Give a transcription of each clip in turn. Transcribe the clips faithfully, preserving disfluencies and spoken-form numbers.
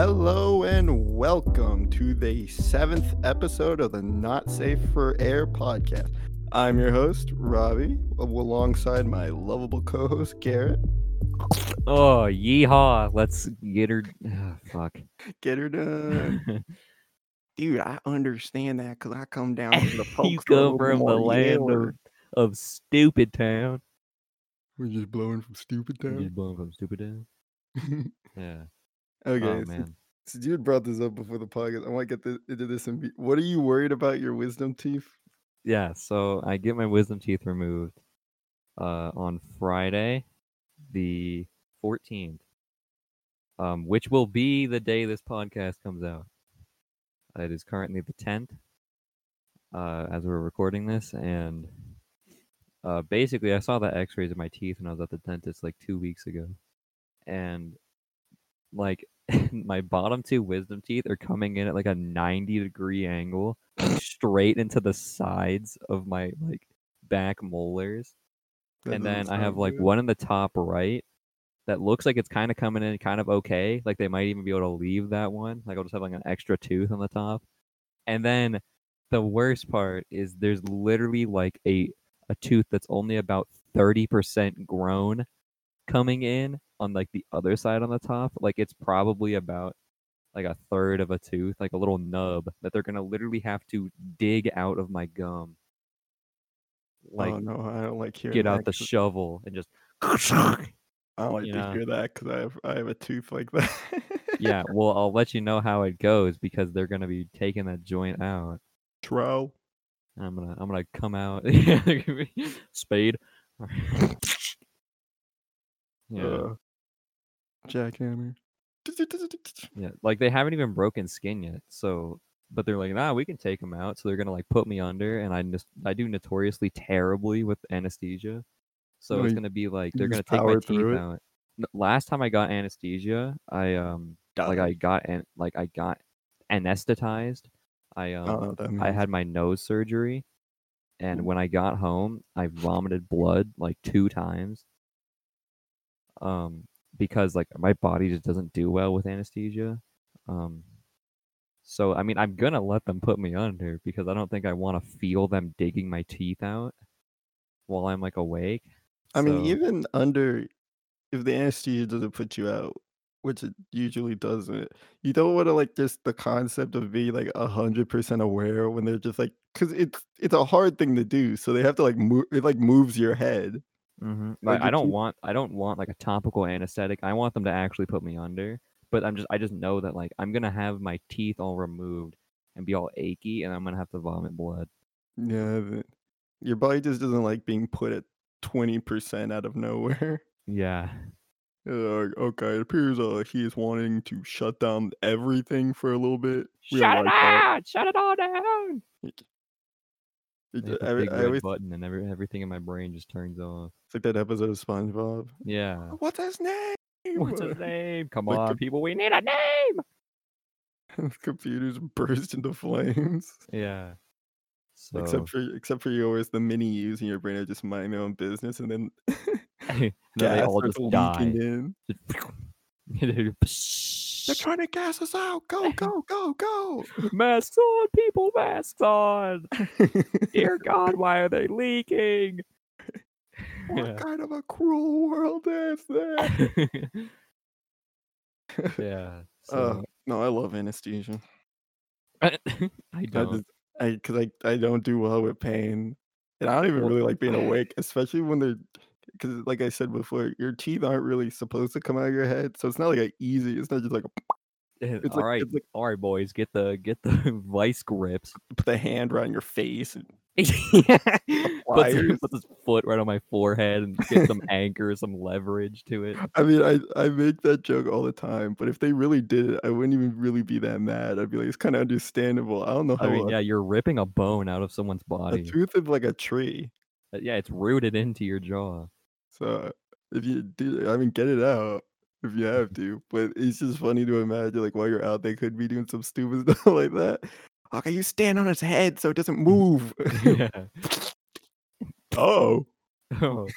Hello and welcome to the seventh episode of the Not Safe for Air podcast. I'm your host, Robbie, alongside my lovable co-host, Garrett. Oh, yeehaw. Let's get her... Oh, fuck. Get her done. Dude, I understand that because I come down from the folks. You come from the land of, of Stupid Town. We're just blowing from Stupid Town? We're just blowing from Stupid Town? Yeah. Okay, oh, man. So, so dude brought this up before the podcast. I want to get this, into this. And be, what are you worried about your wisdom teeth? Yeah, so I get my wisdom teeth removed uh, on Friday, the fourteenth, um, which will be the day this podcast comes out. It is currently the tenth uh, as we're recording this, and uh, basically, I saw the X-rays of my teeth when I was at the dentist like two weeks ago, and. Like my bottom two wisdom teeth are coming in at like a ninety degree angle, like, straight into the sides of my like back molars. That and then I have like good. One in the top right that looks like it's kind of coming in kind of okay. Like they might even be able to leave that one. Like I'll just have like an extra tooth on the top. And then the worst part is there's literally like a, a tooth that's only about thirty percent grown coming in on like the other side on the top. Like it's probably about like a third of a tooth, like a little nub that they're gonna literally have to dig out of my gum. Like, oh no, I don't like hearing. Get that out the shovel and just. I don't like you to know? Hear that because I have I have a tooth like that. Yeah, well, I'll let you know how it goes because they're gonna be taking that joint out. True. I'm gonna I'm gonna come out. Spade. Yeah. Uh, jackhammer. Yeah, like they haven't even broken skin yet. So, but they're like, nah, we can take them out. So they're gonna like put me under, and I just I do notoriously terribly with anesthesia. So no, it's gonna be like they're gonna take my teeth out. Last time I got anesthesia, I um Dumb. like I got and like I got anesthetized. I um I, I had my nose surgery, and when I got home, I vomited blood like two times. Um, because like my body just doesn't do well with anesthesia. Um, so I mean, I'm gonna let them put me under because I don't think I want to feel them digging my teeth out while I'm like awake. I so... mean, even under, if the anesthesia doesn't put you out, which it usually doesn't, you don't want to like just the concept of being like a hundred percent aware when they're just like, because it's it's a hard thing to do. So they have to like move. It like moves your head. Mm-hmm. Like, I don't you... want I don't want like a topical anesthetic. I want them to actually put me under, but I'm just I just know that like I'm gonna have my teeth all removed and be all achy, and I'm gonna have to vomit blood. Yeah, but your body just doesn't like being put at twenty percent out of nowhere. Yeah. Uh, okay, it appears uh, he is wanting to shut down everything for a little bit. We shut it like out! That. Shut it all down! Every, big red always... button and every, everything in my brain just turns off. It's like that episode of SpongeBob. Yeah. What's his name? What's his name? Come like on, the... people, we need a name. Computers burst into flames. Yeah. So... Except for except for yours, the mini U's in your brain are just minding their own business, and then no, they all just die. They're trying to gas us out. Go, go, go, go. Masks on, people, masks on. Dear God, why are they leaking? What yeah. kind of a cruel world is this? Yeah. So. Uh, no, I love anesthesia. I, I don't. Because I, I, I don't do well with pain. And I don't even really like being awake, especially when they're... Because, like I said before, your teeth aren't really supposed to come out of your head, so it's not like an easy. It's not just like a. It's all like, right, it's like, all right, boys, get the get the vice grips. Put the hand right on your face. And yeah. Put his, put his foot right on my forehead and get some anchor, some leverage to it. I mean, I I make that joke all the time, but if they really did it, I wouldn't even really be that mad. I'd be like, it's kind of understandable. I don't know how. I mean, a, yeah, you're ripping a bone out of someone's body. A tooth is like a tree. Yeah, it's rooted into your jaw. So if you do, I mean, get it out if you have to. But it's just funny to imagine, like, while you're out, they could be doing some stupid stuff like that. Okay, you stand on his head so it doesn't move. Yeah. Oh. Oh.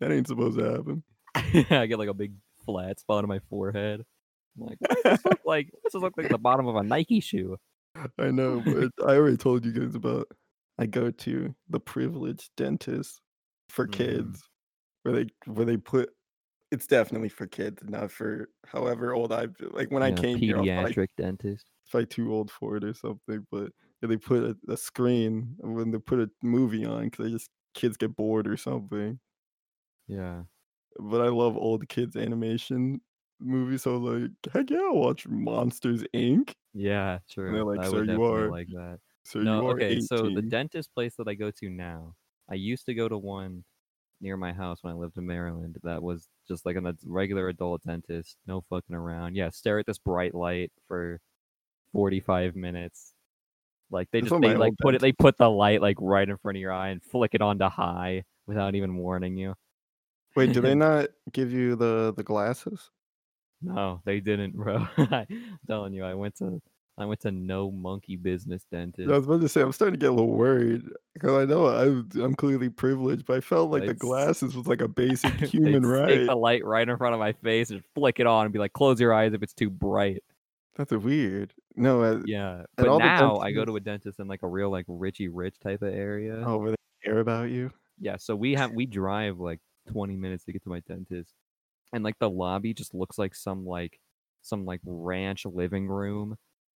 That ain't supposed to happen. I get, like, a big flat spot on my forehead. I'm like, what does this look like? What does this look like the bottom of a Nike shoe? I know, but I already told you guys about I go to the privileged dentist for kids, mm-hmm. where they where they put it's definitely for kids, not for however old I've been. Like when yeah, I came here, pediatric like, dentist. It's like too old for it or something, but they put a, a screen when they put a movie on because they just kids get bored or something. Yeah, but I love old kids animation movies, so I was like, heck yeah, I'll watch Monsters Inc. Yeah, true. And they're like, I so you are like that. So no, you are okay. eighteen. So the dentist place that I go to now, I used to go to one near my house when I lived in Maryland. That was just like a regular adult dentist, no fucking around. Yeah, stare at this bright light for forty-five minutes. Like they That's just they like put dentist. it, they put the light like right in front of your eye and flick it on to high without even warning you. Wait, do they not give you the, the glasses? No, they didn't, bro. I'm telling you, I went to I went to no monkey business dentist. I was about to say, I'm starting to get a little worried because I know I'm, I'm clearly privileged, but I felt like it's, the glasses was like a basic human right. Stick the light right in front of my face and flick it on and be like, close your eyes if it's too bright. That's weird. No, uh, yeah. But all now dentists... I go to a dentist in like a real like Richie Rich type of area. Oh, where they care about you. Yeah. So we have we drive like twenty minutes to get to my dentist, and like the lobby just looks like some like some like ranch living room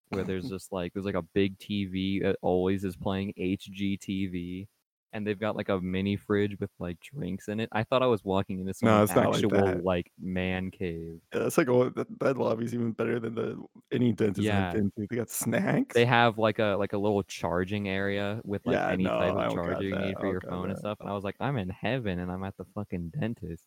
where there's just like there's like a big T V that always is playing H G T V, and they've got like a mini fridge with like drinks in it. I thought I was walking into some no, actual like, like man cave. Yeah, that's like oh, that, that lobby's even better than the any dentist. Yeah, they got snacks. They have like a like a little charging area with like yeah, any no, type of charger you need for your phone that. and stuff. And I was like, I'm in heaven, and I'm at the fucking dentist.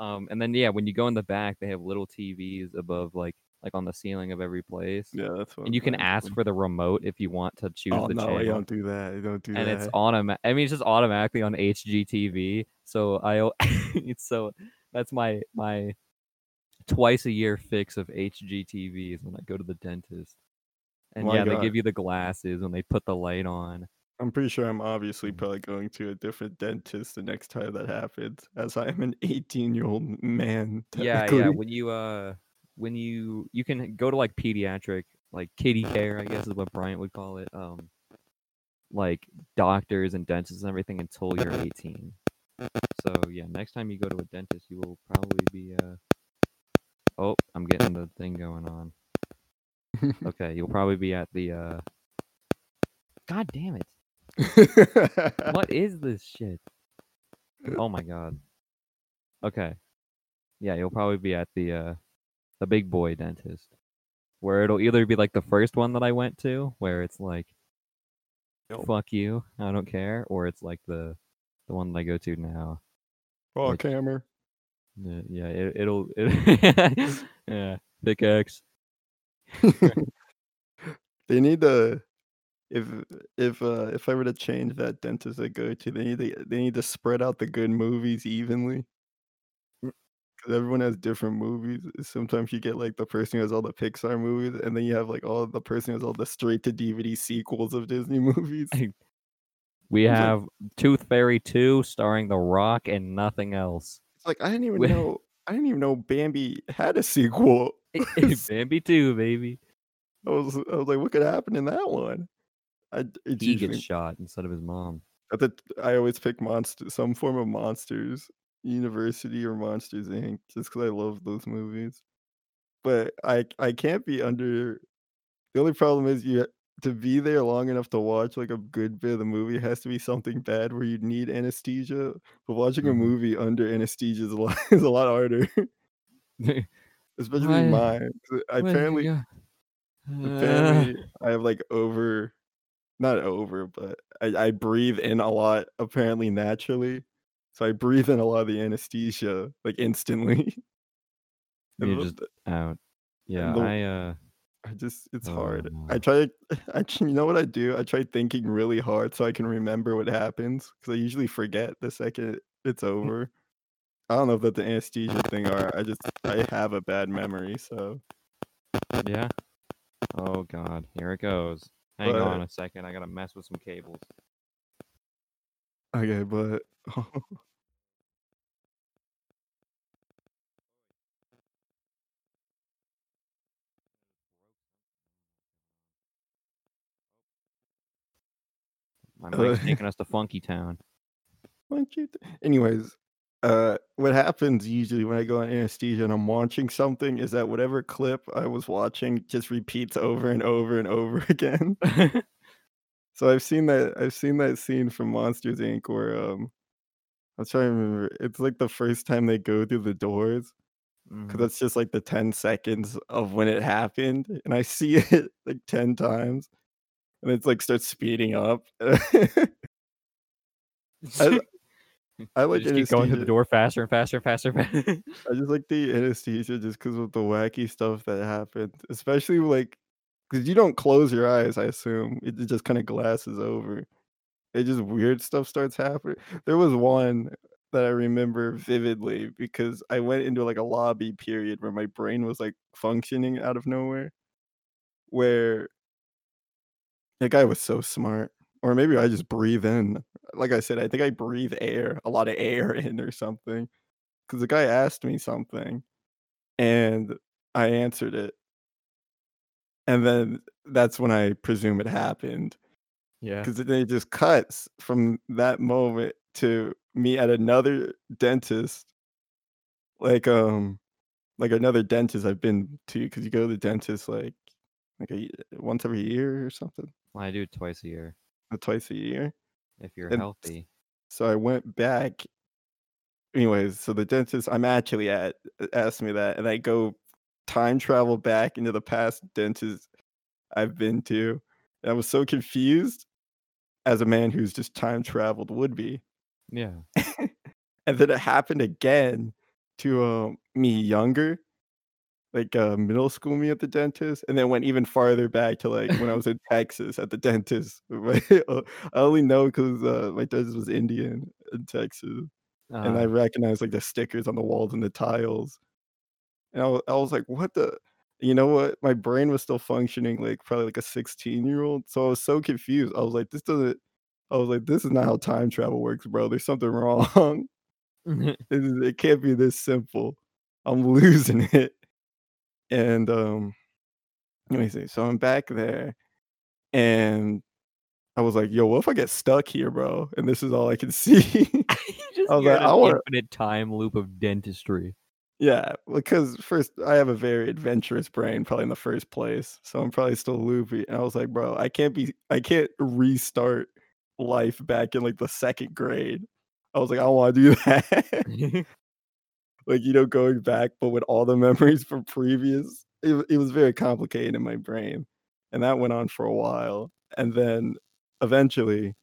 Um, and then yeah, when you go in the back, they have little T Vs above like. Like on the ceiling of every place. Yeah, that's what. And you can ask for the remote if you want to choose oh, the no, channel. No, you don't do that. You don't do and that. And it's automatic. I mean, it's just automatically on H G T V. So I, it's so that's my my twice a year fix of H G T V is when I go to the dentist. And oh yeah, God. They give you the glasses when they put the light on. I'm pretty sure I'm obviously probably going to a different dentist the next time that happens, as I am an eighteen-year-old man. Yeah, yeah. When you uh. When you you can go to like pediatric like kitty care, I guess is what Bryant would call it, um, like doctors and dentists and everything until you're eighteen. So yeah, next time you go to a dentist, you will probably be. Uh... Oh, I'm getting the thing going on. Okay, you'll probably be at the. Uh... God damn it! What is this shit? Oh my god. Okay, yeah, you'll probably be at the. Uh... The big boy dentist, where it'll either be like the first one that I went to, where it's like, nope. "Fuck you, I don't care," or it's like the the one that I go to now. Oh, which, camera. Yeah, yeah it, it'll. It, yeah, pickaxe. They need to, if if uh, if I were to change that dentist I go to, they need to, they need to spread out the good movies evenly. Because everyone has different movies. Sometimes you get like the person who has all the Pixar movies, and then you have like all the person who has all the straight to D V D sequels of Disney movies. We it's have like, Tooth Fairy two starring The Rock and nothing else. It's like I didn't even we... know I didn't even know Bambi had a sequel. Bambi two, baby. I was I was like, what could happen in that one? I, it's he usually... gets shot instead of his mom. At the, I always pick monster some form of Monsters University or Monsters Incorporated just because I love those movies, but I I can't be under. The only problem is you to be there long enough to watch like a good bit of the movie it has to be something bad where you need anesthesia. But watching mm-hmm. a movie under anesthesia is a lot is a lot harder, especially I, mine. I apparently uh... apparently I have like over, not over, but I, I breathe in a lot apparently naturally. So I breathe in a lot of the anesthesia like instantly. You're just out. Yeah, the, I. Uh... I just it's oh, hard. No. I try. I you know what I do? I try thinking really hard so I can remember what happens because I usually forget the second it's over. I don't know if that's the anesthesia thing or I just I have a bad memory. So. Yeah. Oh God! Here it goes. Hang but... on a second. I gotta mess with some cables. Okay, but. My mic's taking us to Funky Town. Anyways, uh, what happens usually when I go on anesthesia and I'm watching something is that whatever clip I was watching just repeats over and over and over again. So I've seen that. I've seen that scene from Monsters Incorporated where um, I'm trying to remember. It's like the first time they go through the doors. Because that's just like the ten seconds of when it happened. And I see it like ten times. And it's like starts speeding up. I, I like just keep going to the door faster and faster and faster. I just like the anesthesia just because of the wacky stuff that happened. Especially like, because you don't close your eyes, I assume. It just kind of glasses over. It just weird stuff starts happening. There was one that I remember vividly because I went into like a lobby period where my brain was like functioning out of nowhere, where that guy was so smart. Or maybe I just breathe in. Like I said, I think I breathe air, a lot of air in or something, because the guy asked me something and I answered it. And then that's when I presume it happened. Yeah. Because then it just cuts from that moment to me at another dentist, like um like another dentist I've been to, because you go to the dentist like like a, once every year or something. Well, I do it twice a year. Uh, twice a year? If you're and healthy. So I went back. Anyways, so the dentist I'm actually at asked me that, and I go time travel back into the past dentist I've been to. And I was so confused as a man who's just time traveled would be. Yeah. And then it happened again to uh, me younger, like uh, middle school me at the dentist, and then went even farther back to like when I was in Texas at the dentist. I only know because uh, my dentist was Indian in Texas, uh-huh. And I recognized like the stickers on the walls and the tiles. And I was, I was like, what the? You know what? My brain was still functioning like probably like a sixteen-year-old. So I was so confused. I was like, this doesn't. I was like, this is not how time travel works, bro. There's something wrong. it, it can't be this simple. I'm losing it. And um, let me see. So I'm back there. And I was like, yo, what if I get stuck here, bro? And this is all I can see. Just I was like, an I want infinite time loop of dentistry. Yeah, because first, I have a very adventurous brain, probably in the first place. So I'm probably still loopy. And I was like, bro, I can't be, I can't restart life back in like the second grade. I was like, I don't want to do that. Like, you know, going back, but with all the memories from previous, it, it was very complicated in my brain. And that went on for a while. And then eventually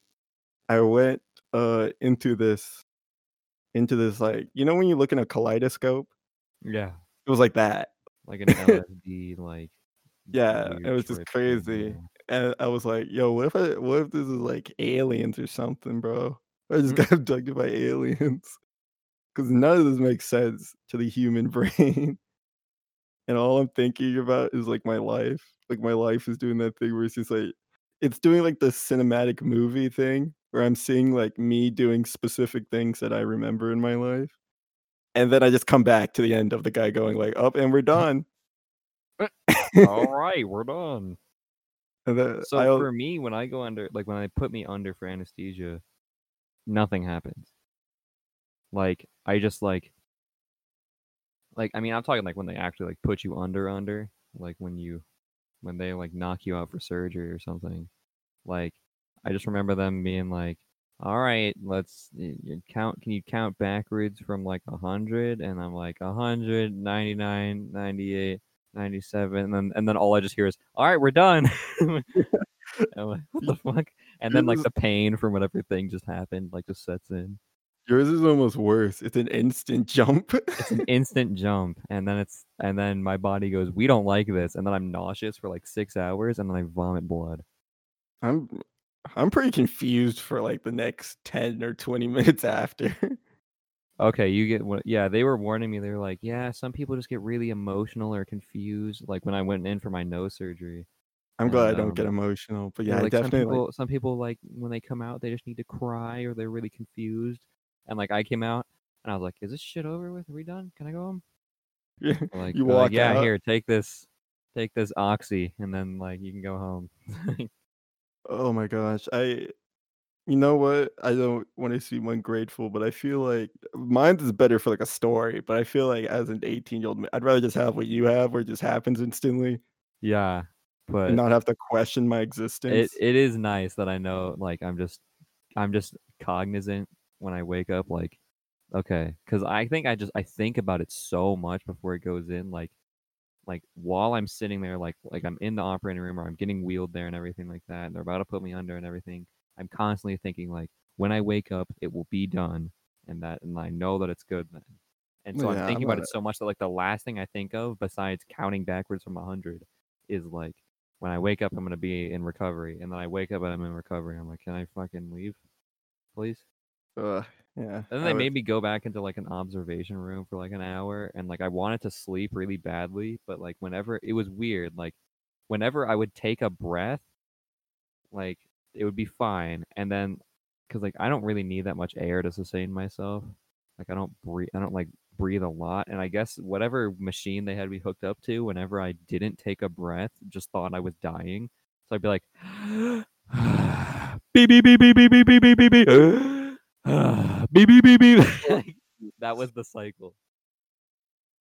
I went uh, into this, into this, like, you know, when you look in a kaleidoscope? Yeah. It was like that. Like an L S D, like. Yeah, it was just crazy. Thing. And I was like, yo, what if I, what if this is like aliens or something, bro? I just got abducted by aliens. Because none of this makes sense to the human brain. And all I'm thinking about is like my life. Like my life is doing that thing where it's just like, it's doing like the cinematic movie thing where I'm seeing like me doing specific things that I remember in my life. And then I just come back to the end of the guy going like, up, oh, and we're done. All right, we're done. That, so I'll, for me, when I go under, like when I put me under for anesthesia, nothing happens. Like I just like, like I mean, I'm talking like when they actually like put you under, under, like when you, when they like knock you out for surgery or something. Like I just remember them being like, "All right, let's you count. Can you count backwards from like a hundred?" And I'm like, a hundred, ninety nine, ninety eight. ninety-seven, and then and then all I just hear is, all right, we're done. I'm like, what the fuck? And then like the pain from whatever thing just happened like just sets in. Yours is almost worse. It's an instant jump. It's an instant jump. And then it's and then my body goes, we don't like this. And then I'm nauseous for like six hours and then I vomit blood. I'm I'm pretty confused for like the next ten or twenty minutes after. Okay, you get what? Yeah, they were warning me. They were like, yeah, some people just get really emotional or confused. Like when I went in for my nose surgery. I'm and, glad I don't um, get emotional, but yeah, yeah like I definitely. Some people, like... some people, like when they come out, they just need to cry or they're really confused. And like I came out and I was like, is this shit over with? Are we done? Can I go home? Yeah, like, you walk like, yeah, out. Here, take this, take this Oxy, and then like you can go home. Oh my gosh, I. You know what? I don't want to seem ungrateful, but I feel like mine is better for like a story. But I feel like as an eighteen-year-old, I'd rather just have what you have, where it just happens instantly. Yeah, but and not have to question my existence. It it is nice that I know, like I'm just, I'm just cognizant when I wake up, like, okay, because I think I just I think about it so much before it goes in, like, like while I'm sitting there, like like I'm in the operating room or I'm getting wheeled there and everything like that, and they're about to put me under and everything. I'm constantly thinking, like, when I wake up, it will be done, and that, and I know that it's good then. And so yeah, I'm thinking about it, it so much that, like, the last thing I think of, besides counting backwards from one hundred, is, like, when I wake up, I'm going to be in recovery. And then I wake up and I'm in recovery. I'm like, can I fucking leave, please? Uh, yeah. And then I they would... made me go back into, like, an observation room for, like, an hour. And, like, I wanted to sleep really badly. But, like, whenever, it was weird. Like, whenever I would take a breath, like, it would be fine, and then because like I don't really need that much air to sustain myself, like I don't breathe I don't like breathe a lot, and I guess whatever machine they had me hooked up to, whenever I didn't take a breath, just thought I was dying. So I'd be like beep beep beep beep beep beep beep beep beep beep beep beep beep. That was the cycle.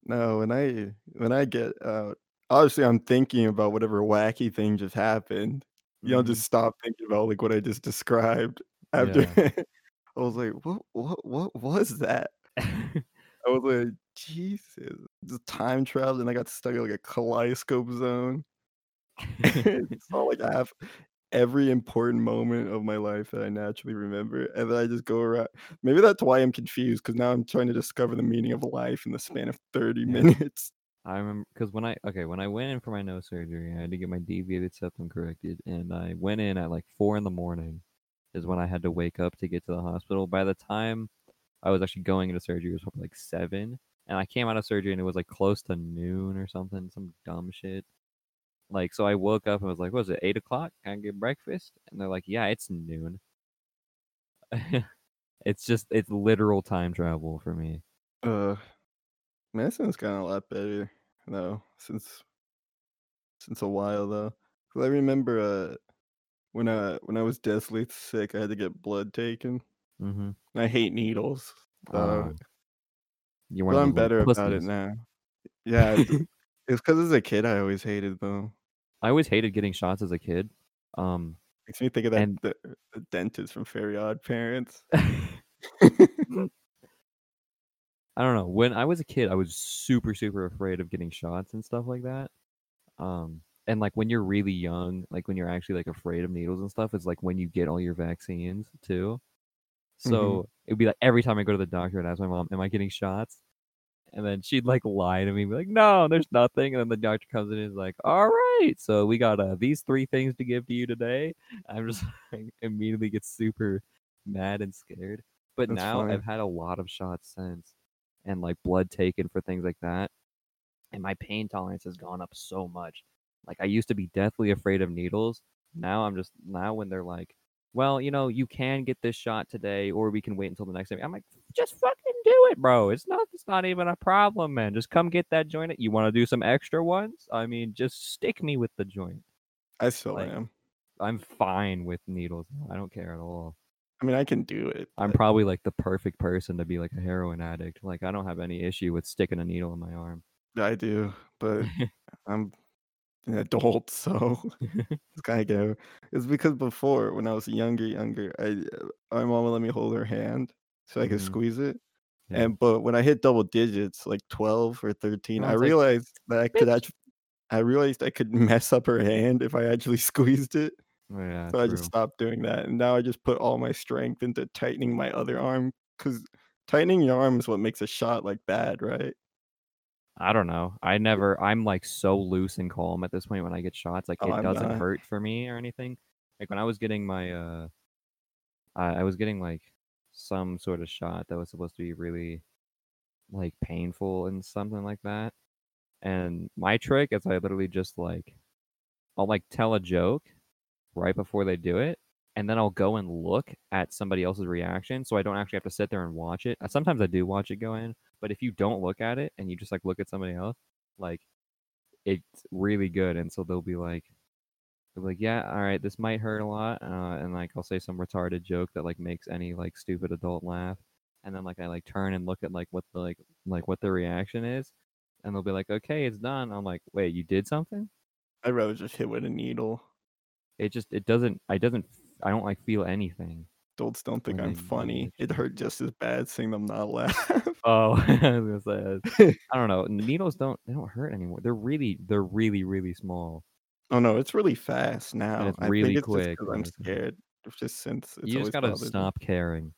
No, when I when I get out, obviously I'm thinking about whatever wacky thing just happened. You don't just stop thinking about like what I just described. After yeah. I was like, what, what, what was that? I was like, Jesus, just time traveled, and I got stuck in like a kaleidoscope zone. It's all like I have every important moment of my life that I naturally remember, and then I just go around. Maybe that's why I'm confused, because now I'm trying to discover the meaning of life in the span of thirty yeah. minutes. I remember because when I okay when I went in for my nose surgery, I had to get my deviated septum corrected, and I went in at like four in the morning, is when I had to wake up to get to the hospital. By the time I was actually going into surgery, it was probably like seven, and I came out of surgery and it was like close to noon or something, some dumb shit. Like so, I woke up and was like, "What was it? Eight o'clock? Can I get breakfast?" And they're like, "Yeah, it's noon." It's just it's literal time travel for me. Uh. Man, that sounds kind of a lot better, though, since since a while, though. Because I remember uh, when, I, when I was deathly sick, I had to get blood taken. Mm-hmm. And I hate needles. So. Um, you but I'm better about pussies. It now. Yeah, it's because as a kid, I always hated them. I always hated getting shots as a kid. Um, Makes me think of that and... the, the dentist from Fairy Odd Parents. I don't know. When I was a kid, I was super, super afraid of getting shots and stuff like that. Um, and like when you're really young, like when you're actually like afraid of needles and stuff, it's like when you get all your vaccines too. So mm-hmm. It'd be like every time I go to the doctor and ask my mom, "Am I getting shots?" And then she'd like lie to me, be like, "No, there's nothing." And then the doctor comes in and is like, "All right, so we got uh, these three things to give to you today." I'm just like, immediately get super mad and scared. But That's now funny. I've had a lot of shots since. And like blood taken for things like that, and my pain tolerance has gone up so much. Like I used to be deathly afraid of needles. Now I'm just now when they're like, "Well, you know, you can get this shot today, or we can wait until the next day." I'm like, "Just fucking do it, bro. It's not, it's not even a problem, man. Just come get that joint. You want to do some extra ones? I mean, just stick me with the joint." I still like, am. I'm fine with needles. I don't care at all. I mean, I can do it. But... I'm probably like the perfect person to be like a heroin addict. Like, I don't have any issue with sticking a needle in my arm. I do, but I'm an adult, so it's kind of go. It's because before, when I was younger, younger, I my mom would let me hold her hand so I could mm-hmm. squeeze it. Yeah. And but when I hit double digits, like twelve or thirteen, I, I realized like, that I could actually, I realized I could mess up her hand if I actually squeezed it. Oh, yeah, so I true. Just stopped doing that, and now I just put all my strength into tightening my other arm, because tightening your arm is what makes a shot like bad, right? I don't know. I never. I'm like so loose and calm at this point when I get shots. Like oh, it I'm doesn't not. hurt for me or anything. Like when I was getting my, uh, I, I was getting like some sort of shot that was supposed to be really like painful and something like that. And my trick is I literally just like, I'll like tell a joke right before they do it, and then I'll go and look at somebody else's reaction, so I don't actually have to sit there and watch it. Sometimes I do watch it go in, but if you don't look at it and you just like look at somebody else, like it's really good. And so they'll be like, I'm like, yeah, all right, this might hurt a lot, uh, and like I'll say some retarded joke that like makes any like stupid adult laugh, and then like I like turn and look at like what the like like what the reaction is, and they'll be like, okay, it's done. I'm like, wait, you did something? I'd rather just hit with a needle. It just it doesn't I doesn't I don't like feel anything. Adults don't think I'm funny. It hurt just as bad seeing them not laugh. Oh, I was gonna say, I don't know. Needles don't they don't hurt anymore. They're really they're really really small. Oh no, it's really fast now. It's really I think it's quick. Just I'm scared. It's just since it's you just gotta stop me. caring.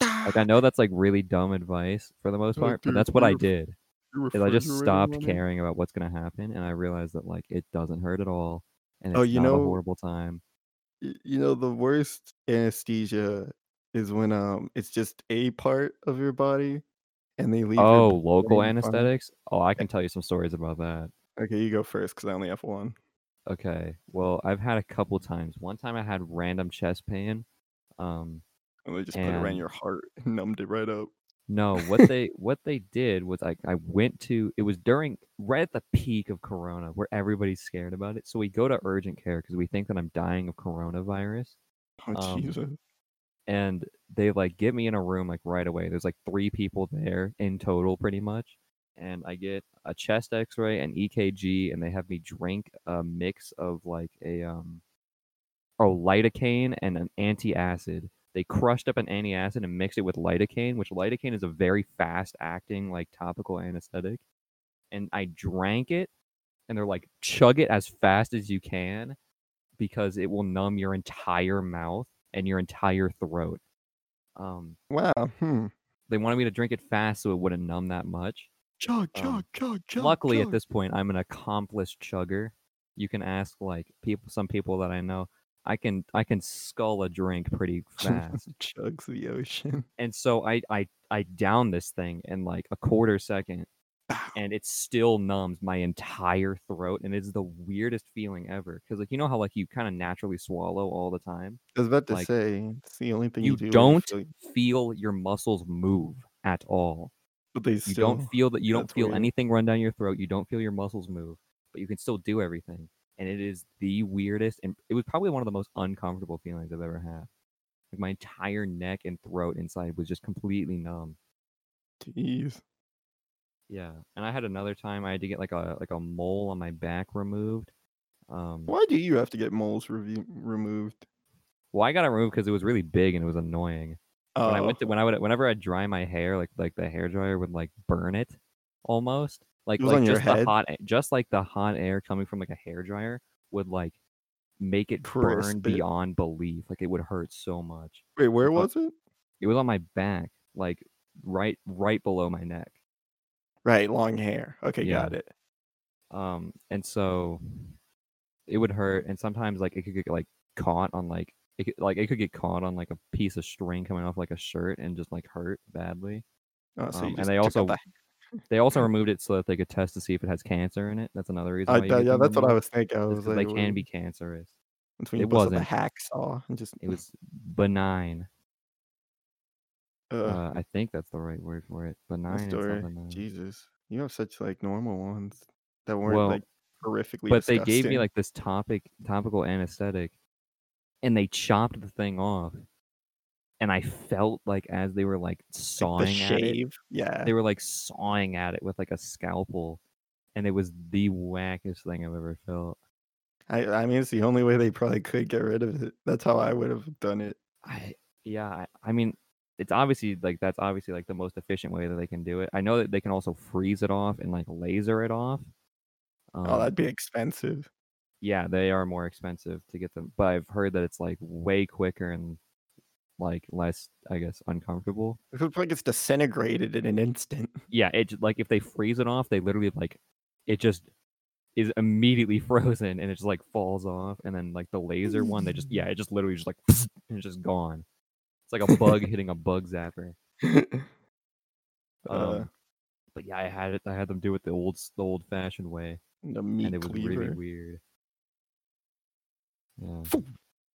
Like I know that's like really dumb advice for the most part, but that's what I did. Is I just stopped caring about what's gonna happen, and I realized that like it doesn't hurt at all, and it's oh, you not know, a horrible time. You know, the worst anesthesia is when um it's just a part of your body and they leave. Oh, local anesthetics? Oh, I can tell you some stories about that. Okay, you go first because I only have one. Okay, well, I've had a couple times. One time I had random chest pain. Um, and they just and... put it around your heart and numbed it right up. No, what they what they did was I, I went to, it was during, right at the peak of Corona where everybody's scared about it. So we go to urgent care because we think that I'm dying of coronavirus. Oh, um, Jesus. And they like get me in a room like right away. There's like three people there in total pretty much. And I get a chest x-ray and E K G and they have me drink a mix of like a, um, oh, lidocaine and an antacid. They crushed up an antacid and mixed it with lidocaine, which lidocaine is a very fast-acting, like, topical anesthetic. And I drank it, and they're like, chug it as fast as you can because it will numb your entire mouth and your entire throat. Um, wow. Hmm. They wanted me to drink it fast so it wouldn't numb that much. Chug, chug, um, chug, chug. Luckily, chug. At this point, I'm an accomplished chugger. You can ask, like, people, some people that I know. I can I can scull a drink pretty fast. Chugs the ocean. And so I, I I down this thing in like a quarter second, and it still numbs my entire throat, and it's the weirdest feeling ever. Because like you know how like you kind of naturally swallow all the time. I was about to like, say it's the only thing you, you do. You don't feel... feel your muscles move at all. But they still. You don't feel that. You don't feel weird. Anything run down your throat. You don't feel your muscles move, but you can still do everything. And it is the weirdest, and it was probably one of the most uncomfortable feelings I've ever had. Like my entire neck and throat inside was just completely numb. Jeez. Yeah, and I had another time I had to get like a like a mole on my back removed. Um, Why do you have to get moles re- removed? Well, I got it removed because it was really big and it was annoying. Oh. When I went to, when I would whenever I dry my hair, like like the hairdryer would like burn it almost. Like, like just the hot, just like the hot air coming from like a hairdryer would like make it Crisp burn bit. beyond belief. Like it would hurt so much. Wait, where but was it? It was on my back, like right, right below my neck. Right, long hair. Okay, yeah. Got it. Um, and so it would hurt, and sometimes like it could get like caught on like it could, like it could get caught on like a piece of string coming off like a shirt and just like hurt badly. Oh, so um, and they also. They also removed it so that they could test to see if it has cancer in it. That's another reason. Why I, you yeah, that's what I was thinking. I was like, they can be cancerous. It wasn't a hacksaw. And just... It was benign. Uh, uh, I think that's the right word for it. Benign. benign. Jesus, you have such like normal ones that weren't well, like horrifically. But disgusting. They gave me like this topic topical anesthetic, and they chopped the thing off. And I felt like as they were like sawing like at it, yeah, they were like sawing at it with like a scalpel, and it was the wackest thing I've ever felt. I, I mean, it's the only way they probably could get rid of it. That's how I would have done it. I, yeah, I, I mean, it's obviously like that's obviously like the most efficient way that they can do it. I know that they can also freeze it off and like laser it off. Um, oh, that'd be expensive. Yeah, they are more expensive to get them, but I've heard that it's like way quicker and. Like less, I guess, uncomfortable. It looks like it's disintegrated in an instant. Yeah, it like if they freeze it off, they literally like it just is immediately frozen and it just like falls off. And then like the laser one, they just yeah, it just literally just like and it's just gone. It's like a bug hitting a bug zapper. Um, uh, but yeah, I had it. I had them do it the old, the old fashioned way, the meat and it was cleaver. Really weird. Yeah.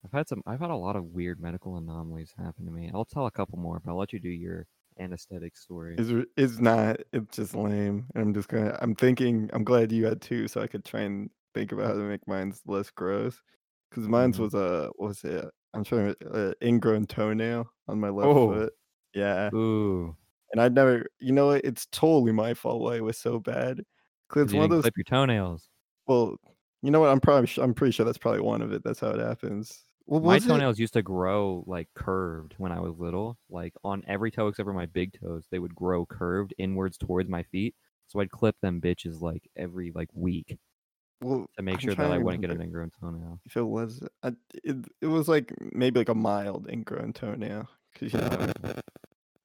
I've had some. I've had a lot of weird medical anomalies happen to me. I'll tell a couple more, but I'll let you do your anesthetic story. It's, it's not. It's just lame. And I'm just gonna. I'm thinking. I'm glad you had two, so I could try and think about how to make mine's less gross. Because mine's was a, what was it? I'm trying to, uh, ingrown toenail on my left oh. foot. Yeah. Ooh. And I'd never, you know what? It's totally my fault why it was so bad. Because it's you one didn't of those. Clip your toenails. Well, you know what? I'm probably, sh- I'm pretty sure that's probably one of it. That's how it happens. Well, my toenails it? used to grow like curved when I was little. Like on every toe except for my big toes, they would grow curved inwards towards my feet. So I'd clip them bitches like every like week. Well, to make I'm sure that I wouldn't get an ingrown toenail. If it was, I, it, it was like maybe like a mild ingrown toenail. Cause you know,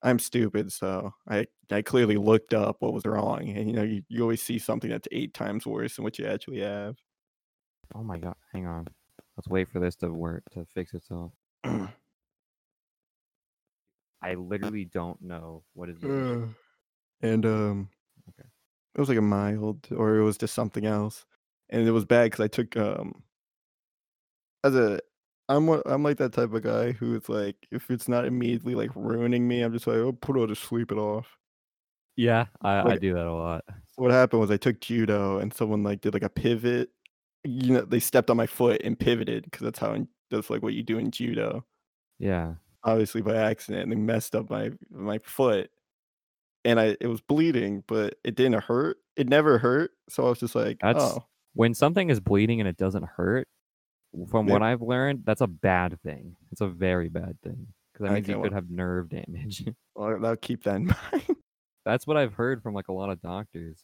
I'm stupid, so I I clearly looked up what was wrong, and you know you, you always see something that's eight times worse than what you actually have. Oh my god! Hang on, let's wait for this to work to fix itself. I literally don't know what is. Uh, and um, okay. It was like a mild, or it was just something else. And it was bad because I took um as a I'm I'm like that type of guy who is like, if it's not immediately like ruining me, I'm just like, oh, put it to sleep it off. Yeah, I, like, I do that a lot. What happened was I took judo and someone like did like a pivot. You know, they stepped on my foot and pivoted because that's how in, that's like what you do in judo. Yeah, obviously by accident, and they messed up my my foot, and I it was bleeding, but it didn't hurt. It never hurt, so I was just like, that's... oh. When something is bleeding and it doesn't hurt, from yeah. what I've learned, that's a bad thing. It's a very bad thing. Because that means okay, you well, could have nerve damage. Well, I'll keep that in mind. That's what I've heard from like a lot of doctors.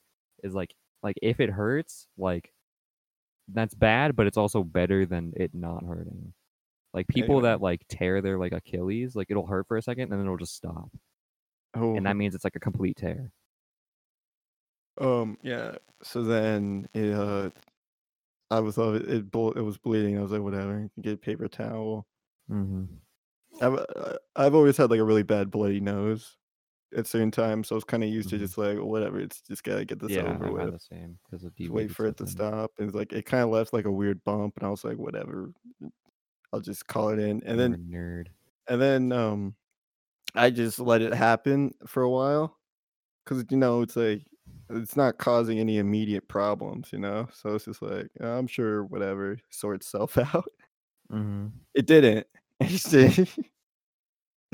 Is like, like if it hurts, like that's bad, but it's also better than it not hurting. Like people anyway. that like tear their like Achilles, like it'll hurt for a second and then it'll just stop. Oh. And that means it's like a complete tear. Um. Yeah. So then it, uh, I was uh, it it was bleeding. I was like, whatever. Get a paper towel. Mm-hmm. I've I've always had like a really bad bloody nose at certain times, so I was kind of used mm-hmm. to just like whatever. It's just gotta get this yeah, over I've with. Yeah, the same because of wait for it to stop. And it's like it kind of left like a weird bump, and I was like, whatever. I'll just call it in, and then nerd. And then um, I just let it happen for a while, because you know it's like. It's not causing any immediate problems, you know? So it's just like, oh, I'm sure whatever, sort itself out. Mm-hmm. It didn't.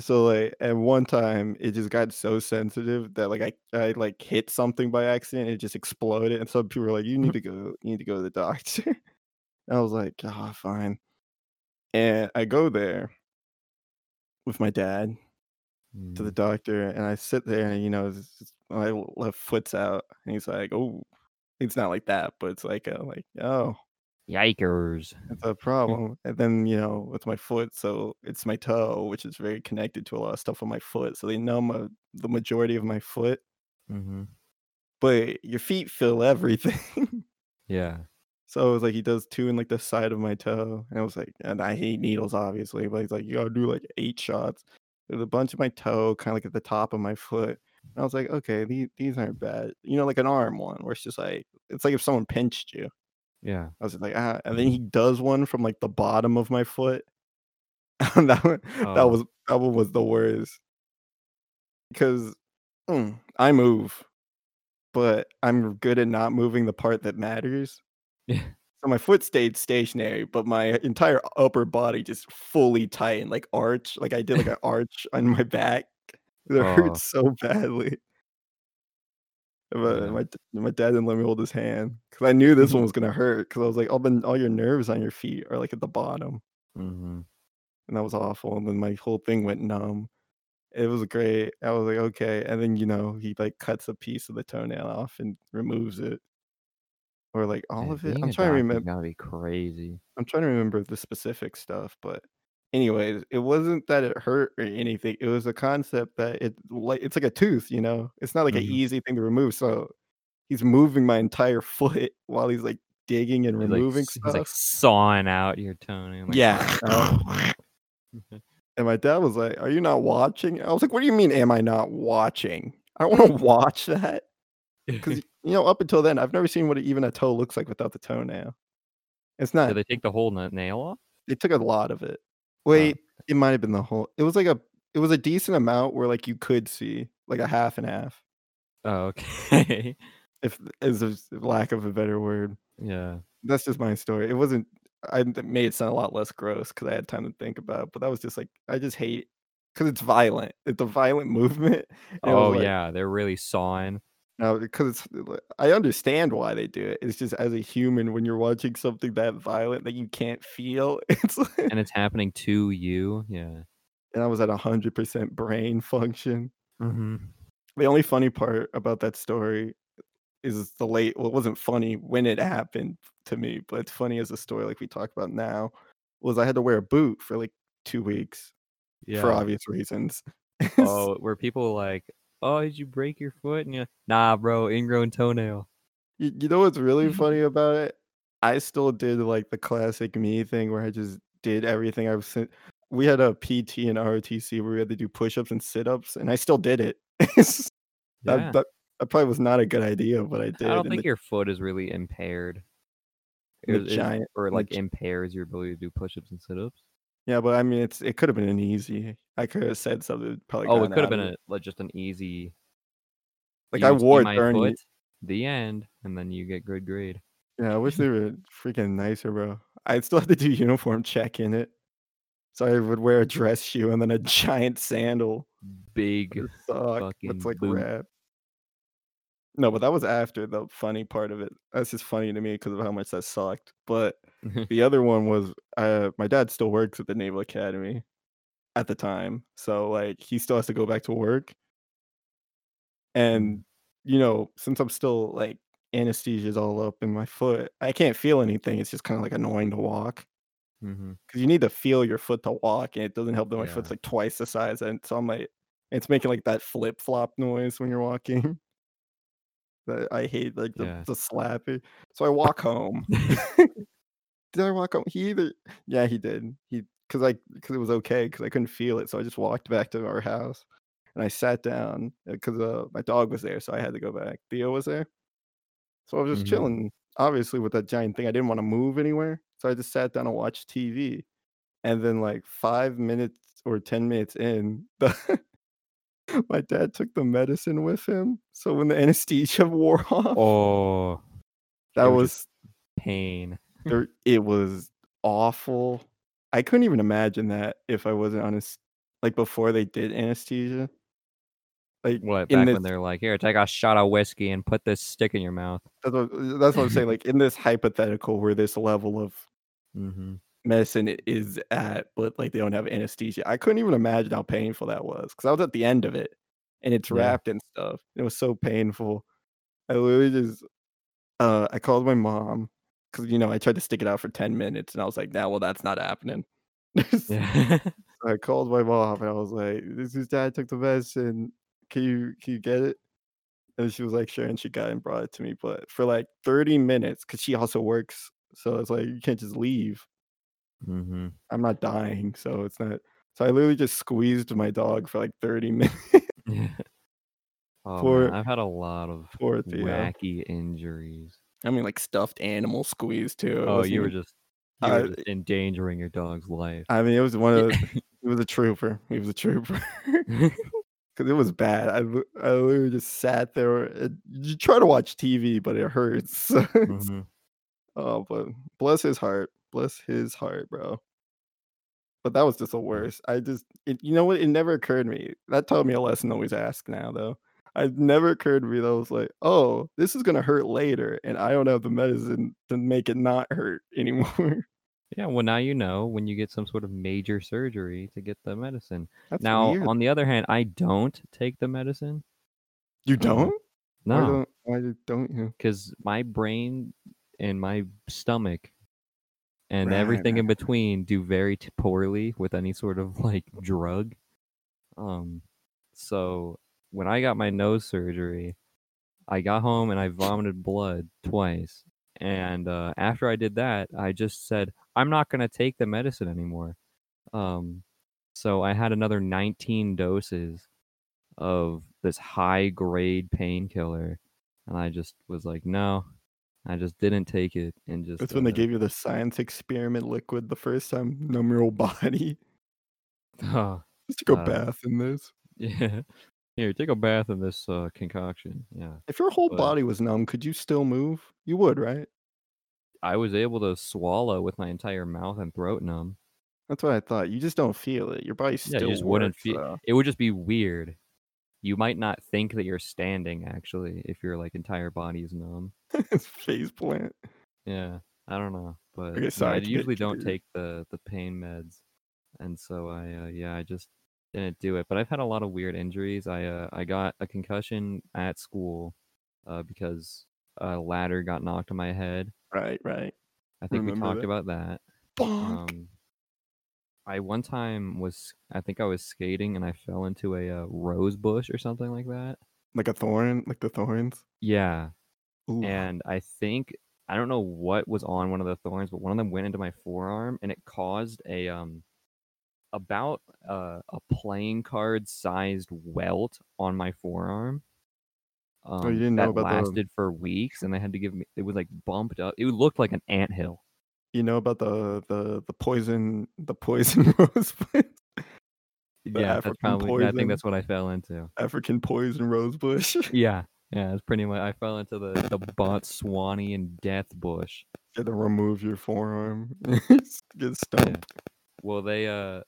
So like at one time it just got so sensitive that like I, I like hit something by accident, and it just exploded. And some people were like, You need to go, you need to go to the doctor. And I was like, oh, fine. And I go there with my dad mm. to the doctor, and I sit there and you know, it's just, my left foot's out, and he's like, "Oh, it's not like that, but it's like, a, like, oh, yikers, it's a problem." And then you know, with my foot, so it's my toe, which is very connected to a lot of stuff on my foot, so they numb a, the majority of my foot. Mm-hmm. But your feet feel everything. Yeah. So it was like he does two in like the side of my toe, and I was like, and I hate needles, obviously, but he's like, "You gotta do like eight shots." There's a bunch of my toe, kind of like at the top of my foot. I was like, okay, these, these aren't bad. You know, like an arm one where it's just like, it's like if someone pinched you. Yeah. I was like, ah. And then he does one from like the bottom of my foot. And that one, oh. that was, that one was the worst. Because mm, I move, but I'm good at not moving the part that matters. Yeah. So my foot stayed stationary, but my entire upper body just fully tightened, like arch. Like I did like an arch on my back. It hurt oh. so badly. But yeah. my my dad didn't let me hold his hand because I knew this one was gonna hurt. Because I was like, all the all your nerves on your feet are like at the bottom, mm-hmm. and that was awful. And then my whole thing went numb. It was great. I was like, okay. And then you know he like cuts a piece of the toenail off and removes it, or like all Man, of it. I'm trying to remember. Gotta be crazy. I'm trying to remember the specific stuff, but. Anyways, it wasn't that it hurt or anything. It was a concept that it like it's like a tooth, you know. It's not like mm-hmm. an easy thing to remove. So he's moving my entire foot while he's like digging and he's removing like, stuff. He's like sawing out your toenail. Like, yeah. Oh. And my dad was like, "Are you not watching?" I was like, "What do you mean? Am I not watching? I don't want to watch that." Because you know, up until then, I've never seen what even a toe looks like without the toenail. It's not. Did they take the whole nail off? They took a lot of it. Wait, uh, it might have been the whole. It was like a, it was a decent amount where like you could see like a half and half. Oh, okay. if is lack of a better word. Yeah. that's just my story. It wasn't, I made it sound a lot less gross because I had time to think about it, but that was just like, I just hate, because it's violent. It's a violent movement. Oh, like, yeah. They're really sawing. No, because it's, I understand why they do it. It's just as a human, when you're watching something that violent that you can't feel, it's like, and it's happening to you. Yeah. And I was at one hundred percent brain function. Mm-hmm. The only funny part about that story is the late, well, it wasn't funny when it happened to me, but it's funny as a story like we talk about now, was I had to wear a boot for like two weeks yeah. for obvious reasons. Oh, where people like, oh, did you break your foot? And you're like, nah, bro, ingrown toenail. You, you know what's really funny about it? I still did like the classic me thing where I just did everything I was sent. We had a P T and R O T C where we had to do push-ups and sit-ups, and I still did it. that, yeah. that, that probably was not a good idea, but I did. I don't and think the, your foot is really impaired. It was, giant, it, or like impairs your ability to do push-ups and sit-ups. Yeah, but I mean, it's it could have been an easy. I could have said something. Probably. Oh, it could have been a, like just an easy. Like I wore it during foot, the end, and then you get good grade. Yeah, I wish they were freaking nicer, bro. I still had to do uniform check in it. So I would wear a dress shoe and then a giant sandal. Big sock. It's like wrap. No, but that was after the funny part of it. That's just funny to me because of how much that sucked. But the other one was uh, my dad still works at the Naval Academy at the time. So like he still has to go back to work. And, you know, since I'm still like anesthesia's all up in my foot, I can't feel anything. It's just kind of like annoying to walk. Because mm-hmm. you need to feel your foot to walk, and it doesn't help that my yeah. foot's like twice the size, and so I'm like, it's making like that flip flop noise when you're walking. I hate like the, yeah. the slappy. So I walk home. Did I walk home? He either, yeah, he did. He because I because it was okay because I couldn't feel it, so I just walked back to our house, and I sat down because uh, my dog was there, so I had to go back. Theo was there, so I was just mm-hmm. chilling. Obviously, with that giant thing, I didn't want to move anywhere. So I just sat down and watched T V. And then like five minutes or ten minutes in, the my dad took the medicine with him. So when the anesthesia wore off, oh, that was pain. there, it was awful. I couldn't even imagine that if I wasn't on a, like before they did anesthesia. Like what, back the, when they're like, here, take a shot of whiskey and put this stick in your mouth. That's what, that's what I'm saying. Like in this hypothetical where this level of mm-hmm. medicine is at, but like they don't have anesthesia. I couldn't even imagine how painful that was because I was at the end of it and it's yeah. wrapped and stuff. It was so painful. I literally just, uh, I called my mom because, you know, I tried to stick it out for ten minutes and I was like, nah, well, that's not happening. yeah. So I called my mom and I was like, this is dad took the medicine. Can you can you get it? And she was like, sure. And she got it and brought it to me. But for like thirty minutes, because she also works. So it's like, you can't just leave. Mm-hmm. I'm not dying. So it's not. So I literally just squeezed my dog for like thirty minutes. Yeah. Oh, poor, I've had a lot of poor wacky injuries. I mean, like stuffed animal squeeze too. Oh, you were just, you uh, were just endangering your dog's life. I mean, it was one of the, it was a trooper. He was a trooper. Because it was bad. I, I literally just sat there. And you try to watch T V, but it hurts. mm-hmm. Oh, but bless his heart. Bless his heart, bro. But that was just the worst. I just, it, you know what? It never occurred to me. That taught me a lesson to always ask now, though. It never occurred to me that I was like, oh, this is going to hurt later. And I don't have the medicine to make it not hurt anymore. Yeah, well, now you know when you get some sort of major surgery to get the medicine. That's now, weird. On the other hand, I don't take the medicine. You don't? No. Don't, why don't you? Because my brain and my stomach and right, everything right. in between do very t- poorly with any sort of, like, drug. Um, So when I got my nose surgery, I got home and I vomited blood twice. And uh, after I did that, I just said, I'm not going to take the medicine anymore. Um, so I had another nineteen doses of this high-grade painkiller. And I just was like, no, I just didn't take it. And just That's uh, when they gave you the science experiment liquid the first time. Numb your whole body. Oh, just take a uh, bath in this. Yeah. Here, take a bath in this uh, concoction. Yeah. If your whole but, body was numb, could you still move? You would, right? I was able to swallow with my entire mouth and throat numb. That's what I thought. You just don't feel it. Your body still yeah, you just works, wouldn't feel though. It would just be weird. You might not think that you're standing, actually, if your like entire body is numb. It's face plant. Yeah, I don't know, but okay, sorry, I, mean, I usually don't take the, the pain meds, and so I uh, yeah I just didn't do it. But I've had a lot of weird injuries. I uh, I got a concussion at school uh, because a ladder got knocked on my head. Right, right. I think Remember we talked that. about that. Bonk. Um, I one time was, I think I was skating and I fell into a uh, rose bush or something like that. Like a thorn, like the thorns? Yeah. Ooh. And I think, I don't know what was on one of the thorns, but one of them went into my forearm and it caused a, um, about uh, a playing card sized welt on my forearm. Um, oh, you didn't that know about that? lasted the... for weeks and they had to give me, it was like bumped up. It looked like an anthill. You know about the the the poison the poison rose bush? Yeah, African that's probably. Poison, I think that's what I fell into. African poison rose bush. Yeah, yeah, it's pretty much. I fell into the the Botswanian death bush. You had to remove your forearm. Get stumped. Yeah. Well, they uh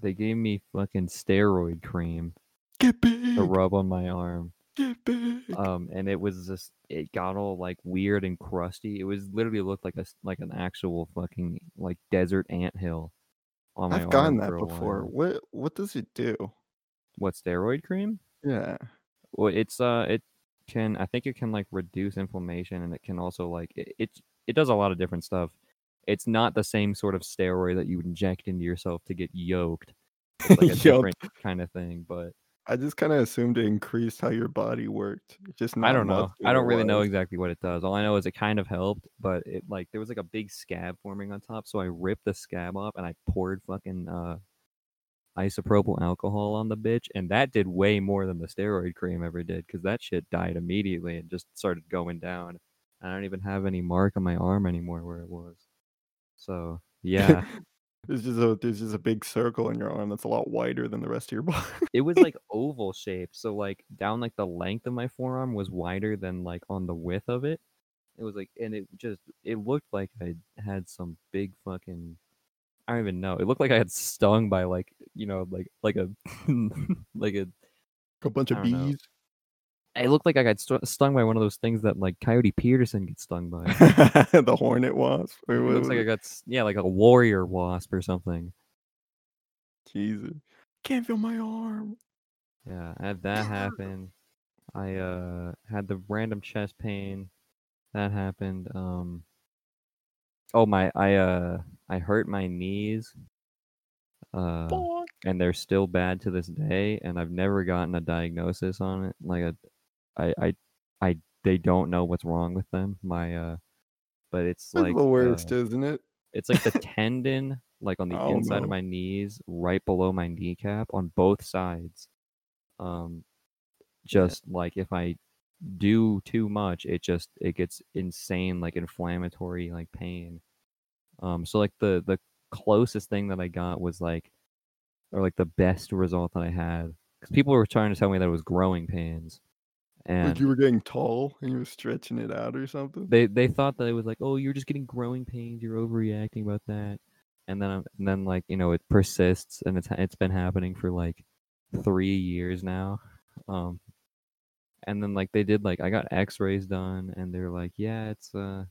they gave me fucking steroid cream. Get big. To rub on my arm. Get big. Um, and it was just. It got all like weird and crusty. It was literally looked like a like an actual fucking like desert anthill on my I've arm gotten that before. What what does it do? What, steroid cream? Yeah. Well, it's uh, it can I think it can like reduce inflammation, and it can also like it it, it does a lot of different stuff. It's not the same sort of steroid that you inject into yourself to get yoked. It's like a different kind of thing, but. I just kind of assumed it increased how your body worked. Just not I don't know. I don't really was. know exactly what it does. All I know is it kind of helped, but it like there was like a big scab forming on top, so I ripped the scab off and I poured fucking uh, isopropyl alcohol on the bitch, and that did way more than the steroid cream ever did, because that shit died immediately and just started going down. I don't even have any mark on my arm anymore where it was. So yeah. There's just a there's just a big circle in your arm that's a lot wider than the rest of your body. It was like oval shaped, so like down like the length of my forearm was wider than like on the width of it. It was like, and it just it looked like I had some big fucking I don't even know. It looked like I had stung by like you know like like a like a a bunch of bees. Know. It looked like I got st- stung by one of those things that like Coyote Peterson gets stung by. The hornet wasp. Or it looks like it? I got yeah, like a warrior wasp or something. Jesus, can't feel my arm. Yeah, I had that happen. I uh had the random chest pain. That happened. Um. Oh my! I uh I hurt my knees. Uh. Fuck. And they're still bad to this day, and I've never gotten a diagnosis on it. Like a. I, I, I, they don't know what's wrong with them. My, uh, but it's That's like the worst, uh, isn't it? It's like the tendon, like on the oh, inside no. of my knees, right below my kneecap, on both sides. Um, just yeah. like if I do too much, it just it gets insane, like inflammatory, like pain. Um, so like the the closest thing that I got was like, or like the best result that I had, because people were trying to tell me that it was growing pains. And like you were getting tall and you were stretching it out or something? They they thought that it was like, oh, you're just getting growing pains. You're overreacting about that. And then, and then like, you know, it persists, and it's it's been happening for like three years now. Um, and then like they did like, I got x-rays done, and they're like, yeah, it's, uh,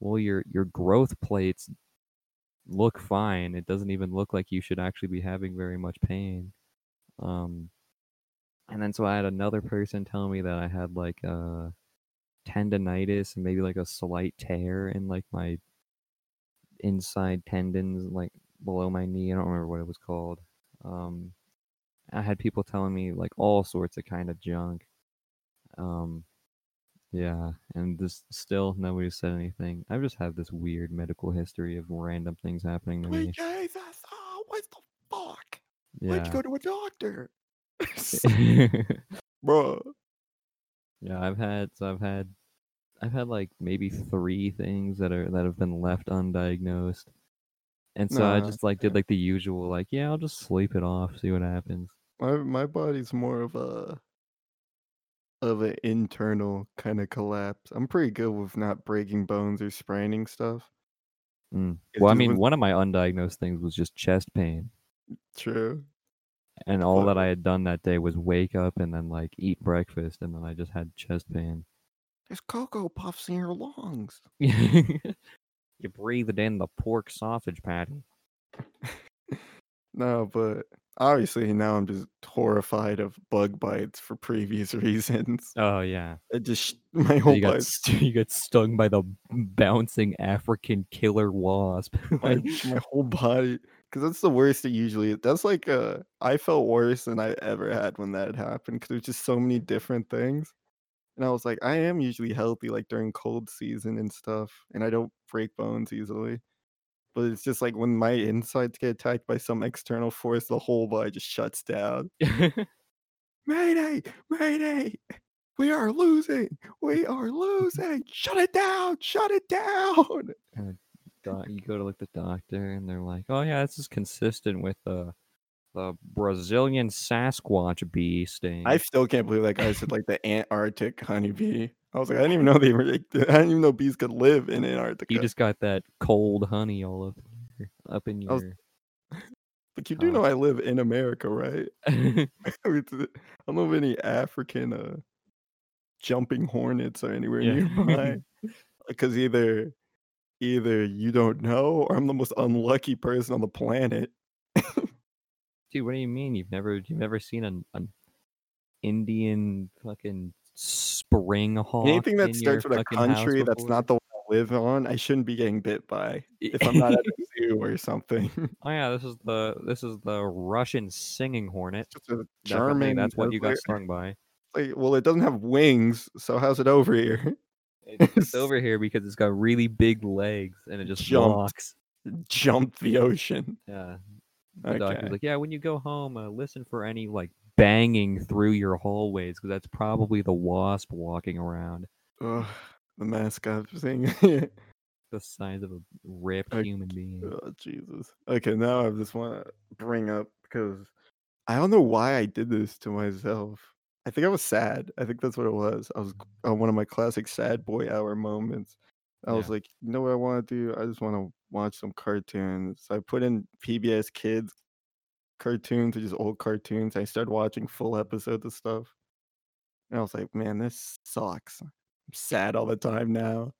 well, your your growth plates look fine. It doesn't even look like you should actually be having very much pain. Um. And then so I had another person tell me that I had like uh, tendinitis and maybe like a slight tear in like my inside tendons, like below my knee. I don't remember what it was called. Um, I had people telling me like all sorts of kind of junk. Um, yeah, and this still nobody said anything. I just have this weird medical history of random things happening to me. Wait, Jesus, oh, what the fuck? Yeah. Why'd you go to a doctor? Bro, yeah, I've had so I've had I've had like maybe three things that are that have been left undiagnosed, and so nah, I just like did like the usual like yeah I'll just sleep it off, see what happens. My my body's more of a of an internal kind of collapse. I'm pretty good with not breaking bones or spraining stuff. Mm. Well, I mean, was... one of my undiagnosed things was just chest pain. True. And all but... that I had done that day was wake up and then like eat breakfast, and then I just had chest pain. There's Cocoa Puffs in your lungs. You breathed in the pork sausage patty. No, but obviously now I'm just horrified of bug bites for previous reasons. Oh yeah, it just my whole you got, st- you got stung by the bouncing African killer wasp. my, my whole body, because that's the worst. It usually that's like uh, I felt worse than I ever had when that happened because there's just so many different things. And I was like, I am usually healthy, like during cold season and stuff, and I don't break bones easily. But it's just like when my insides get attacked by some external force, the whole body just shuts down. Mayday! Mayday! We are losing! We are losing! Shut it down! Shut it down! And doc, you go to like the doctor, and they're like, "Oh yeah, this is consistent with the." Uh... The Brazilian Sasquatch bee sting. I still can't believe that guy said like the Antarctic honeybee. I was like, I didn't even know they were. Like, I didn't even know bees could live in Antarctica. You just got that cold honey all up, up in your. I was, but you do uh, know I live in America, right? I don't know of any African uh, jumping hornets or anywhere yeah. nearby. Because either, either you don't know, or I'm the most unlucky person on the planet. Dude, what do you mean? You've never you've never seen an, an Indian fucking spring hawk? Anything that in starts with a country that's not the one I live on, I shouldn't be getting bit by if I'm not at the zoo or something. Oh yeah, this is the this is the Russian singing hornet. It's a German. That's what you got stung by. Like, well, it doesn't have wings, so how's it over here? It's over here because it's got really big legs and it just jumped, walks. Jumped the ocean. Yeah. The okay. doctor's like, yeah, when you go home, uh, listen for any like banging through your hallways because that's probably the wasp walking around. Ugh, the mascot thing. The size of a ripped okay. human being. Oh, Jesus. Okay, now I just want to bring up because I don't know why I did this to myself. I think I was sad. I think that's what it was. I was on one of my classic sad boy hour moments. I yeah. was like, you know what I want to do? I just want to watch some cartoons. So I put in P B S Kids cartoons, or just old cartoons. I started watching full episodes of stuff. And I was like, man, this sucks. I'm sad all the time now.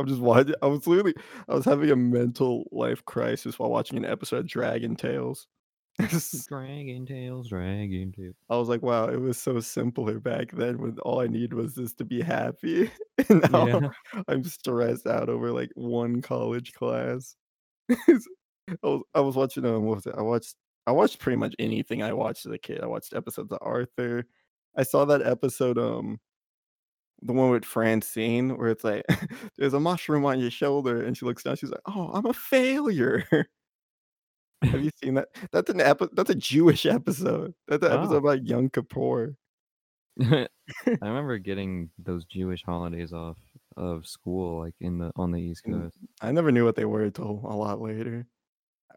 I'm just watching. I was literally, I was having a mental life crisis while watching an episode of Dragon Tales. Dragon Tales, Dragon Tales. I was like, wow, it was so simpler back then when all I needed was just to be happy. And now yeah. I'm stressed out over like one college class. I, was, I was watching um, what was it? I watched I watched pretty much anything I watched as a kid. I watched episodes of Arthur. I saw that episode, um the one with Francine, where it's like there's a mushroom on your shoulder, and she looks down, she's like, oh, I'm a failure. Have you seen that? That's an epi- That's a Jewish episode. That's an oh. episode about Yom Kippur. I remember getting those Jewish holidays off of school, like in the on the East Coast. I never knew what they were until a lot later.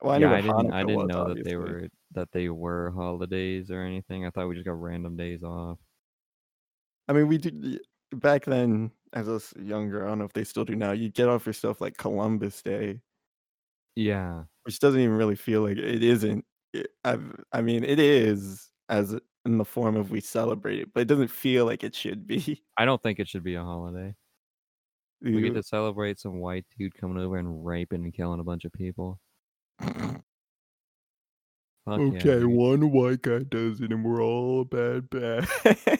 Well, I yeah, knew I didn't. I didn't was, know obviously. that they were that they were holidays or anything. I thought we just got random days off. I mean, we did back then as us younger. I don't know if they still do now. You get off your stuff like Columbus Day. Yeah. Which doesn't even really feel like it isn't. It, I've, I mean, it is as in the form of we celebrate it, but it doesn't feel like it should be. I don't think it should be a holiday. Ew. We get to celebrate some white dude coming over and raping and killing a bunch of people. Fuck okay, yeah, one white guy does it and we're all bad, bad.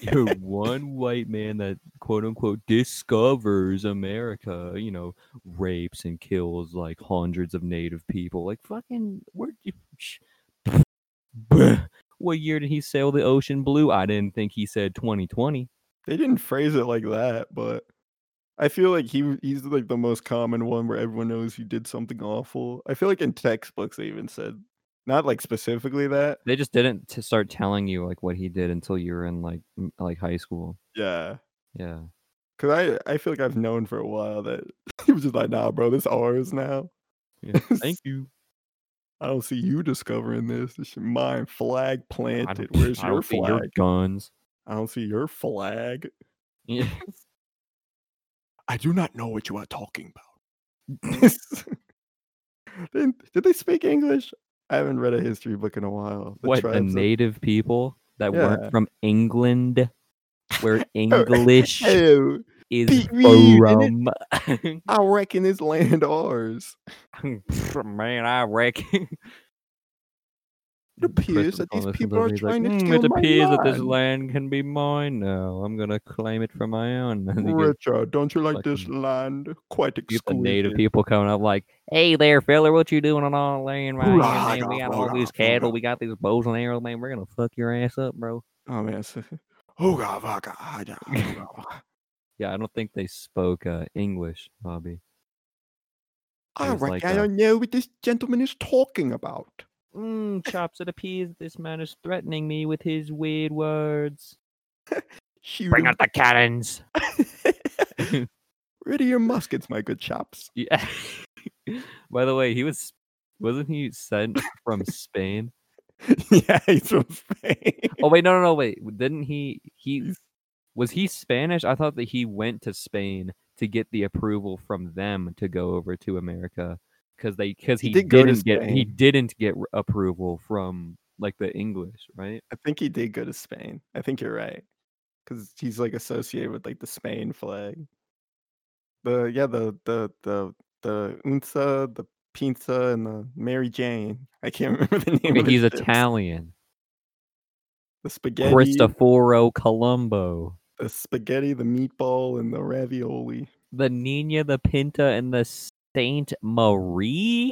You're one white man that, quote unquote, discovers America, you know, rapes and kills like hundreds of native people. Like, fucking, where you... What year did he sail the ocean blue? I didn't think he said twenty twenty. They didn't phrase it like that, but I feel like he he's like the most common one where everyone knows he did something awful. I feel like in textbooks they even said not like specifically that. They just didn't t- start telling you like what he did until you were in like m- like high school. Yeah. Yeah. Because I, I feel like I've known for a while that he was just like, nah, bro, this ours now. Yeah. Thank you. I don't see you discovering this. This is mine. Flag planted. Where's I don't your flag? Your guns. I don't see your flag. Yeah. I do not know what you are talking about. did, did they speak English? I haven't read a history book in a while. The what, the native of... people that yeah. weren't from England, where English oh, is from? It, I reckon it's land ours. Man, I reckon. It appears that these people are trying like, to steal mm, It appears my that this land can be mine now. I'm going to claim it for my own. Richard, don't you like fucking... this land? Quite exclusive. You get the native people coming up like, hey there, fella, what you doing on our land right now, man? We got all these cattle. We got these bows and arrows, man. We're going to fuck your ass up, bro. Oh, man. Yeah, I don't think they spoke uh, English, Bobby. I reckon like, I don't know what this gentleman is talking about. Mm, chops, it appears this man is threatening me with his weird words. Bring out the cannons. Rid of your muskets, my good Chops. Yeah. By the way, he was wasn't he sent from Spain? Yeah, he's from Spain. Oh wait, no, no, no, wait. Didn't he? He was he Spanish? I thought that he went to Spain to get the approval from them to go over to America. Because they, because he, he did didn't get, he didn't get approval from like the English, right? I think he did go to Spain. I think you're right, because he's like associated with like the Spain flag. The yeah, the the the the Unza, the Pinza, and the Mary Jane. I can't remember the name. I mean, of he's Italian. The spaghetti, Cristoforo Colombo. The spaghetti, the meatball, and the ravioli. The Nina, the Pinta, and the Saint Maria.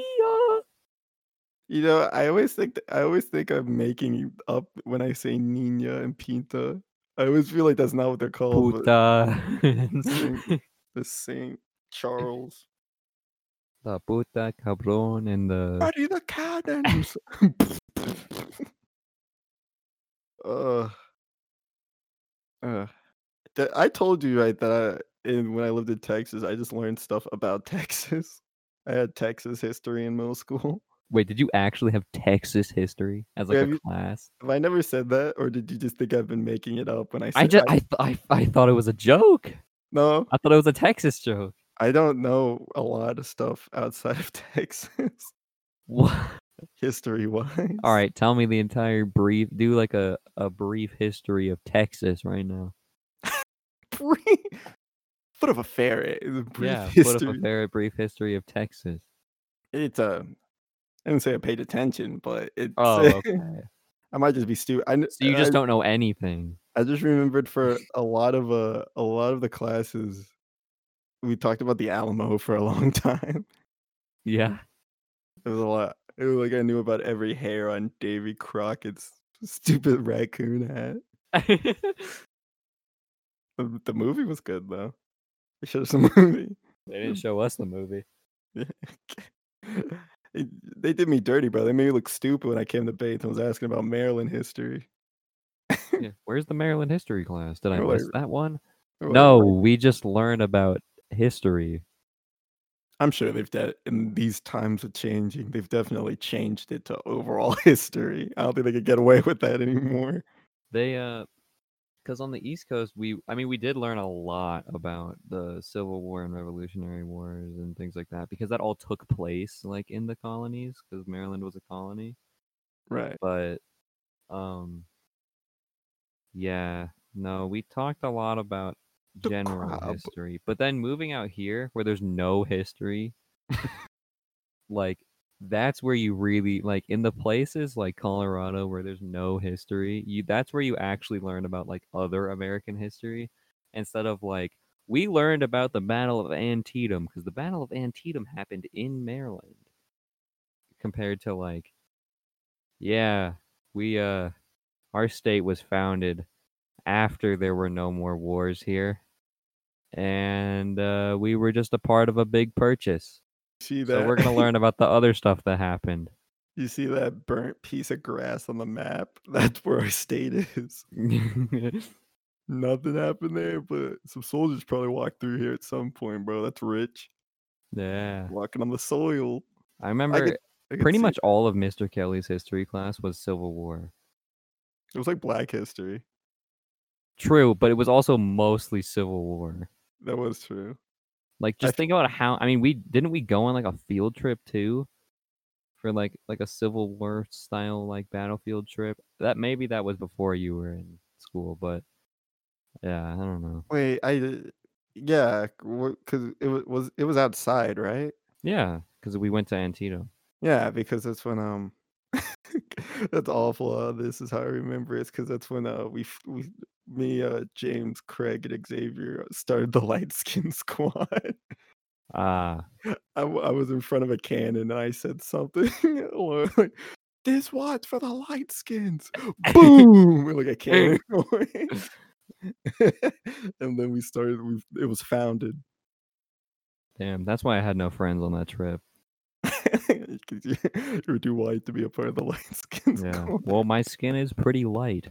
You know, I always think th- I always think I'm making up when I say Nina and Pinta. I always feel like that's not what they're called. Puta. But... the Saint Charles. The puta cabron and the. Are you the cannons? uh, uh, I told you right that. I... And when I lived in Texas, I just learned stuff about Texas. I had Texas history in middle school. Wait, did you actually have Texas history as like yeah, a you, class? Have I never said that, or did you just think I've been making it up when I said I just I I, th- I I thought it was a joke. No, I thought it was a Texas joke. I don't know a lot of stuff outside of Texas. What history wise? All right, tell me the entire brief. Do like a a brief history of Texas right now. Brief. Foot of a ferret. Yeah, history. Foot of a ferret. Brief history of Texas. It's a. Uh, I didn't say I paid attention, but it's. Oh, okay. I might just be stupid. I, so you just I, don't know anything. I just remembered for a lot of uh, a lot of the classes, we talked about the Alamo for a long time. Yeah, it was a lot. It was like I knew about every hair on Davy Crockett's stupid raccoon hat. the, the movie was good though. They showed us the movie. They didn't show us the movie. Yeah. They, they did me dirty, bro. They made me look stupid when I came to Bates and was asking about Maryland history. Yeah. Where's the Maryland history class? Did I miss like, that one? No, like, we just learned about history. I'm sure they've done it in these times of changing. They've definitely changed it to overall history. I don't think they could get away with that anymore. They, uh... Because on the East Coast, we, I mean, we did learn a lot about the Civil War and Revolutionary Wars and things like that, because that all took place, like, in the colonies, because Maryland was a colony. Right. But, um, yeah, no, we talked a lot about the general crab. history, but then moving out here, where there's no history, like, that's where you really like in the places like Colorado where there's no history, you that's where you actually learn about like other American history instead of like we learned about the Battle of Antietam because the Battle of Antietam happened in Maryland compared to like yeah we uh our state was founded after there were no more wars here and uh we were just a part of a big purchase. See that? So we're going to learn about the other stuff that happened. You see that burnt piece of grass on the map? That's where our state is. Nothing happened there, but some soldiers probably walked through here at some point, bro. That's rich. Yeah. Walking on the soil. I remember I could, I could pretty much it. all of Mister Kelly's history class was Civil War. It was like Black history. True, but it was also mostly Civil War. That was true. Like, just I think th- about how, I mean, we didn't we go on like a field trip too, for like like a Civil War style like battlefield trip. That maybe that was before you were in school, but yeah, I don't know. Wait, I yeah, because it was it was outside, right? Yeah, because we went to Antietam. Yeah, because that's when um, that's awful. Uh, this is how I remember it. Because that's when uh we we. Me, uh, James, Craig, and Xavier started the Light Skin Squad. Ah, uh, I, w- I was in front of a cannon and I said something like, "This watch for the light skins!" Boom! We're like a cannon, and then we started. We it was founded. Damn, that's why I had no friends on that trip. you, you were too white to be a part of the Light Skin Squad. Yeah. Well, my skin is pretty light.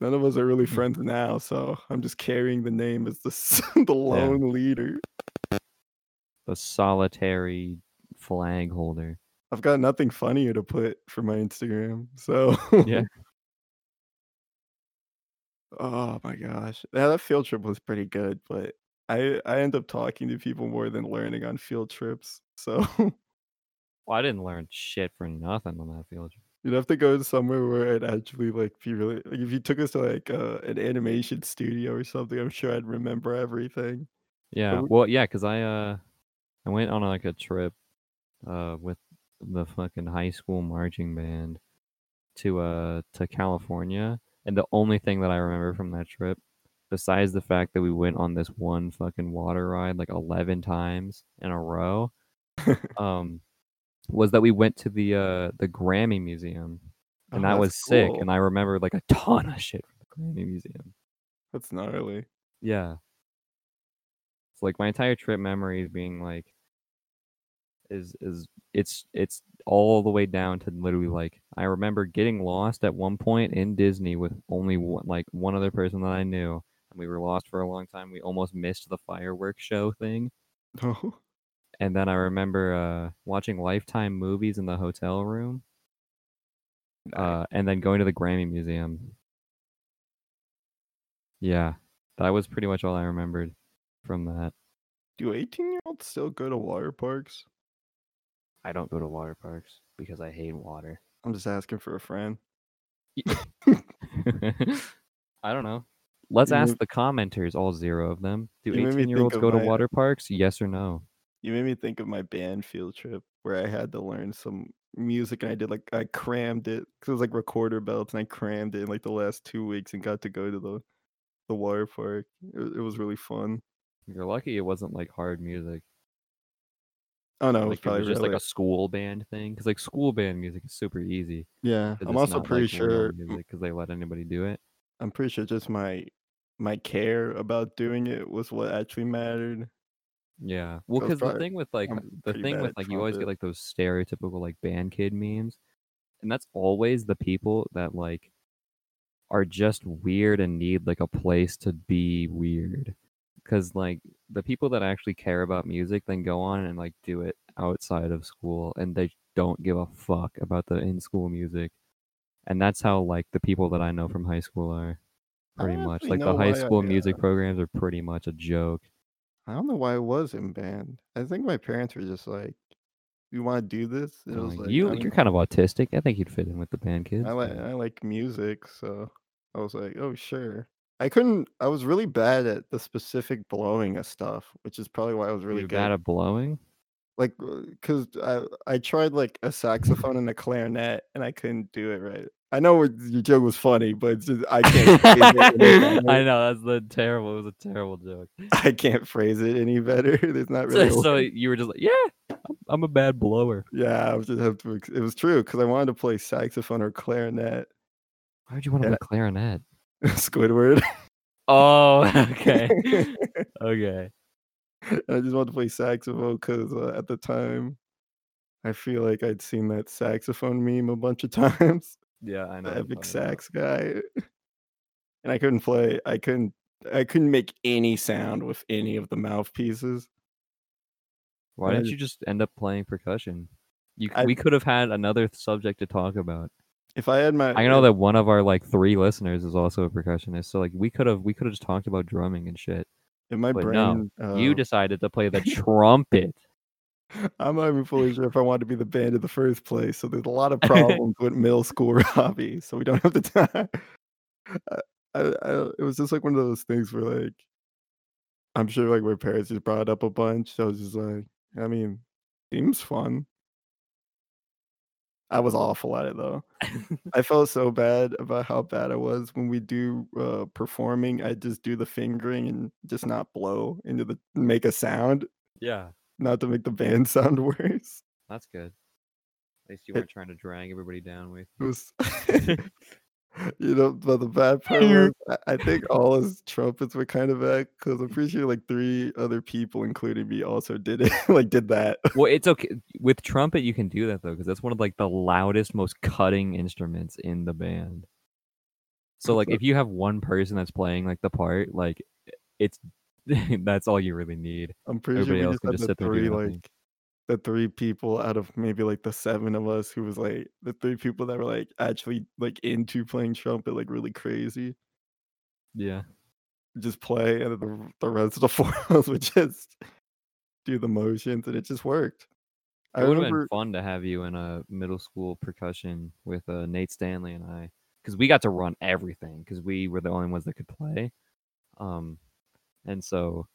None of us are really friends now, so I'm just carrying the name as the the lone yeah. leader, the solitary flag holder. I've got nothing funnier to put for my Instagram, so yeah. Oh my gosh, yeah, that field trip was pretty good, but I I end up talking to people more than learning on field trips. So, well, I didn't learn shit for nothing on that field trip. You'd have to go somewhere where I'd actually like be really like if you took us to like uh, an animation studio or something, I'm sure I'd remember everything. Yeah, we... well, yeah, because I uh, I went on like a trip uh with the fucking high school marching band to uh to California, and the only thing that I remember from that trip, besides the fact that we went on this one fucking water ride like eleven times in a row, um. was that we went to the uh, the Grammy Museum, and oh, that was sick. Cool. And I remember like a ton of shit from the Grammy Museum. That's gnarly. Yeah. It's like my entire trip memory being like, is is it's it's all the way down to literally like I remember getting lost at one point in Disney with only one, like one other person that I knew, and we were lost for a long time. We almost missed the fireworks show thing. Oh. And then I remember uh, watching Lifetime movies in the hotel room, uh, and then going to the Grammy Museum. Yeah, that was pretty much all I remembered from that. Do eighteen-year-olds still go to water parks? I don't go to water parks because I hate water. I'm just asking for a friend. I don't know. Let's you ask made... the commenters, all zero of them. Do you eighteen-year-olds go my... to water parks? Yes or no? You made me think of my band field trip where I had to learn some music, and I did like I crammed it because it was like recorder belts, and I crammed it in like the last two weeks and got to go to the the water park. It, it was really fun. You're lucky it wasn't like hard music. Oh no, like, it was probably it was just really... like a school band thing because like school band music is super easy. Yeah, I'm also pretty like sure because they let anybody do it. I'm pretty sure just my my care about doing it was what actually mattered. Yeah, well, because the thing with like I'm the thing with like you always it. get like those stereotypical like band kid memes, and that's always the people that like are just weird and need like a place to be weird. Because like the people that actually care about music then go on and like do it outside of school, and they don't give a fuck about the in school music, and that's how like the people that I know from high school are pretty much like the high school I, yeah. music programs are pretty much a joke. I don't know why I was in band. I think my parents were just like, "You want to do this?" It was like, you, you're kind of autistic. I think you'd fit in with the band kids. I like I like music, so I was like, "Oh, sure." I couldn't. I was really bad at the specific blowing of stuff, which is probably why I was really good. Bad at blowing. Like, because I I tried like a saxophone and a clarinet, and I couldn't do it right. I know your joke was funny, but it's just, I can't. it I know that's the terrible. It was a terrible joke. I can't phrase it any better. There's not really. So, so you were just like, yeah, I'm a bad blower. Yeah, I was just have to. It was true because I wanted to play saxophone or clarinet. Why would you want to yeah. play clarinet? Squidward. Oh, okay, okay. I just wanted to play saxophone because uh, at the time, I feel like I'd seen that saxophone meme a bunch of times. Yeah, I know. The epic sax guy. And I couldn't play. I couldn't I couldn't make any sound with any of the mouthpieces. Why and didn't I, you just end up playing percussion? You I, we could have had another subject to talk about. If I had my, I know that one of our like three listeners is also a percussionist, so like we could have we could have just talked about drumming and shit. In my but brain, no, uh... you decided to play the trumpet. I'm not even fully sure if I wanted to be the band in the first place. So there's a lot of problems with middle school Robbie. So we don't have the time. I, I, I, it was just like one of those things where like, I'm sure like my parents just brought up a bunch. So I was just like, I mean, seems fun. I was awful at it though. I felt so bad about how bad I was when we do uh, performing. I just do the fingering and just not blow into the make a sound. Yeah. Not to make the band sound worse. That's good. At least you weren't it, trying to drag everybody down with. It was, you know, but the bad part was, I think all his trumpets were kind of act because I'm pretty sure like three other people, including me, also did it. Like did that. Well, it's okay with trumpet. You can do that though because that's one of like the loudest, most cutting instruments in the band. So like, if you have one person that's playing like the part, like it's. That's all you really need. I'm pretty Everybody sure we just had just the three, like, the three people out of maybe like the seven of us who was like the three people that were like actually like into playing trumpet, like really crazy. Yeah, just play, and the the rest of the four of us would just do the motions, and it just worked. It would have been fun to have you in a middle school percussion with uh, Nate Stanley and I, because we got to run everything because we were the only ones that could play. Um. And so,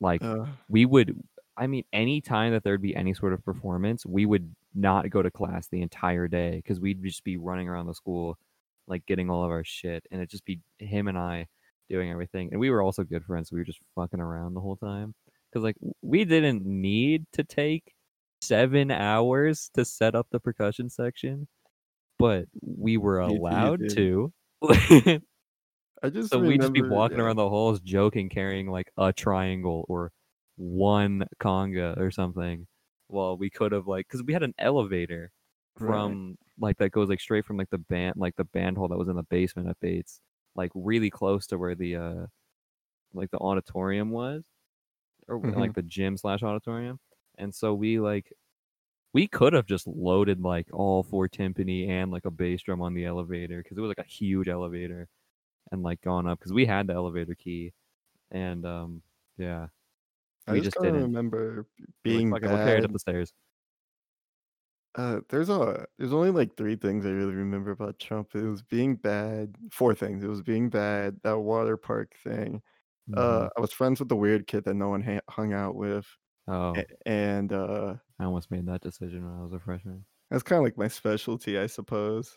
like, uh, we would, I mean, any time that there'd be any sort of performance, we would not go to class the entire day because we'd just be running around the school, like, getting all of our shit. And it'd just be him and I doing everything. And we were also good friends. So we were just fucking around the whole time. Because, like, we didn't need to take seven hours to set up the percussion section, but we were allowed to. I just so we just be walking yeah. around the halls joking, carrying like a triangle or one conga or something. Well, we could have like, because we had an elevator from right. like that goes like straight from like the band, like the band hall that was in the basement at Bates, like really close to where the uh, like the auditorium was, or mm-hmm. like the gym slash auditorium. And so we like, we could have just loaded like all four timpani and like a bass drum on the elevator because it was like a huge elevator. And like gone up because we had the elevator key, and um, yeah, we I just, just didn't remember being like carried up the stairs. Uh, there's a there's only like three things I really remember about Trump. It was being bad. Four things. It was being bad. That water park thing. Mm-hmm. Uh, I was friends with the weird kid that no one ha- hung out with. Oh, a- and uh, I almost made that decision when I was a freshman. That's kind of like my specialty, I suppose.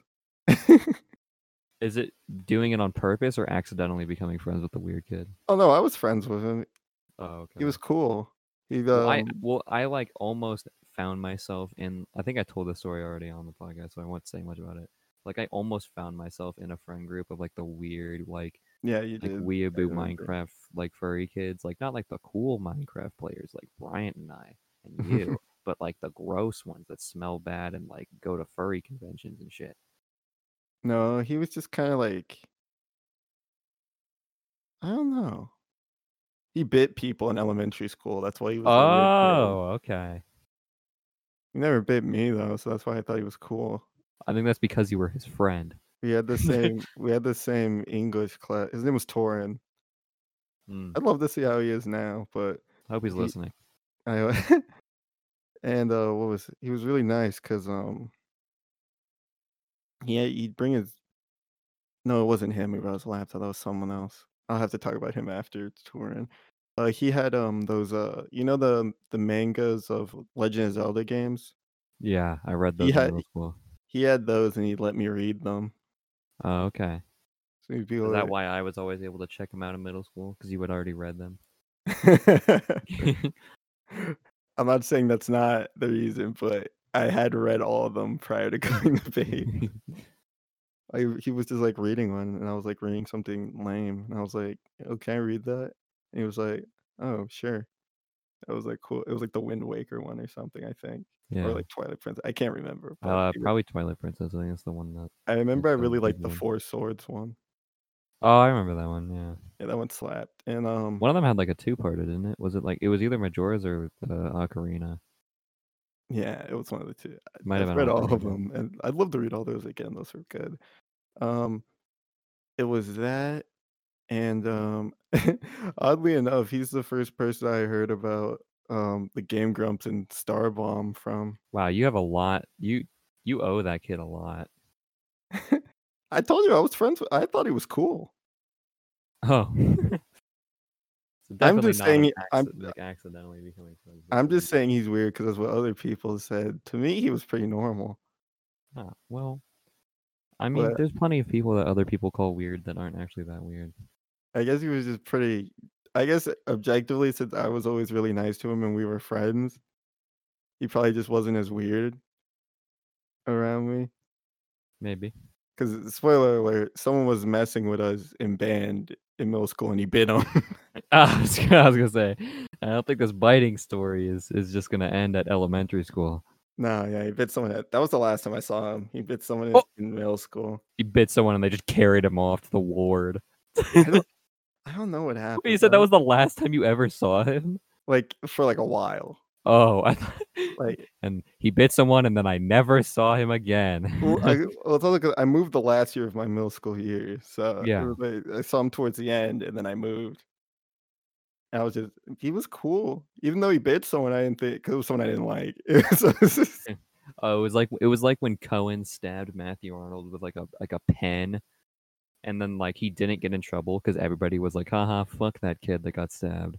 Is it doing it on purpose or accidentally becoming friends with the weird kid? Oh no, I was friends with him. Oh, okay. He was cool. He um... well, I well, I like almost found myself in. I think I told this story already on the podcast, so I won't say much about it. Like I almost found myself in a friend group of like the weird, like yeah, you like did. weeaboo Minecraft, like furry kids, like not like the cool Minecraft players, like Bryant and I and you, but like the gross ones that smell bad and like go to furry conventions and shit. No, he was just kind of like, I don't know. He bit people in elementary school. That's why he was. Oh, okay. He never bit me though, so that's why I thought he was cool. I think that's because you were his friend. We had the same. we had the same English class. His name was Torin. Mm. I'd love to see how he is now, but I hope he's he, listening. I, and uh, what was he was really nice because um. Yeah, he'd bring his. No, it wasn't him who brought his laptop. That was someone else. I'll have to talk about him after touring. Uh, he had um those uh, you know the the mangas of Legend of Zelda games. Yeah, I read those. He had, cool. he had those, and he'd let me read them. Oh, okay. So he'd be Is like, that why I was always able to check them out in middle school? Because you had already read them. I'm not saying that's not the reason, but. I had read all of them prior to going to Bates. I he was just like reading one, and I was like reading something lame, and I was like, "Oh, can I read that?" And he was like, "Oh, sure." I was like, "Cool." It was like the Wind Waker one or something, I think, yeah. Or like Twilight Princess. I can't remember. Uh, probably Twilight Princess. I think it's the one that I remember. I really liked the Four Swords one. Oh, I remember that one. Yeah, yeah, that one slapped. And um, one of them had like a two-parter, didn't it? Was it like it was either Majora's or the Ocarina? Yeah, it was one of the two. Might I've have read all of them, and I'd love to read all those again. Those were good. Um, it was that, and um, oddly enough, he's the first person I heard about um the Game Grumps and Starbomb from. Wow, you have a lot. You you owe that kid a lot. I told you I was friends with. I thought he was cool. Oh. So I'm just saying. He, I'm, like accidentally becoming friends. I'm just saying he's weird because that's what other people said. To me, he was pretty normal. Ah, well, I mean, but, there's plenty of people that other people call weird that aren't actually that weird. I guess he was just pretty. I guess objectively, since I was always really nice to him and we were friends, he probably just wasn't as weird around me. Maybe. Because spoiler alert, someone was messing with us in band in middle school, and he bit him. I was gonna say, I don't think this biting story is, is just gonna end at elementary school. No, yeah, he bit someone. At, that was the last time I saw him. He bit someone oh. in middle school. He bit someone, and they just carried him off to the ward. I, don't, I don't know what happened. You said though. That was the last time you ever saw him, like for like a while. Oh, I thought, like, and he bit someone, and then I never saw him again. I, well, it's also I moved the last year of my middle school year, so yeah, it was like, I saw him towards the end, and then I moved. And I was just—he was cool, even though he bit someone. I didn't think because it was someone I didn't like. so it, was just... uh, it was like it was like when Cohen stabbed Matthew Arnold with like a like a pen, and then like he didn't get in trouble because everybody was like, "Haha, fuck that kid that got stabbed."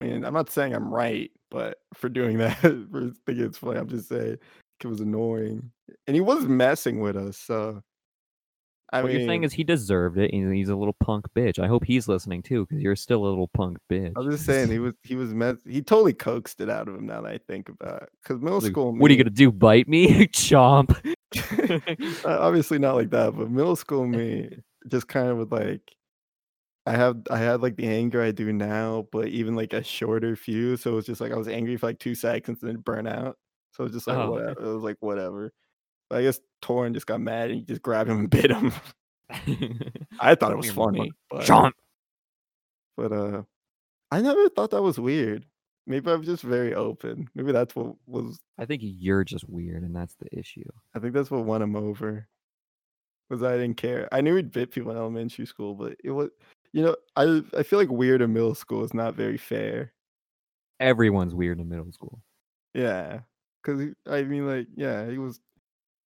I mean, I'm not saying I'm right, but for doing that, for thinking it's funny, I'm just saying it was annoying. And he was messing with us, so... I what mean, you're saying is he deserved it, and he's a little punk bitch. I hope he's listening, too, because you're still a little punk bitch. I was just saying, he was he was mess- he totally coaxed it out of him now that I think about it. Because middle like, school... What me, are you going to do, bite me? Chomp. Obviously not like that, but middle school me just kind of would like... I have I had like the anger I do now, but even like a shorter fuse. So it was just like I was angry for like two seconds and then burn out. So it was just like oh, whatever. Okay. It was like whatever. But I guess Torin just got mad and he just grabbed him and bit him. I thought it was funny. But, but uh I never thought that was weird. Maybe I'm just very open. Maybe that's what was I think you're just weird and that's the issue. I think that's what won him over. Was I didn't care. I knew he'd bit people in elementary school, but it was You know, I I feel like weird in middle school is not very fair. Everyone's weird in middle school. Yeah, because I mean, like, yeah, he was.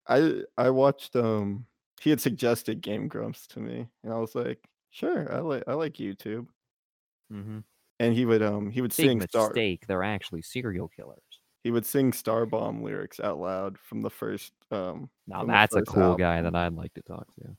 I I watched um he had suggested Game Grumps to me, and I was like, sure, I like I like YouTube. Mm-hmm. And he would um he would Big sing mistake. Star. They're actually serial killers. He would sing Starbomb lyrics out loud from the first um. Now that's a cool album. Guy that I'd like to talk to.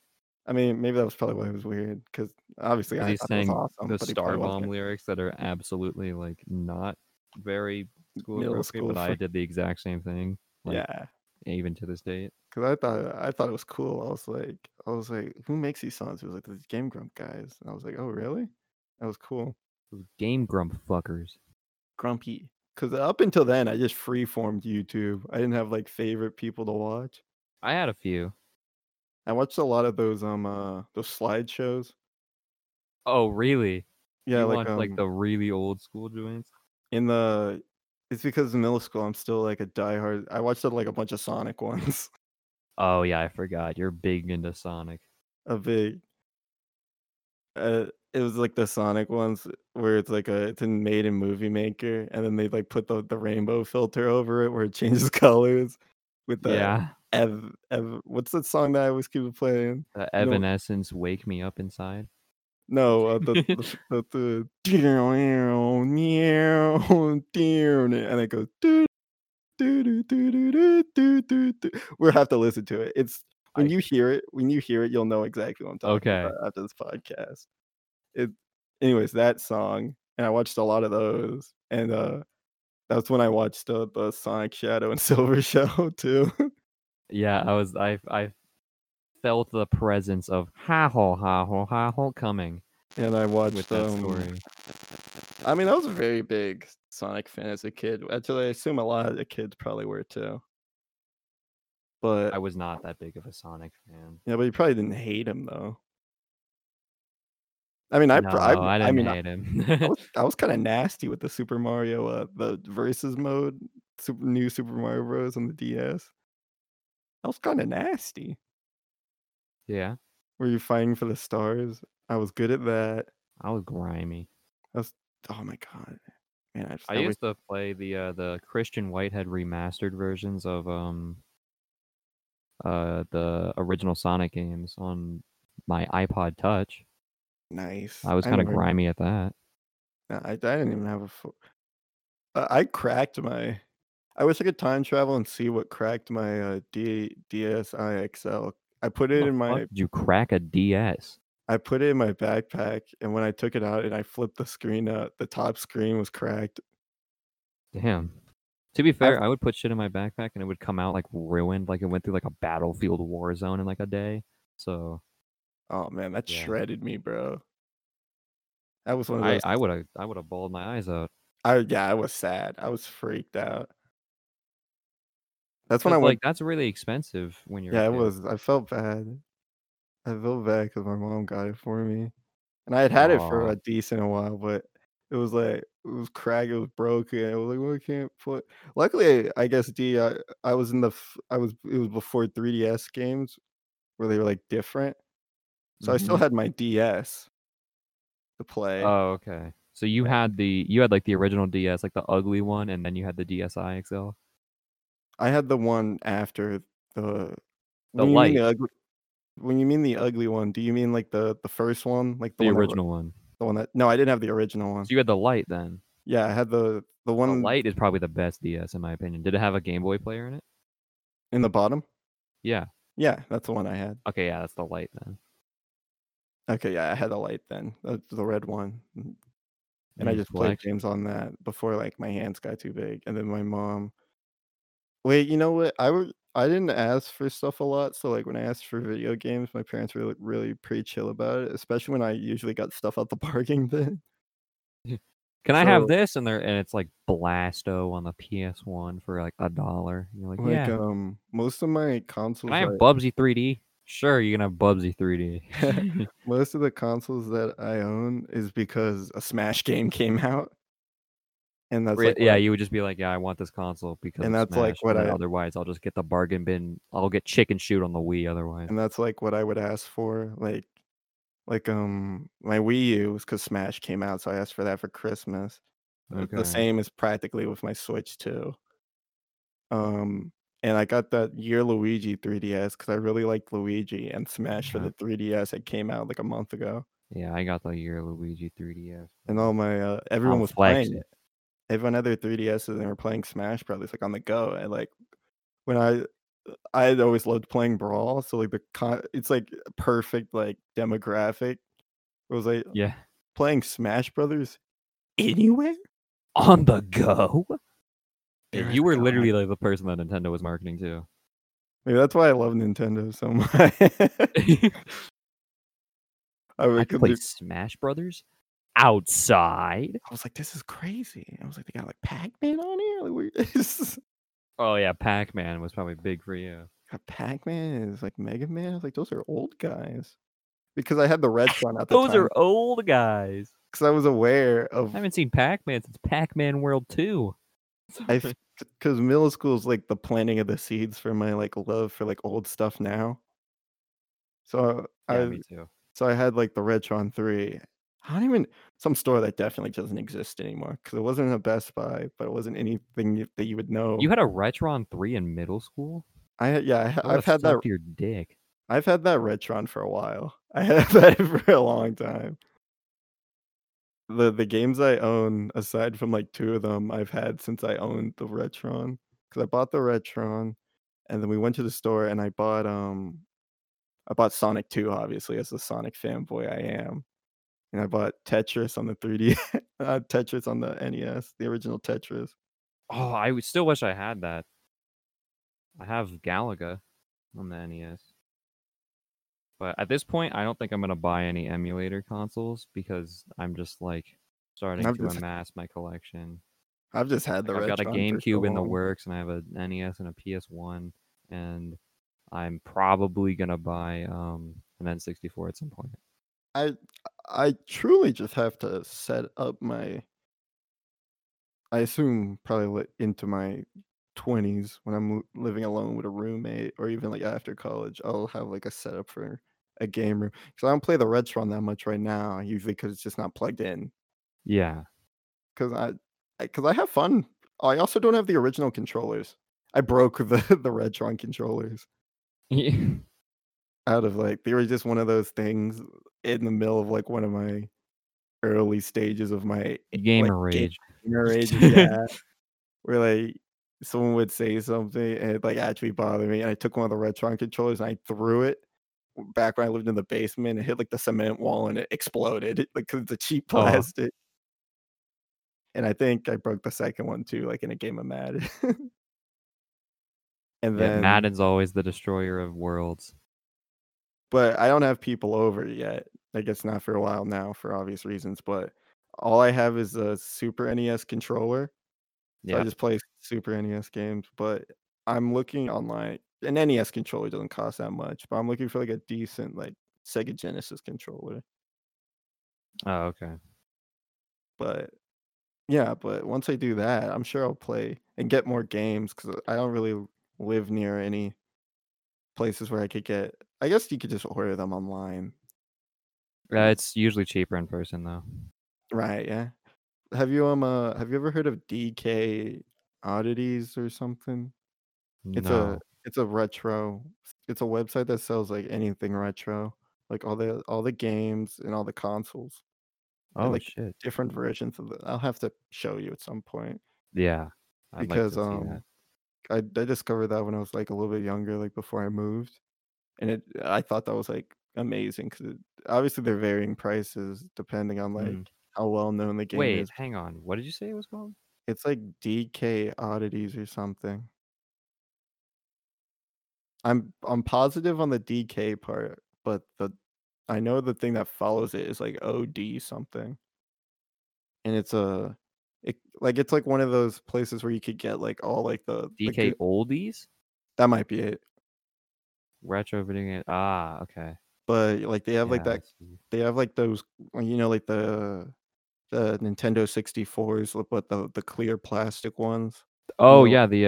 I mean, maybe that was probably why it was weird, because obviously I thought it was awesome. The Starbomb lyrics that are absolutely like not very middle school, but I did the exact same thing. Like, yeah, even to this date. Because I thought I thought it was cool. I was like, I was like, who makes these songs? It was like these Game Grump guys, and I was like, oh really? That was cool. Those Game Grump fuckers, grumpy. Because up until then, I just freeformed YouTube. I didn't have like favorite people to watch. I had a few. I watched a lot of those um uh, those slideshows. Oh really? Yeah, you like watched, um, like the really old school joints. In the, it's because in middle school I'm still like a diehard. I watched like a bunch of Sonic ones. Oh yeah, I forgot. You're big into Sonic. A big. Uh, it was like the Sonic ones where it's like a it's in made in Movie Maker, and then they like put the the rainbow filter over it where it changes colors. With the yeah. Ev, Ev, what's that song that I always keep playing? Uh, Evanescence, no. Wake Me Up Inside. No, uh, the, the, the, the and it goes do do do do do do do. We'll have to listen to it. It's when I, you hear it, when you hear it, you'll know exactly what I'm talking okay. about after this podcast. It, anyways, that song, and I watched a lot of those, and uh. That's when I watched uh, the Sonic Shadow and Silver show too. Yeah, I was I I felt the presence of ha ho ha ho ha ho coming. And I watched with that um, story. I mean, I was a very big Sonic fan as a kid. Actually, I assume a lot of the kids probably were too. But I was not that big of a Sonic fan. Yeah, but you probably didn't hate him though. I mean, I no, I, I didn't I mean, hate him. I was, I was kind of nasty with the Super Mario, uh, the versus mode Super, new Super Mario Bros. On the D S. That was kind of nasty. Yeah. Were you fighting for the stars? I was good at that. I was grimy. I was, oh my god, man! I, just, I used was... to play the uh, the Christian Whitehead remastered versions of um uh the original Sonic games on my iPod Touch. Nice. I was kind of grimy at that. No, I, I didn't even have a. Fo- uh, I cracked my. I wish I could time travel and see what cracked my uh, D- DSiXL. I put it what in my. Did you crack a D S? I put it in my backpack, and when I took it out and I flipped the screen out, the top screen was cracked. Damn. To be fair, I've... I would put shit in my backpack, and it would come out like ruined, like it went through like a battlefield war zone in like a day. So. Oh man, that yeah. shredded me, bro. That was one of those. I would have, I would have bawled my eyes out. I yeah, I was sad. I was freaked out. That's when I went... like that's really expensive when you're. Yeah, it was. I felt bad. I felt bad because my mom got it for me, and I had had Aww. it for a decent a while, but it was like it was cracked, it was broken. I was like, well, I can't play. Luckily, I guess D. I, I was in the. I was. It was before three D S games, where they were like different. So mm-hmm. I still had my D S to play. Oh, okay. So you had the you had like the original D S, like the ugly one, and then you had the D S i X L. I had the one after the the when light. You mean the ugly, when you mean the ugly one, do you mean like the, the first one, like the, the one original that, one? The one that no, I didn't have the original one. So you had the light then. Yeah, I had the the one. The light is probably the best D S in my opinion. Did it have a Game Boy player in it? In the bottom? Yeah. Yeah, that's the one I had. Okay, yeah, that's the light then. Okay, yeah, I had the light then, the, the red one, and nice I just played games on that before like my hands got too big. And then my mom, wait, you know what? I would, I didn't ask for stuff a lot, so like when I asked for video games, my parents were like really pretty chill about it, especially when I usually got stuff out the parking bin. Can so, I have this? And they're and it's like Blasto on the P S one for like a dollar. You're like, like yeah. Um, most of my consoles. Can I have I, Bubsy three D? Sure, you're gonna have Bubsy three D. Most of the consoles that I own is because a Smash game came out, and that's Re- like yeah, you would just be like, yeah, I want this console because and that's Smash, like what I otherwise I'll just get the bargain bin. I'll get Chicken Shoot on the Wii otherwise, and that's like what I would ask for. Like, like um, my Wii U was because Smash came out, so I asked for that for Christmas. Okay. The same is practically with my Switch too. Um. And I got that Year Luigi three D S because I really liked Luigi and Smash yeah. for the three D S. It came out like a month ago. Yeah, I got the Year Luigi three D S. And all my uh, everyone I'll was playing it. Everyone had their three D Ss and they were playing Smash Brothers like on the go. And like when I, I had always loved playing Brawl. So like the con- it's like perfect like demographic. It was like yeah, playing Smash Brothers anywhere on the go. Dude, you were literally like the person that Nintendo was marketing to. Maybe that's why I love Nintendo so much. I, would I could play do... Smash Brothers outside. I was like, this is crazy. I was like, they got like Pac-Man on here. Like, oh yeah, Pac-Man was probably big for you. God, Pac-Man is like Mega Man. I was like, those are old guys. Because I had the Retron at the those time. Those are old guys. Because I was aware of. I haven't seen Pac-Man since Pac-Man World two. I, because middle school is like the planting of the seeds for my like love for like old stuff now. So yeah, I, me too. So I had like the Retron three. I don't even some store that definitely doesn't exist anymore because it wasn't a Best Buy, but it wasn't anything you, that you would know. You had a Retron three in middle school? I had yeah, I, I've had that. Your dick. I've had that Retron for a while. I had that for a long time. The the games I own, aside from like two of them, I've had since I owned the Retron. Because I bought the Retron, and then we went to the store, and I bought um, I bought Sonic two, obviously, as the Sonic fanboy I am. And I bought Tetris on the three D, uh, Tetris on the N E S, the original Tetris. Oh, I would still wish I had that. I have Galaga on the N E S. But at this point, I don't think I'm going to buy any emulator consoles because I'm just like starting I've to just, amass my collection. I've just had the like, I've got a GameCube so in the works, and I have a N E S and a P S one, and I'm probably going to buy um, an N sixty-four at some point. I I truly just have to set up my, I assume probably into my twenties, when I'm living alone with a roommate, or even like after college, I'll have like a setup for a game room. Because I don't play the Retron that much right now, usually because it's just not plugged in. Yeah. Because I, because I, I have fun. I also don't have the original controllers. I broke the, the Retron controllers. Yeah. Out of like, they were just one of those things in the middle of like one of my early stages of my gamer like, rage. Gamer rage, yeah. Where like someone would say something and it like actually bothered me. And I took one of the Retron controllers and I threw it back when I lived in the basement. It hit like the cement wall and it exploded. It, like, 'cause it's a cheap plastic. Oh. And I think I broke the second one too, like in a game of Madden. And then yeah, Madden's always the destroyer of worlds. But I don't have people over yet. I guess not for a while now, for obvious reasons. But all I have is a Super N E S controller. So yeah. I just play Super N E S games. But I'm looking online. An N E S controller doesn't cost that much, but I'm looking for like a decent like Sega Genesis controller. Oh, okay. But. Yeah, but once I do that, I'm sure I'll play and get more games because I don't really live near any places where I could get... I guess you could just order them online. Uh, it's usually cheaper in person, though. Right, yeah. Have you um uh, have you ever heard of D K Oddities or something? No. It's a it's a retro. It's a website that sells like anything retro, like all the all the games and all the consoles. Oh, like shit. Different versions of it. I'll have to show you at some point. Yeah. I'd because like um, I, I discovered that when I was like a little bit younger, like before I moved. And it, I thought that was like amazing because obviously they're varying prices depending on like mm. how well known the game Wait, is. Wait, hang on. What did you say it was called? It's like D K Oddities or something. I'm I'm positive on the D K part, but the I know the thing that follows it is like O D something. And it's a it, like it's like one of those places where you could get like all like the D K the good, oldies? That might be it. Retroviting it. Ah, okay. But like they have yeah, like that they have like those, you know, like the the Nintendo sixty-fours, but the the clear plastic ones. Oh, you know? Yeah, the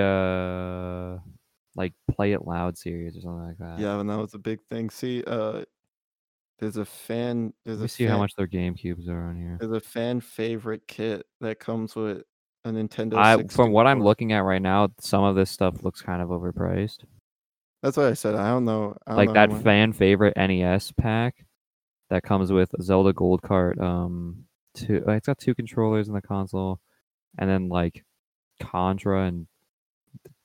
uh like Play It Loud series or something like that. Yeah, and that was a big thing. See, uh There's a fan. There's Let me a see fan, how much their GameCubes are on here. There's a fan favorite kit that comes with a Nintendo. I, from what I'm looking at right now, some of this stuff looks kind of overpriced. That's what I said. I don't know. I don't like know that what. Fan favorite N E S pack that comes with Zelda Gold Cart. Um, two. It's got two controllers in the console, and then like Contra and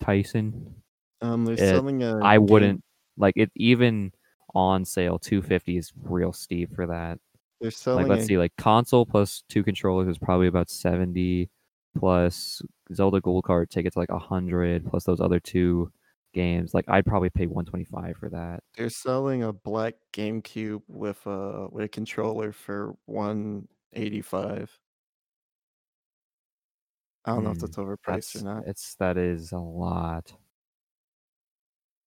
Tyson. Um, they're it, selling a. I game. wouldn't like it even. On sale, two hundred fifty dollars is real steep for that. They're selling. Like, let's a... see, like console plus two controllers is probably about seventy dollars. Plus Zelda Gold Card tickets like one hundred dollars. Plus those other two games, like I'd probably pay one hundred twenty-five dollars for that. They're selling a black GameCube with a with a controller for one hundred eighty-five dollars. I don't mm, know if that's overpriced that's, or not. It's that is a lot.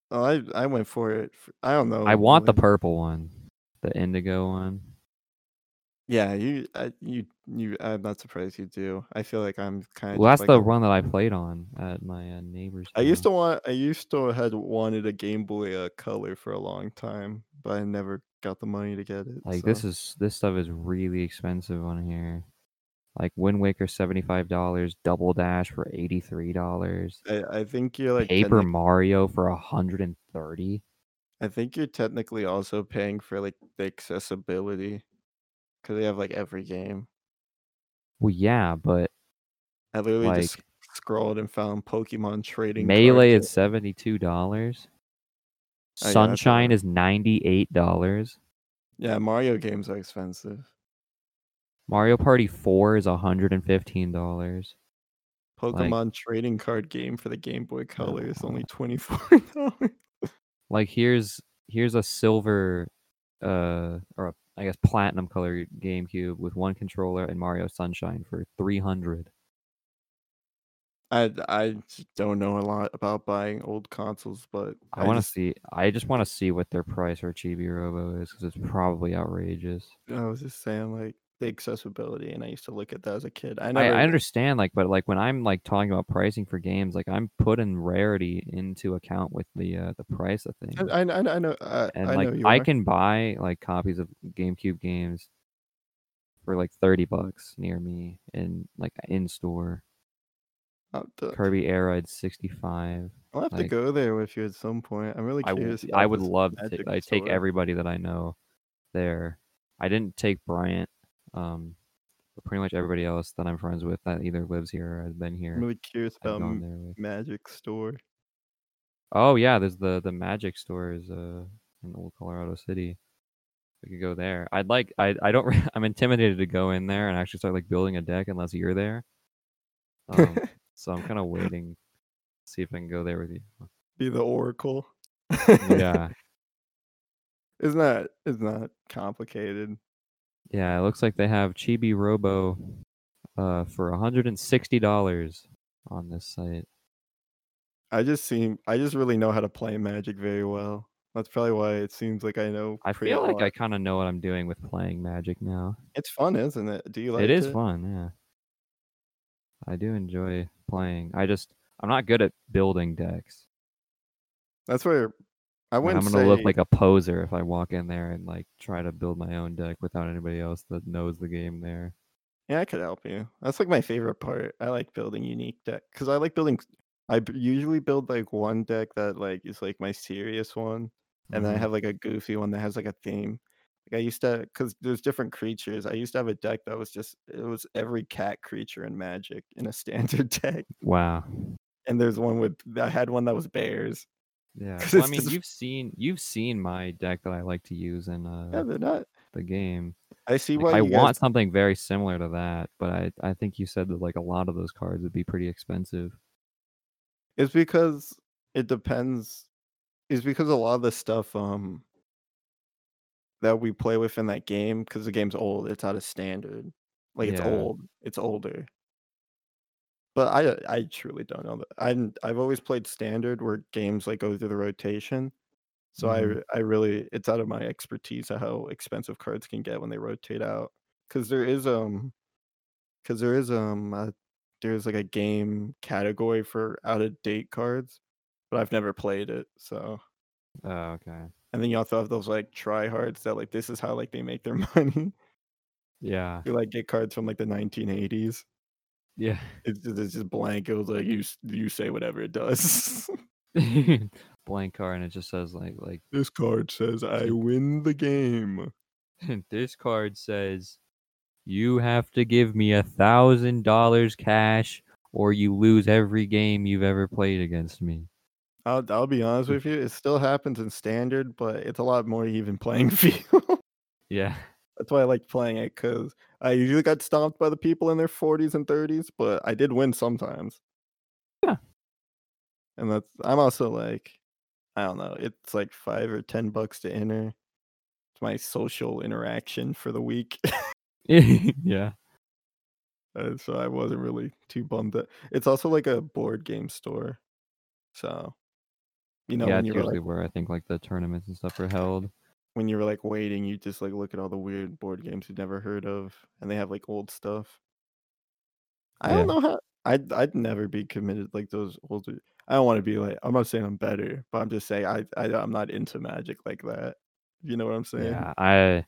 Oh, I, I went for it. For, I don't know. I want the purple one, the indigo one. Yeah, you, I, you, you. I'm not surprised you do. I feel like I'm kind of. Well, that's like the one that I played on at my uh, neighbor's. I home. used to want. I used to had wanted a Game Boy uh, Color for a long time, but I never got the money to get it. Like so. this is this stuff is really expensive on here. Like Wind Waker, seventy-five dollars. Double Dash for eighty-three dollars. I, I think you're like Paper technic- Mario for a hundred and thirty. I think you're technically also paying for like the accessibility because they have like every game. Well, yeah, but I literally like, just scrolled and found Pokemon Trading. Melee is seventy-two dollars. Oh, Sunshine yeah, is ninety-eight dollars. Yeah, Mario games are expensive. Mario Party four is one hundred fifteen dollars. Pokemon like, trading card game for the Game Boy Color uh, is only twenty-four dollars. Like here's here's a silver uh or a, I guess platinum color GameCube with one controller and Mario Sunshine for three hundred dollars. I I don't know a lot about buying old consoles, but I, I want to see. I just want to see what their price for Chibi Robo is because it's probably outrageous. I was just saying like the accessibility, and I used to look at that as a kid. I, never... I, I understand, like, but like when I'm like talking about pricing for games, like I'm putting rarity into account with the uh, the price of things. I, I, I know, uh, and I like know you I are. Can buy like copies of GameCube games for like thirty bucks near me in like in store. To... Kirby Air Ride sixty-five. I'll have like, to go there with you at some point. I'm really curious. I, I would love to. I take everybody that I know there. I didn't take Bryant, um, but pretty much everybody else that I'm friends with that either lives here or has been here. I'm really curious about m- Magic Store. Oh yeah, there's the the Magic Store is uh in Old Colorado City. We could go there. I'd like. I I don't. I'm intimidated to go in there and actually start like building a deck unless you're there. Um, so I'm kind of waiting to see if I can go there with you. Be the oracle. Yeah. It's not, it's not complicated. Yeah, it looks like they have Chibi Robo uh, for one hundred sixty dollars on this site. I just seem, I just really know how to play Magic very well. That's probably why it seems like I know. I feel like I kind of know what I'm doing with playing Magic now. It's fun, isn't it? Do you like it? It is fun, yeah. I do enjoy playing. I just, I'm not good at building decks. That's where I wouldn't I'm gonna say... look like a poser if I walk in there and like try to build my own deck without anybody else that knows the game there. Yeah, I could help you. That's like my favorite part. I like building unique deck because I like building. I usually build like one deck that like is like my serious one, mm-hmm. and then I have like a goofy one that has like a theme. Like I used to, because there's different creatures. I used to have a deck that was just it was every cat creature in Magic in a standard deck. Wow. And there's one with I had one that was bears. Yeah, well, I mean, just... you've seen you've seen my deck that I like to use in uh, yeah, they're not... the game. I see why like, I guys... want something very similar to that, but I, I think you said that like a lot of those cards would be pretty expensive. It's because it depends. It's because a lot of the stuff um that we play with in that game, because the game's old, it's out of standard. Like it's yeah. old, it's older. But I I truly don't know. I'm, I've always played standard where games like go through the rotation. So mm-hmm. I I really, it's out of my expertise of how expensive cards can get when they rotate out. Because there is, um, because there is, um, a, there's like a game category for out of date cards, but I've never played it. So. Oh, okay. And then you also have those like tryhards that like, this is how like they make their money. Yeah. You like get cards from like the nineteen eighties. Yeah, it's just, it's just blank. It was like you you say whatever it does. Blank card, and it just says like like this card says I win the game. This card says you have to give me a thousand dollars cash, or you lose every game you've ever played against me. I'll I'll be honest with you, it still happens in standard, but it's a lot more even playing field. Yeah. That's why I like playing it, because I usually got stomped by the people in their forties and thirties, but I did win sometimes. Yeah. And that's, I'm also like, I don't know, it's like five or ten bucks to enter. It's my social interaction for the week. Yeah. Uh, so I wasn't really too bummed that it's also like a board game store. So, you know, yeah, when it's you're usually like, where I think like the tournaments and stuff are held. When you were like waiting, you just like look at all the weird board games you've never heard of, and they have like old stuff. I yeah. don't know how I'd I'd never be committed like those old. I don't want to be like I'm not saying I'm better, but I'm just saying I, I I'm not into Magic like that. You know what I'm saying? Yeah, I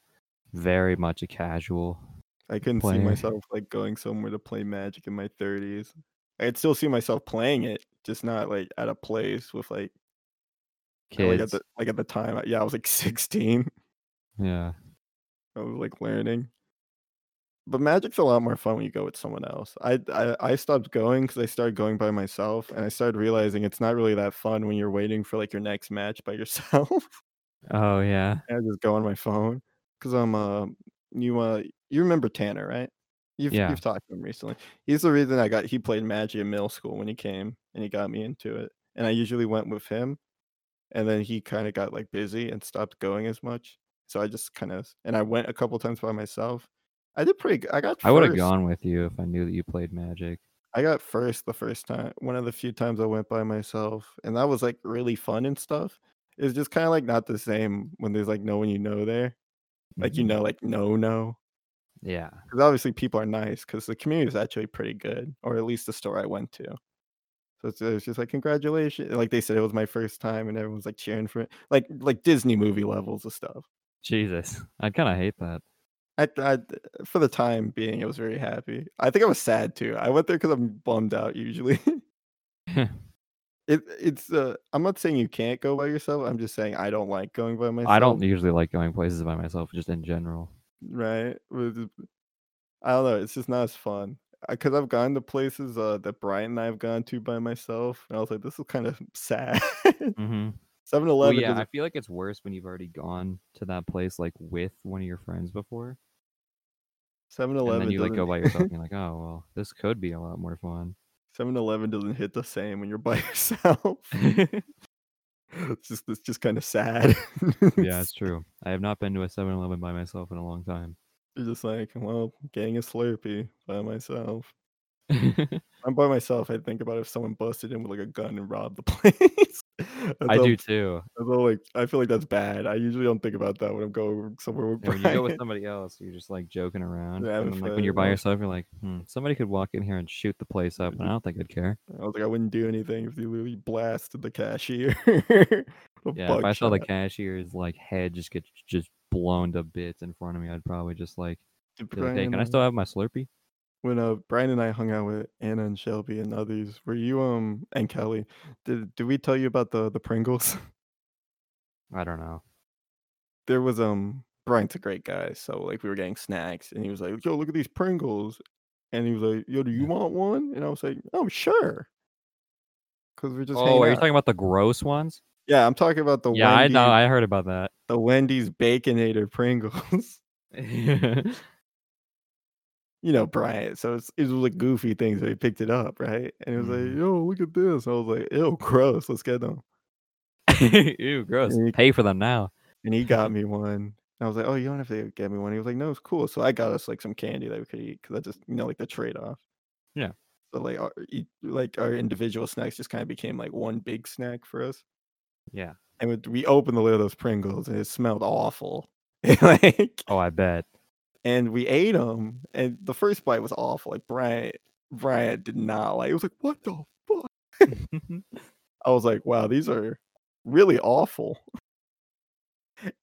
very much a casual. I couldn't player. see myself like going somewhere to play Magic in my thirties. I could still see myself playing it, just not like at a place with like. Kids. Like at, the, like at the time, yeah, I was like sixteen. Yeah, I was like learning, but Magic's a lot more fun when you go with someone else. I I, I stopped going because I started going by myself, and I started realizing it's not really that fun when you're waiting for like your next match by yourself. Oh yeah, and I just go on my phone because I'm uh you uh you remember Tanner, right? You've yeah. you've talked to him recently. He's the reason I got he played Magic in middle school when he came, and he got me into it, and I usually went with him. And then he kind of got like busy and stopped going as much. So I just kind of, and I went a couple times by myself. I did pretty good. I got first. I would have gone with you if I knew that you played Magic. I got first the first time, one of the few times I went by myself. And that was like really fun and stuff. It's just kind of like not the same when there's like no one you know there. Like, you know, like no, no. Yeah. Because obviously people are nice, because the community is actually pretty good, or at least the store I went to. So it's, it's just like, congratulations. Like they said, it was my first time, and everyone's like cheering for it. Like like Disney movie levels of stuff. Jesus. I kind of hate that. I, I, for the time being, I was very happy. I think I was sad too. I went there because I'm bummed out usually. It, it's uh, I'm not saying you can't go by yourself. I'm just saying I don't like going by myself. I don't usually like going places by myself, just in general. Right? I don't know. It's just not as fun because I've gone to places uh, that Bryant and I have gone to by myself, and I was like, this is kind of sad. Mm-hmm. Seven Eleven. Well, yeah, doesn't... I feel like it's worse when you've already gone to that place like with one of your friends before. Seven Eleven. And then you doesn't... like go by yourself, and you're like, oh well, this could be a lot more fun. seven eleven doesn't hit the same when you're by yourself. it's just it's just kind of sad. Yeah, it's true. I have not been to a seven eleven by myself in a long time. You're just like, well, getting a Slurpee by myself. I'm by myself. I think about if someone busted in with like a gun and robbed the place. I all, do too. All, like, I feel like that's bad. I usually don't think about that when I'm going somewhere with Brian. When you go with somebody else, you're just like joking around. Yeah, and then, like, when you're by yourself, you're like, hmm, somebody could walk in here and shoot the place up, and I don't think I'd care. I was like, I wouldn't do anything if you really blasted the cashier. Yeah, if I saw shot. The cashier's like head just get just blown to bits in front of me, I'd probably just like, Brian, like, hey, can I still have my Slurpee? When uh, Brian and I hung out with Anna and Shelby and others, were you um and Kelly? Did did we tell you about the, the Pringles? I don't know. There was um Brian's a great guy, so like we were getting snacks, and he was like, "Yo, look at these Pringles," and he was like, "Yo, do you want one?" And I was like, "Oh, sure," because we're just. Oh, are you out. Talking about the gross ones? Yeah, I'm talking about the. Yeah, Wendy's, I know. I heard about that. The Wendy's Baconator Pringles. You know, Bryant, so it's, it was like goofy things, but he picked it up, right? And he was mm. like, yo, look at this. I was like, ew, gross, let's get them. Ew, gross. He, Pay for them now. And he got me one. And I was like, oh, you don't have to get me one. He was like, no, it's cool. So I got us like some candy that we could eat, because I just, you know, like the trade-off. Yeah. So like our, like our individual snacks just kind of became like one big snack for us. Yeah. And we opened the lid of those Pringles, and it smelled awful. Like, oh, I bet. And we ate them, and the first bite was awful. Like, Bryant, Bryant did not like it. It was like, what the fuck? I was like, wow, these are really awful.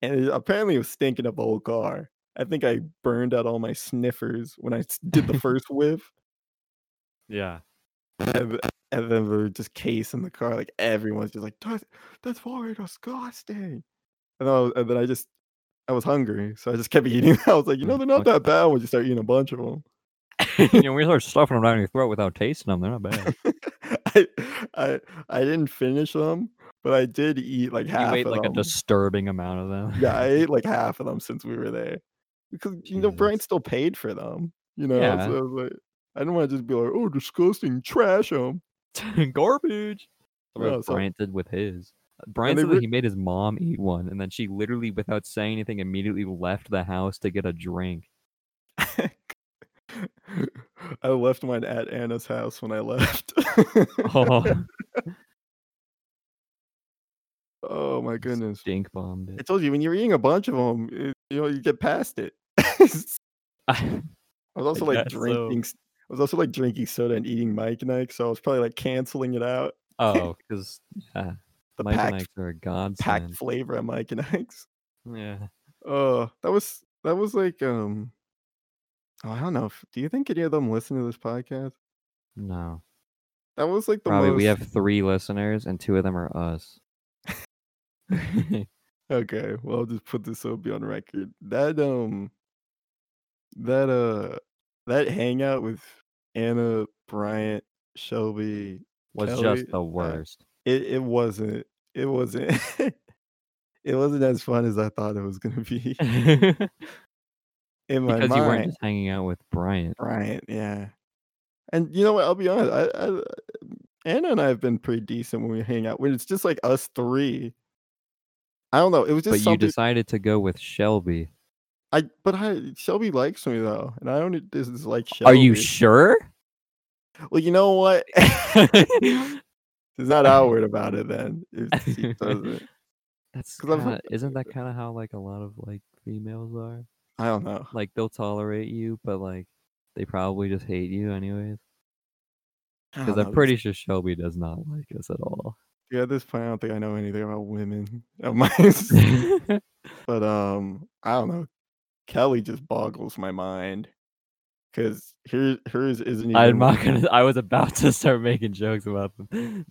And it, apparently it was stinking up the whole car. I think I burned out all my sniffers when I did the first whiff. Yeah. And, and then we were just casing the car. Like, everyone's just like, that's, that's very disgusting. And, I was, and then I just... I was hungry, so I just kept eating. I was like, you know, they're not that bad when you start eating a bunch of them. You know, we start stuffing them down your throat without tasting them. They're not bad. I, I, I didn't finish them, but I did eat like half. You ate of like them. A disturbing amount of them. Yeah, I ate like half of them since we were there, because you Jesus. know Brian still paid for them. You know, yeah. So I was like, I didn't want to just be like, oh, disgusting, trash them, garbage. No, so... Brian did with his. Brian said that he made his mom eat one, and then she literally, without saying anything, immediately left the house to get a drink. I left mine at Anna's house when I left. Oh. Oh my goodness! Stink bombed it. I told you, when you're eating a bunch of them, it, you know, you get past it. I was also I like drinking. So. I was also like drinking soda and eating Mike Nike, so I was probably like canceling it out. Oh, because. Yeah. The Mike packed, and Ike's are a godsend. Packed flavor of Mike and Ike's. Yeah. Oh, uh, that was that was like um. Oh, I don't know. If, do you think any of them listen to this podcast? No. That was like the probably most... we have three listeners and two of them are us. Okay, well, I'll just put this up on record. That um, that uh, that hangout with Anna, Bryant, Shelby was Kelly, just the worst. Uh, It it wasn't it wasn't it wasn't as fun as I thought it was gonna be. In my because mind, you weren't just hanging out with Bryant. Bryant, yeah. And you know what? I'll be honest. I, I, Anna and I have been pretty decent when we hang out. When it's just like us three, I don't know. It was just. But something... you decided to go with Shelby. I but I Shelby likes me though, and I don't dislike Shelby. Are you sure? Well, you know what. It's not outward about it then. It That's kinda, like, isn't that kind of how like a lot of like females are? I don't know. Like, they'll tolerate you, but, like, they probably just hate you anyways. Because I'm pretty sure Shelby does not like us at all. Yeah, at this point, I don't think I know anything about women. But, um, I don't know. Kelly just boggles my mind. Because hers, hers isn't even... I'm not gonna, I was about to start making jokes about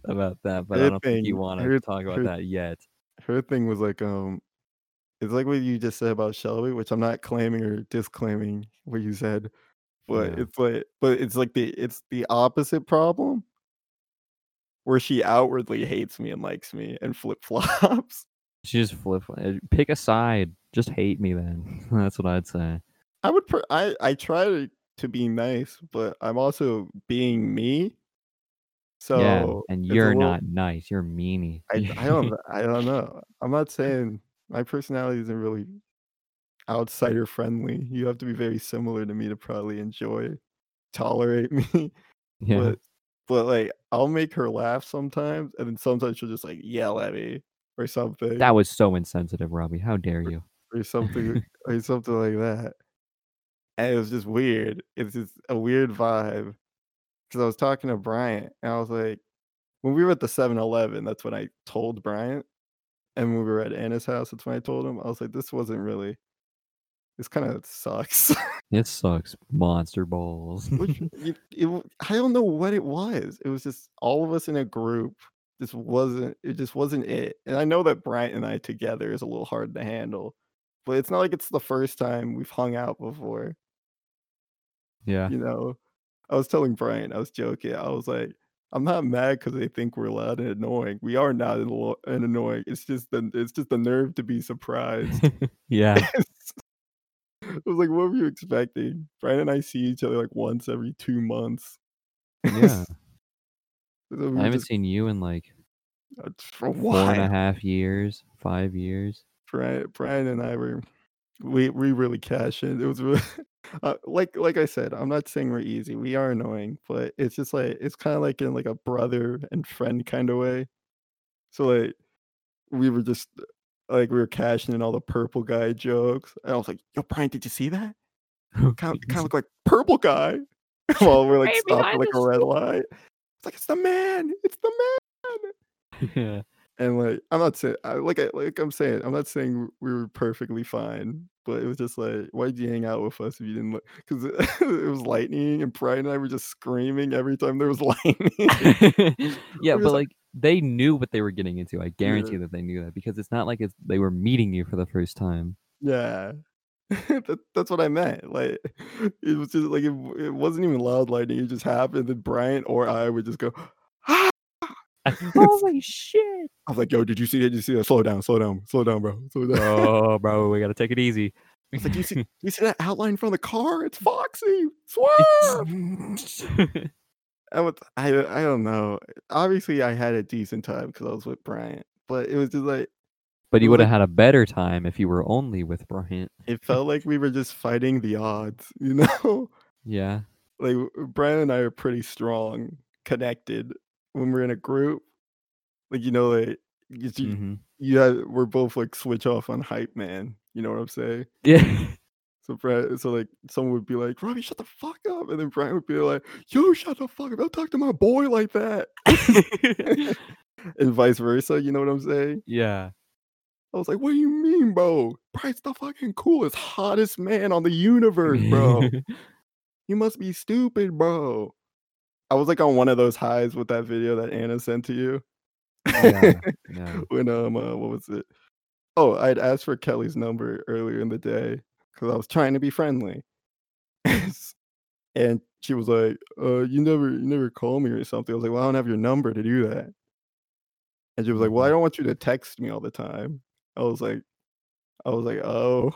about that, but I don't thing, think you want to talk about her, that yet. Her thing was like... um. It's like what you just said about Shelby, which I'm not claiming or disclaiming what you said, but yeah. it's like, but it's like the it's the opposite problem, where she outwardly hates me and likes me and flip flops. She just flip flops. Pick a side. Just hate me, then. That's what I'd say. I would. Per- I I try to, to be nice, but I'm also being me. So yeah, and you're little... not nice. You're meanie. I, I don't. I don't know. I'm not saying. My personality isn't really outsider friendly. You have to be very similar to me to probably enjoy, tolerate me. Yeah. But, but like, I'll make her laugh sometimes, and then sometimes she'll just like yell at me or something. That was so insensitive, Robbie. How dare you? Or, or something, or something like that. And it was just weird. It's just a weird vibe. Because I was talking to Bryant, and I was like, when we were at the seven eleven, that's when I told Bryant. And when we were at Anna's house, that's when I told him. I was like, this wasn't really... This kind of sucks. It sucks. Monster balls. Which, it, it, I don't know what it was. It was just all of us in a group. This wasn't... It just wasn't it. And I know that Bryant and I together is a little hard to handle. But it's not like it's the first time we've hung out before. Yeah. You know? I was telling Bryant, I was joking. I was like... I'm not mad because they think we're loud and annoying. We are not and annoying. It's just the it's just the nerve to be surprised. Yeah, I was like, "What were you expecting?" Brian and I see each other like once every two months. Yeah, so I haven't just... seen you in like for four and a half years, five years. Brian, Brian and I were we we really cashed in. It was really. Uh, like like I said, I'm not saying we're easy. We are annoying, but it's just like it's kind of like in like a brother and friend kind of way. So like we were just like we were cashing in all the purple guy jokes, and I was like, "Yo, Brian, did you see that? It kind of looked like purple guy." While we're like hey, stopped like a red light, it's like it's the man, it's the man. Yeah. And like I'm not saying I, like I, like I'm saying I'm not saying we were perfectly fine. But it was just like, why'd you hang out with us if you didn't? Because it, it was lightning, and Brian and I were just screaming every time there was lightning. Yeah, we but like they knew what they were getting into. I guarantee yeah. that they knew that because it's not like it's, they were meeting you for the first time. Yeah, that, that's what I meant. Like it was just like it, it wasn't even loud lightning. It just happened. Then Brian or I would just go, ah! Holy shit! I was like, "Yo, did you see that? Did you see that? Slow down, slow down, slow down, bro. Slow down. Oh, bro, we gotta take it easy." It's like, "You see, you see that outline from the car? It's Foxy. Swerve!" I was, I, I don't know. Obviously, I had a decent time because I was with Bryant, but it was just like. But you would have like, had a better time if you were only with Bryant. It felt like we were just fighting the odds, you know? Yeah. Like Bryant and I are pretty strong, connected. When we're in a group, like, you know, like you, mm-hmm. you have, we're both like switch off on hype man, you know what I'm saying? Yeah. So Brian, so like someone would be like, "Robbie, shut the fuck up," and then Brian would be like, "Yo, shut the fuck up, don't talk to my boy like that." And vice versa, you know what I'm saying? Yeah. I was like, "What do you mean, bro? Brian's the fucking coolest, hottest man on the universe, bro. You must be stupid, bro." I was like on one of those highs with that video that Anna sent to you. Yeah, yeah. When um, uh, what was it? Oh, I'd asked for Kelly's number earlier in the day because I was trying to be friendly, and she was like, "Uh, you never, you never call me or something." I was like, "Well, I don't have your number to do that." And she was like, "Well, I don't want you to text me all the time." I was like, "I was like, oh,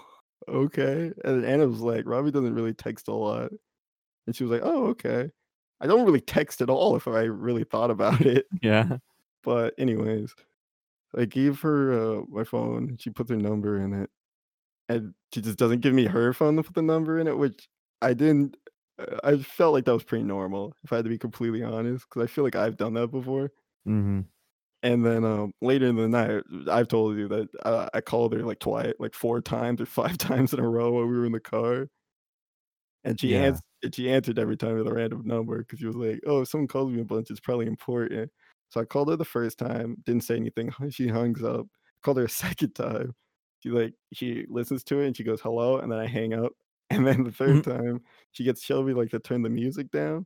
okay." And Anna was like, "Robbie doesn't really text a lot," and she was like, "Oh, okay." I don't really text at all if I really thought about it. Yeah. But anyways, I gave her uh, my phone. She puts her number in it. And she just doesn't give me her phone to put the number in it, which I didn't. I felt like that was pretty normal, if I had to be completely honest, because I feel like I've done that before. Mm-hmm. And then um, later in the night, I've told you that uh, I called her like twice, like four times or five times in a row while we were in the car. And she, yeah. ans- she answered every time with a random number because she was like, oh, if someone calls me a bunch, it's probably important. So I called her the first time, didn't say anything. She hangs up. Called her a second time. She like she listens to it and she goes, hello. And then I hang up. And then the third time, she gets Shelby like to turn the music down.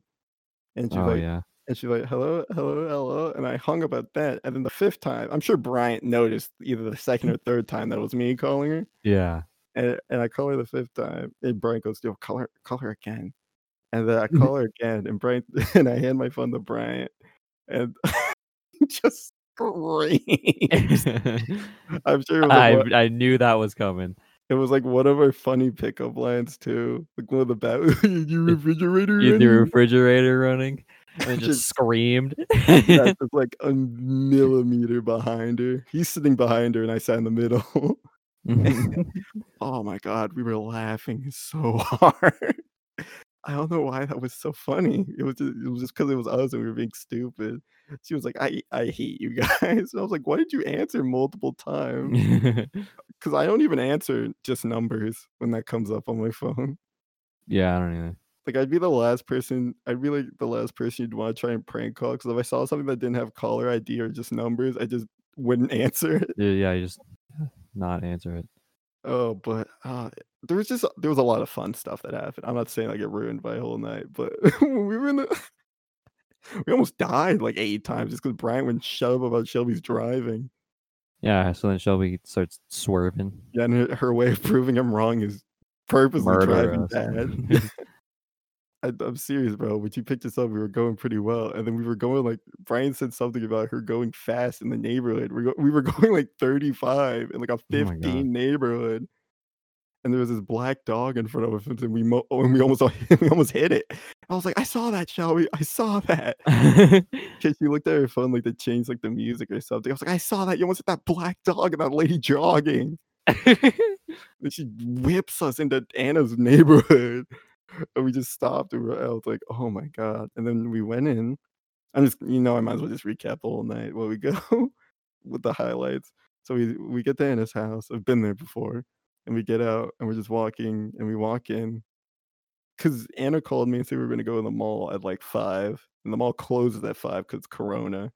And she's oh, like, yeah. And she's like, hello, hello, hello. And I hung up at that. And then the fifth time, I'm sure Bryant noticed either the second or third time that it was me calling her. Yeah. And and I call her the fifth time. And Bryant goes, yo, call her, call her again. And then I call her again. And Bryant and I hand my phone to Bryant. And just screams. I'm sure it was I, like, I knew that was coming. It was like one of our funny pickup lines too. Like one of the bad your refrigerator running. Your refrigerator running. And just, just screamed. Yeah, just like a millimeter behind her. He's sitting behind her, and I sat in the middle. And, oh my god, we were laughing so hard. I don't know why that was so funny. It was just, it was just because it was us and we were being stupid. She was like, I I hate you guys. And I was like, why did you answer multiple times? Because I don't even answer just numbers when that comes up on my phone. Yeah, I don't either. Like, I'd be the last person. I'd be like the last person you'd want to try and prank call. Because if I saw something that didn't have caller I D or just numbers, I just wouldn't answer it. Yeah, yeah, you just not answer it. Oh, but uh, there was just there was a lot of fun stuff that happened. I'm not saying I get ruined by a whole night, but when we were in the we almost died like eight times just because Brian wouldn't shut up about Shelby's driving. Yeah, so then Shelby starts swerving. Yeah, and her, her way of proving I'm wrong is purposely Murder driving us. Bad. I, I'm serious, bro. When you picked us up, we were going pretty well, and then we were going like Brian said something about her going fast in the neighborhood. We go, we were going like thirty-five in like a fifteen oh neighborhood, and there was this black dog in front of us, and we mo- and we almost we almost hit it. I was like, I saw that, Shelby. I saw that. Because she looked at her phone like to change like the music or something. I was like, I saw that. You almost hit that black dog and that lady jogging. And she whips us into Anna's neighborhood. And we just stopped and we were, I was like, oh my god. And then we went in. I'm just, you know, I might as well just recap the whole night while we go with the highlights. So we we get to Anna's house. I've been there before. And we get out and we're just walking and we walk in. Because Anna called me and said we were going to go to the mall at like five. And the mall closes at five because it's Corona.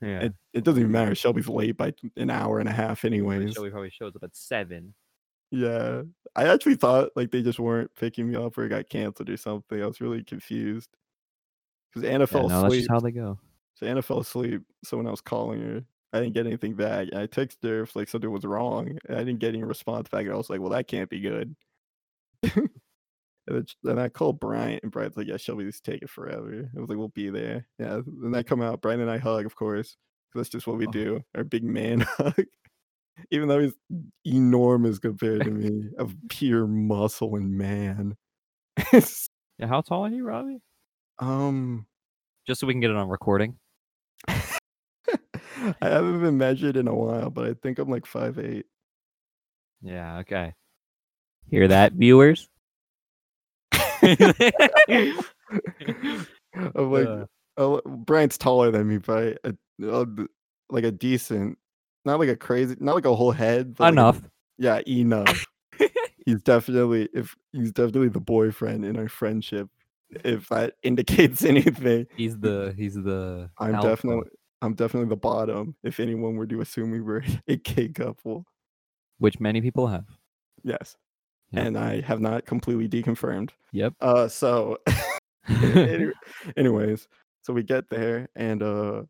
Yeah. It, it doesn't even matter. Shelby's late by an hour and a half anyways. Shelby probably shows up at seven. Yeah, I actually thought like they just weren't picking me up or it got canceled or something. I was really confused because Anna yeah, fell no, asleep. That's just how they go. So Anna fell asleep. So when I was calling her, I didn't get anything back. I texted her if like something was wrong. And I didn't get any response back. And I was like, well, that can't be good. And then and I called Brian, and Brian's like, yeah, Shelby, just take it forever. I was like, we'll be there. Yeah, and I come out. Brian and I hug, of course. That's just what we oh. do. Our big man hug. Even though he's enormous compared to me, of pure muscle and man. Yeah, how tall are you, Robbie? Um, just so we can get it on recording. I haven't been measured in a while, but I think I'm like five eight. Yeah, okay. Hear that, viewers? I'm like, uh, oh, Brian's taller than me by a, a, like a decent. Not like a crazy, not like a whole head. But enough. Like, yeah, enough. he's definitely, if he's definitely the boyfriend in our friendship, if that indicates anything. He's the, he's the. I'm alpha. definitely, I'm definitely the bottom. If anyone were to assume we were a gay couple, which many people have. Yes, yep. And I have not completely deconfirmed. Yep. Uh, so, anyways, so we get there, and uh,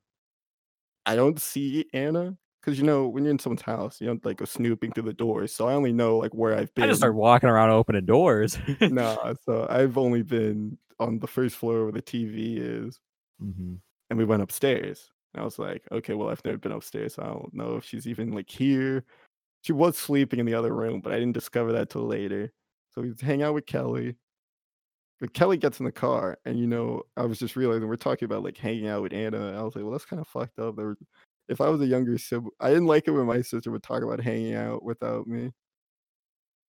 I don't see Anna. Because, you know, when you're in someone's house, you don't, like, go snooping through the doors. So I only know, like, where I've been. I just start walking around opening doors. no, nah, so I've only been on the first floor where the T V is. Mm-hmm. And we went upstairs. And I was like, okay, well, I've never been upstairs. So I don't know if she's even, like, here. She was sleeping in the other room, but I didn't discover that till later. So we hang out with Kelly. But Kelly gets in the car. And, you know, I was just realizing we're talking about, like, hanging out with Anna. And I was like, well, that's kind of fucked up. They were... If I was a younger sibling, I didn't like it when my sister would talk about hanging out without me.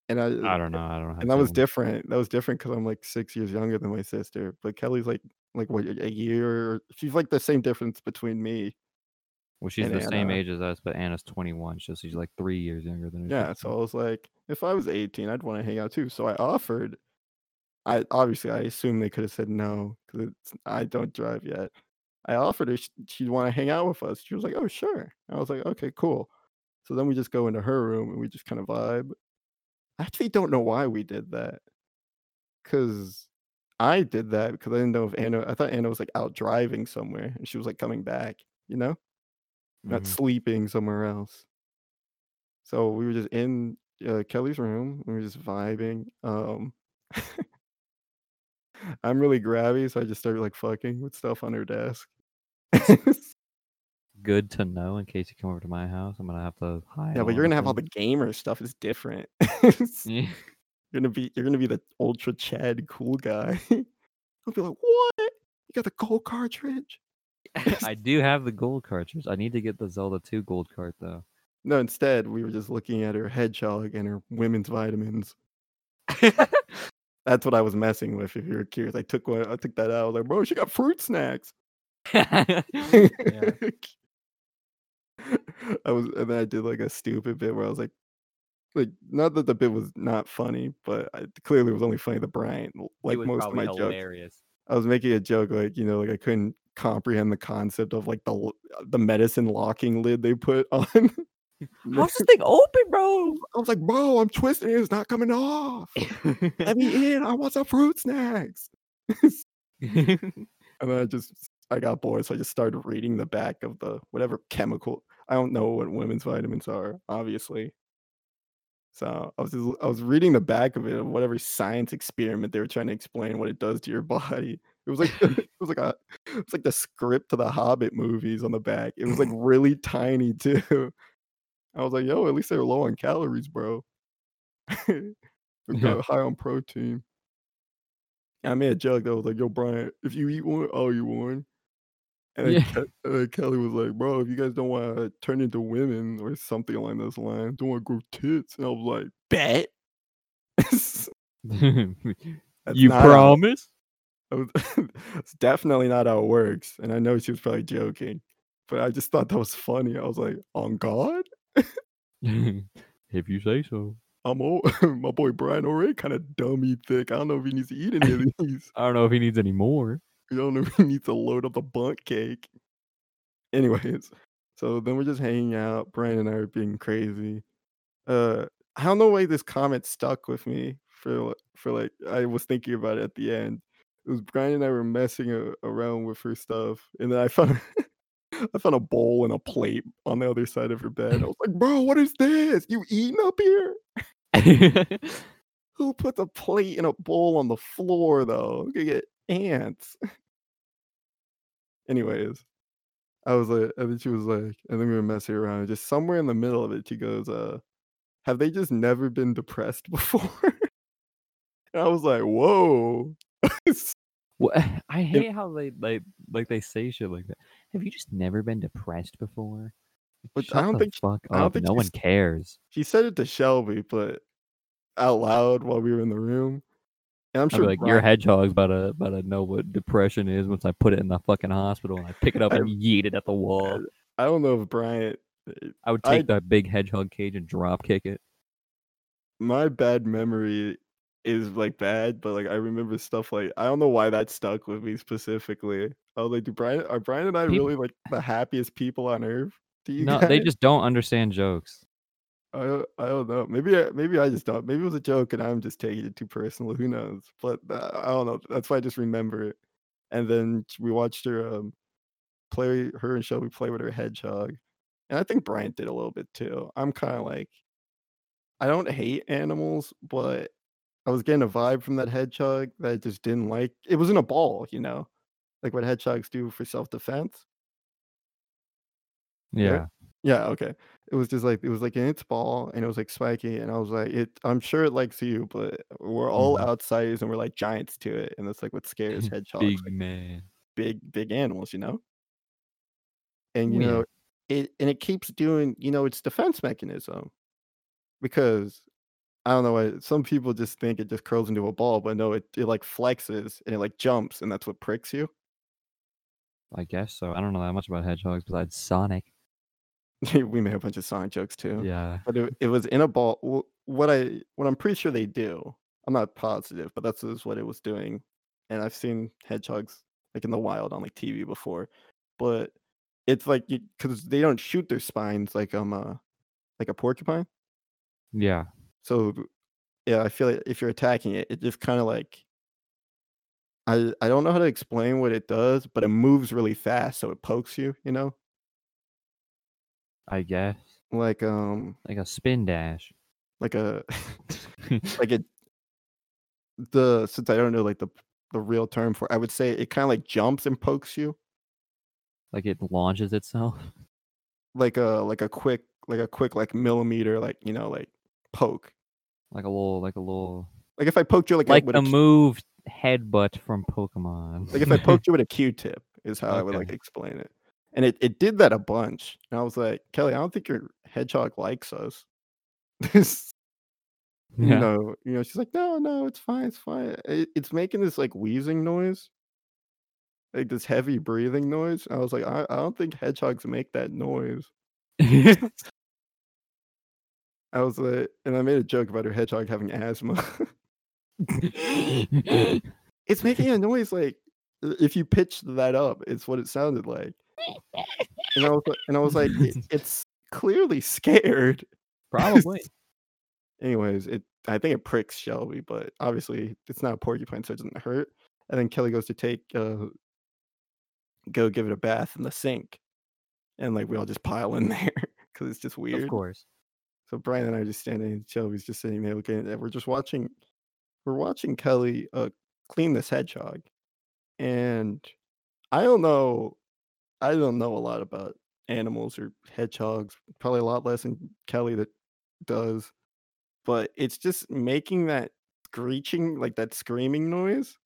And I, I don't know, I don't. Have and that was different. That was different because I'm like six years younger than my sister. But Kelly's like, like what, a year? She's like the same difference between me Well, she's and the Anna, same age as us, but Anna's twenty-one, so she's like three years younger than us. Yeah, so I was like, if I was eighteen, I'd want to hang out too. So I offered. I obviously I assume they could have said no because I don't drive yet. I offered her she'd want to hang out with us. She was like, "Oh, sure." I was like, "Okay, cool." So then we just go into her room and we just kind of vibe. I actually don't know why we did that, because I did that because I didn't know if Anna. I thought Anna was like out driving somewhere and she was like coming back, you know. Not mm-hmm. sleeping somewhere else. So we were just in uh, Kelly's room. We were just vibing. Um, I'm really grabby, so I just started like fucking with stuff on her desk. Good to know in case you come over to my house. I'm going to have to hide. Yeah, but you're going to have all the gamer stuff is different. yeah. You're going to be you're going to be the ultra Chad cool guy. I'll be like, "What? You got the gold cartridge?" I do have the gold cartridge. I need to get the Zelda two gold cart though. No, instead we were just looking at her hedgehog and her women's vitamins. That's what I was messing with. If you're curious, I took one. I took that out. I was like, bro, she got fruit snacks. yeah. I was, and then I did like a stupid bit where I was like, like not that the bit was not funny, but I, clearly it was only funny to Bryant. Like most of my hilarious. jokes, I was making a joke like you know, like I couldn't comprehend the concept of like the the medicine locking lid they put on. How's this thing open, bro? I was like, bro, I'm twisting it. It's not coming off. Let me in. I want some fruit snacks. And then I just, I got bored. So I just started reading the back of the whatever chemical. I don't know what women's vitamins are, obviously. So I was just, I was reading the back of it, of whatever science experiment they were trying to explain what it does to your body. It was like it was like a it was like the script to the Hobbit movies on the back. It was like really tiny too. I was like, yo, at least they were low on calories, bro. yeah. High on protein. I made a joke that was like, yo, Brian, if you eat one, oh, you one. And then yeah. Ke- uh, Kelly was like, bro, if you guys don't want to turn into women or something along those lines, don't want to grow tits. And I was like, bet. You promise? How- It's definitely not how it works. And I know she was probably joking. But I just thought that was funny. I was like, on God? If you say so. I'm old. My boy Brian already kind of dummy thick. I don't know if he needs to eat any of these. I don't know if he needs any more. I don't know if he needs to load up a bunk cake. Anyways, so then we're just hanging out. Brian and I are being crazy. Uh, I don't know why this comment stuck with me for, for like, I was thinking about it at the end. It was Brian and I were messing a- around with her stuff. And then I found... I found a bowl and a plate on the other side of her bed. I was like, bro, what is this? You eating up here? Who puts a plate and a bowl on the floor, though? I'm going to get ants. Anyways, I was like, and then she was like, and then we were messing around. Just somewhere in the middle of it, she goes, "Uh, have they just never been depressed before?" And I was like, whoa. Well, I hate if, how they like like they say shit like that. Have you just never been depressed before? But Shut I don't the think fuck I don't up. Think no one cares. She said it to Shelby, but out loud while we were in the room. And I'm sure like Brian, your hedgehog's about to about to know what depression is once I put it in the fucking hospital and I pick it up I, and yeet it at the wall. I don't know if Bryant. I would take I, that big hedgehog cage and drop kick it. My bad memory is like bad, but like I remember stuff like I don't know why that stuck with me specifically. I was like, do Brian are Brian and I people... really like the happiest people on earth? Do you no, guys? They just don't understand jokes. I I don't know. Maybe I, maybe I just don't. Maybe it was a joke and I'm just taking it too personal. Who knows? But uh, I don't know. That's why I just remember it. And then we watched her um, play. Her and Shelby play with her hedgehog, and I think Brian did a little bit too. I'm kind of like, I don't hate animals, but I was getting a vibe from that hedgehog that I just didn't like. It was in a ball, you know, like what hedgehogs do for self-defense. Yeah. Right? Yeah. Okay. It was just like, it was like in its ball and it was like spiky. And I was like, it, I'm sure it likes you, but we're all mm-hmm. outsiders and we're like giants to it. And that's like what scares hedgehogs. Big like, man. Big, big animals, you know? And, you yeah. know, it, and it keeps doing, you know, its defense mechanism because, I don't know why some people just think it just curls into a ball, but no, it, it like flexes and it like jumps and that's what pricks you. I guess so. I don't know that much about hedgehogs besides Sonic. We made a bunch of Sonic jokes too. Yeah. But it, it was in a ball. What I what I'm pretty sure they do. I'm not positive, but that's what it was doing. And I've seen hedgehogs like in the wild on like T V before, but it's like because they don't shoot their spines like um uh, like a porcupine. Yeah. So yeah, I feel like if you're attacking it, it just kind of like I I don't know how to explain what it does, but it moves really fast, so it pokes you. You know. I guess. Like um. Like a spin dash. Like a like it. The since I don't know like the the real term for it, I would say it kind of like jumps and pokes you. Like it launches itself. Like a like a quick like a quick like millimeter like you know like poke. Like a little like a little. Like if I poked you like like a, the a move headbutt from Pokemon. Like if I poked you with a Q-tip is how okay. I would like explain it. And it, it did that a bunch. And I was like, Kelly, I don't think your hedgehog likes us. This, yeah. you know, you know, she's like, no, no, it's fine, it's fine. It, it's making this like wheezing noise, like this heavy breathing noise. I was like, I, I don't think hedgehogs make that noise. I was like, and I made a joke about her hedgehog having asthma. It's making a noise like if you pitched that up, it's what it sounded like. And I was like, and I was like it, it's clearly scared. Probably. Anyways, it I think it pricks Shelby, but obviously it's not a porcupine, so it doesn't hurt. And then Kelly goes to take, uh, go give it a bath in the sink. And like we all just pile in there because it's just weird. Of course. So Brian and I are just standing and Shelby's just sitting there looking at it. We're just watching, we're watching Kelly uh, clean this hedgehog. And I don't know. I don't know a lot about animals or hedgehogs, probably a lot less than Kelly that does, but it's just making that screeching, like that screaming noise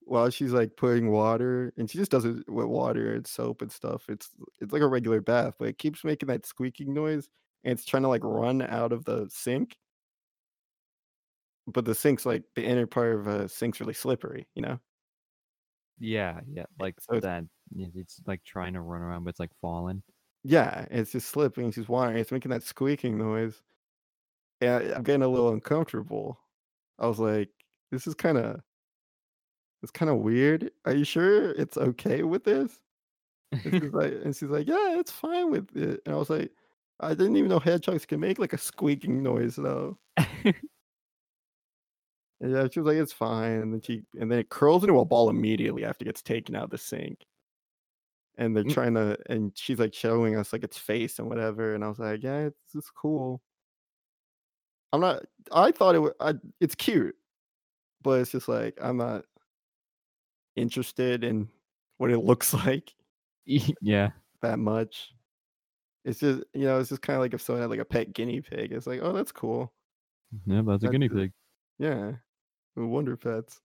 while she's like putting water, and she just does it with water and soap and stuff. It's it's like a regular bath, but it keeps making that squeaking noise, and it's trying to like run out of the sink. But the sink's like the inner part of a sink's really slippery, you know? Yeah, yeah, like so that. It's like trying to run around, but it's like falling. Yeah, it's just slipping. It's just wandering. It's making that squeaking noise. And I'm getting a little uncomfortable. I was like, "This is kind of, it's kind of weird. Are you sure it's okay with this?" And she's like, and she's like, "Yeah, it's fine with it." And I was like, "I didn't even know hedgehogs can make like a squeaking noise though." And yeah, she was like, "It's fine." And then she, and then it curls into a ball immediately after it gets taken out of the sink. And they're trying to, and she's like showing us like its face and whatever. And I was like, yeah, it's, it's cool. I'm not, I thought it was, I, it's cute, but it's just like, I'm not interested in what it looks like. Yeah. That much. It's just, you know, it's just kind of like if someone had like a pet guinea pig, it's like, oh, that's cool. Yeah, but it's a guinea pig. Yeah. Wonder pets.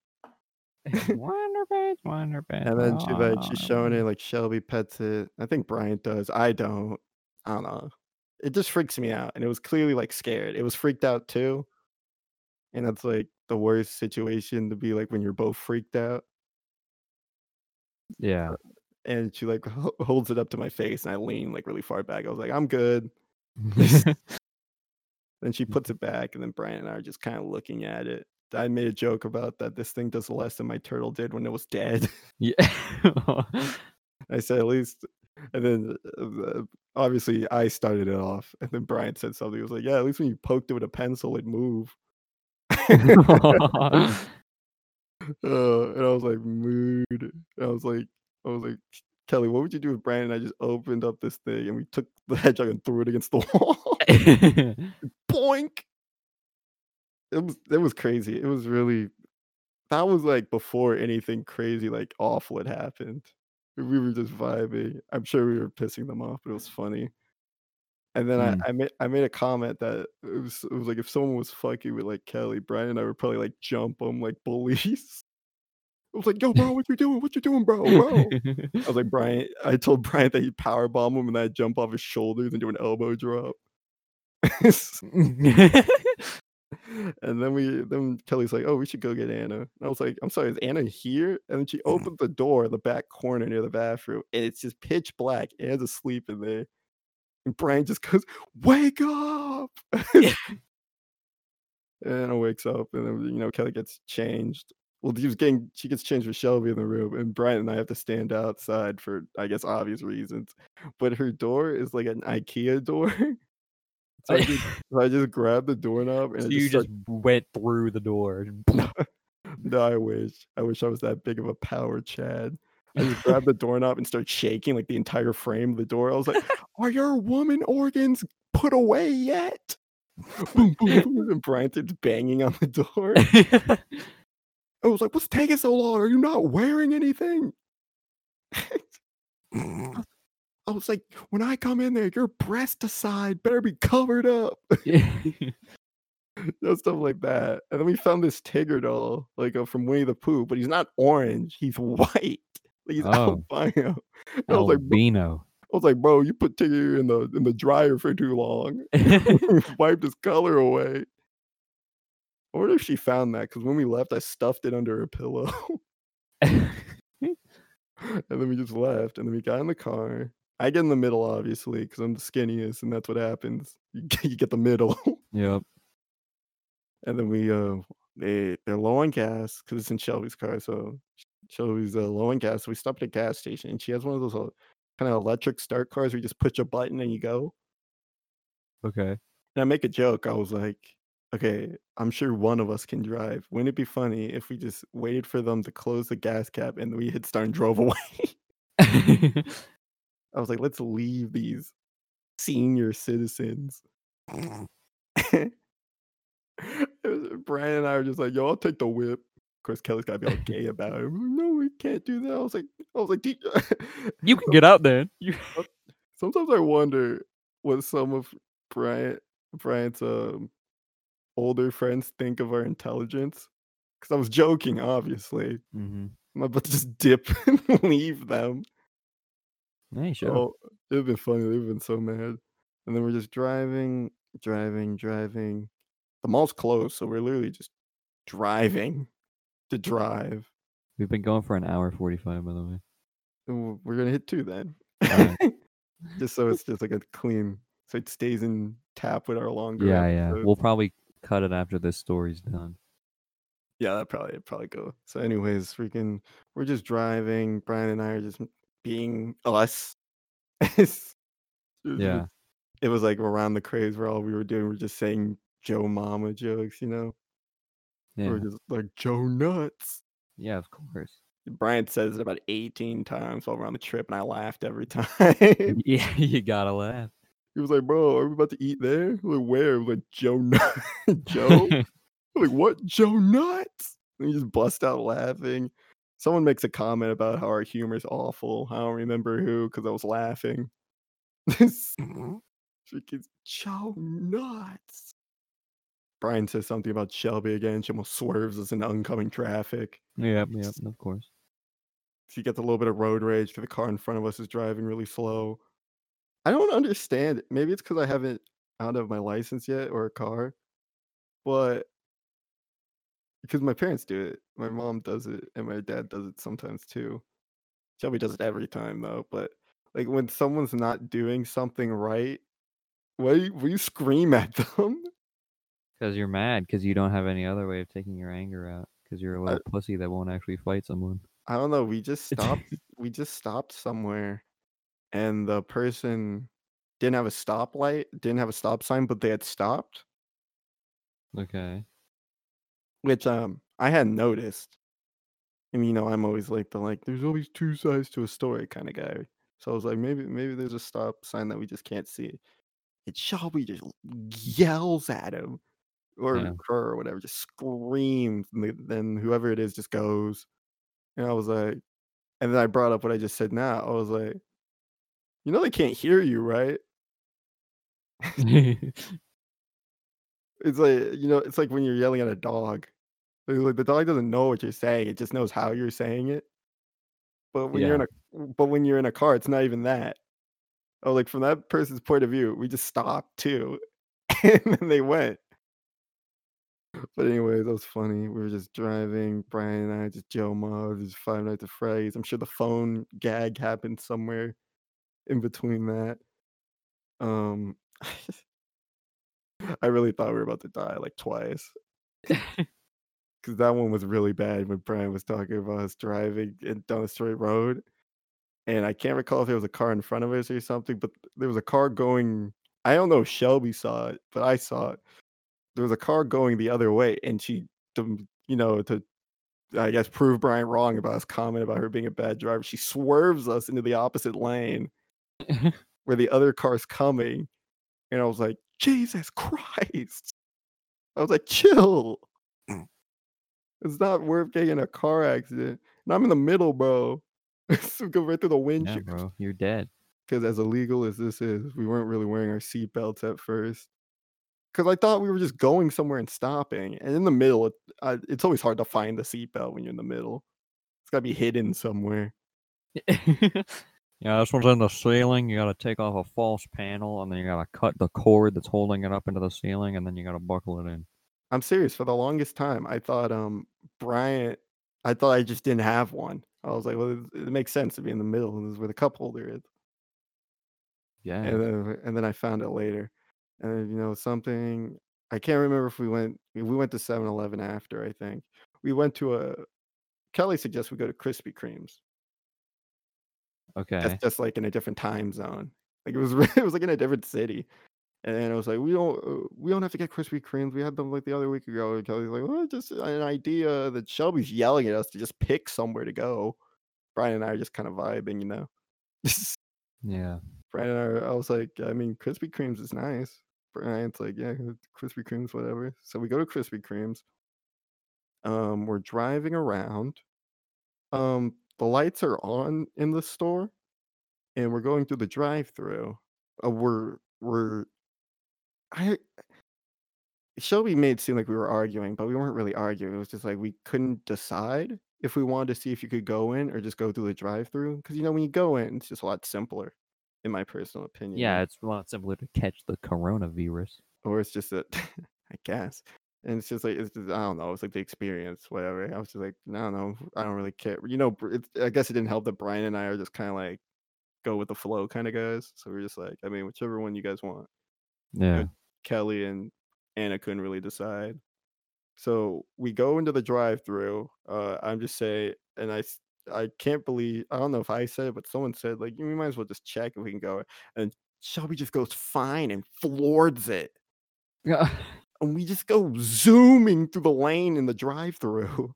Wonder pets, wonder pets. And then she, like, she's showing it, like Shelby pets it. I think Bryant does. I don't. I don't know. It just freaks me out. And it was clearly like scared. It was freaked out too. And that's like the worst situation to be like when you're both freaked out. Yeah. And she like holds it up to my face and I lean like really far back. I was like, I'm good. Then she puts it back and then Bryant and I are just kind of looking at it. I made a joke about that this thing does less than my turtle did when it was dead. Yeah. I said at least, and then uh, obviously I started it off, and then Brian said something. He was like, yeah, at least when you poked it with a pencil, it'd move. uh, and I was like, mood. And I was like, I was like, Kelly, what would you do if Brian and I just opened up this thing and we took the hedgehog and threw it against the wall? Boink. It was it was crazy. It was really that was like before anything crazy like awful had happened. We were just vibing. I'm sure we were pissing them off, but it was funny. And then mm. I, I made I made a comment that it was it was like if someone was fucking with like Kelly, Brian and I would probably like jump them like bullies. I was like, yo, bro, what you doing? What you doing, bro? Bro. I was like, Brian, I told Brian that he'd powerbomb him and I'd jump off his shoulders and do an elbow drop. And then we then Kelly's like, oh, we should go get Anna. And I was like, I'm sorry, is Anna here? And then she opened the door in the back corner near the bathroom, and it's just pitch black. Anna's asleep in there. And Bryant just goes, "Wake up!" Yeah. And I wakes up, and then, you know, Kelly gets changed. Well, he was getting, she gets changed with Shelby in the room, and Bryant and I have to stand outside for, I guess, obvious reasons. But her door is like an IKEA door. So I just, so I just grabbed the doorknob, and so just you just start... went through the door. No, I wish. I wish I was that big of a power Chad. I just grabbed the doorknob and started shaking like the entire frame of the door. I was like, "Are your woman organs put away yet?" Boom, boom, boom. And Bryant is banging on the door. I was like, "What's taking so long? Are you not wearing anything?" I was like, "When I come in there, your breast aside better be covered up." Yeah. No, stuff like that. And then we found this Tigger doll, like uh, from Winnie the Pooh, but he's not orange; he's white. Like, he's oh. albino. And I was albino. Like, I was like, "Bro, you put Tigger in the in the dryer for too long. Wiped his color away." I wonder if she found that, because when we left, I stuffed it under her pillow. And then we just left, and then we got in the car. I get in the middle, obviously, because I'm the skinniest, and that's what happens. You get, you get the middle. Yep. And then we, uh, they, they're low on gas, because it's in Shelby's car, so Shelby's uh, low on gas, so we stop at a gas station, and she has one of those uh, kind of electric start cars where you just push a button and you go. Okay. And I make a joke. I was like, "Okay, I'm sure one of us can drive. Wouldn't it be funny if we just waited for them to close the gas cap and we hit start and drove away?" I was like, "Let's leave these senior citizens." Brian and I were just like, "Yo, I'll take the whip." Of course, Kelly's gotta be all gay about it. "No, we can't do that." I was like, I was like, "You can get out there." Sometimes I wonder what some of Brian Brian's um. older friends think of our intelligence, because I was joking, obviously. Mm-hmm. I'm about to just dip and leave them. Nice. Oh, it'd been funny. They've been so mad. And then we're just driving, driving, driving. The mall's closed, so we're literally just driving to drive. We've been going for an hour forty-five, by the way. And we're gonna hit two then, right. Just so it's just like a clean, so it stays in tap with our longer. Yeah, episode. Yeah. We'll probably cut it after this story's done. Yeah, that probably it'd probably go. So, anyways, freaking, we're just driving. Brian and I are just being us. Yeah, it was like around the craze where all we were doing were just saying Joe Mama jokes, you know? Yeah. We're just like Joe Nuts. Yeah, of course. Brian says it about eighteen times while we're on the trip, and I laughed every time. Yeah, you gotta laugh. He was like, "Bro, are we about to eat there?" I was like, "Where?" I was like, "Joe Nuts." Joe? I was like, "What? Joe Nuts?" And he just bust out laughing. Someone makes a comment about how our humor is awful. I don't remember who, because I was laughing. Joe Nuts. Brian says something about Shelby again. She almost swerves us in oncoming traffic. Yep, yep, of course. She gets a little bit of road rage because the car in front of us is driving really slow. I don't understand it. Maybe it's because I haven't out of my license yet or a car, but because my parents do it. My mom does it and my dad does it sometimes too. Shelby does it every time though. But like when someone's not doing something right, why do you, will you scream at them? Because you're mad because you don't have any other way of taking your anger out because you're a little I, pussy that won't actually fight someone. I don't know. We just stopped. we just stopped somewhere. And the person didn't have a stoplight, didn't have a stop sign, but they had stopped. Okay. Which um I hadn't noticed. And you know, I'm always like the like there's always two sides to a story kind of guy. So I was like, maybe maybe there's a stop sign that we just can't see. And Shelby just yells at him or yeah. her or whatever, just screams, and then whoever it is just goes. And I was like, and then I brought up what I just said now. I was like, "You know they can't hear you, right?" It's like, you know, it's like when you're yelling at a dog. Like the dog doesn't know what you're saying; it just knows how you're saying it. But when yeah. you're in a, but when you're in a car, it's not even that. Oh, like from that person's point of view, we just stopped too, and then they went. But anyway, that was funny. We were just driving. Brian and I just Joe Mob, just Five Nights at Freddy's. I'm sure the phone gag happened somewhere in between that. Um, I really thought we were about to die like twice. Because that one was really bad when Brian was talking about us driving down a straight road. And I can't recall if there was a car in front of us or something, but there was a car going. I don't know if Shelby saw it, but I saw it. There was a car going the other way, and she, to, you know, to, I guess, prove Brian wrong about his comment about her being a bad driver, she swerves us into the opposite lane where the other car's coming. And I was like, Jesus Christ. I was like, chill. It's not worth getting a car accident. And I'm in the middle, bro. So go right through the windshield. Yeah, bro, you're dead. Because as illegal as this is, we weren't really wearing our seatbelts at first. Because I thought we were just going somewhere and stopping. And in the middle, it, I, it's always hard to find the seatbelt when you're in the middle. It's got to be hidden somewhere. Yeah, this one's in the ceiling. You got to take off a false panel, and then you got to cut the cord that's holding it up into the ceiling, and then you got to buckle it in. I'm serious. For the longest time, I thought um Bryant, I thought I just didn't have one. I was like, well, it, it makes sense to be in the middle. And this is where the cup holder is. Yeah. And then, and then I found it later. And, you know, something, I can't remember if we went, we went to seven eleven after, I think. We went to a, Kelly suggests we go to Krispy Kreme's. Okay. That's just like in a different time zone. Like it was, it was like in a different city. And I was like, we don't, we don't have to get Krispy Kremes. We had them like the other week ago. And Kelly's like, well, just an idea that Shelby's yelling at us to just pick somewhere to go. Brian and I are just kind of vibing, you know. Yeah. Brian and I, are, I was like, I mean, Krispy Kremes is nice. Brian's like, yeah, Krispy Kremes, whatever. So we go to Krispy Kremes. Um, we're driving around. Um, the lights are on in the store, and we're going through the drive-through. Uh, we're we're I Shelby made it seem like we were arguing, but we weren't really arguing. It was just like we couldn't decide if we wanted to see if you could go in or just go through the drive-through. Because, you know, when you go in, it's just a lot simpler, in my personal opinion. Yeah, it's a lot simpler to catch the coronavirus. Or it's just that, I guess. And it's just like, it's just, I don't know. It's like the experience, whatever. I was just like, no, no, I don't really care. You know, it, I guess it didn't help that Brian and I are just kind of like go with the flow kind of guys. So we're just like, I mean, whichever one you guys want. Yeah. You know, Kelly and Anna couldn't really decide. So we go into the drive-thru. Uh, I'm just saying, and I, I can't believe, I don't know if I said it, but someone said, like, you might as well just check if we can go. And Shelby just goes fine and floors it. Yeah. And we just go zooming through the lane in the drive-thru.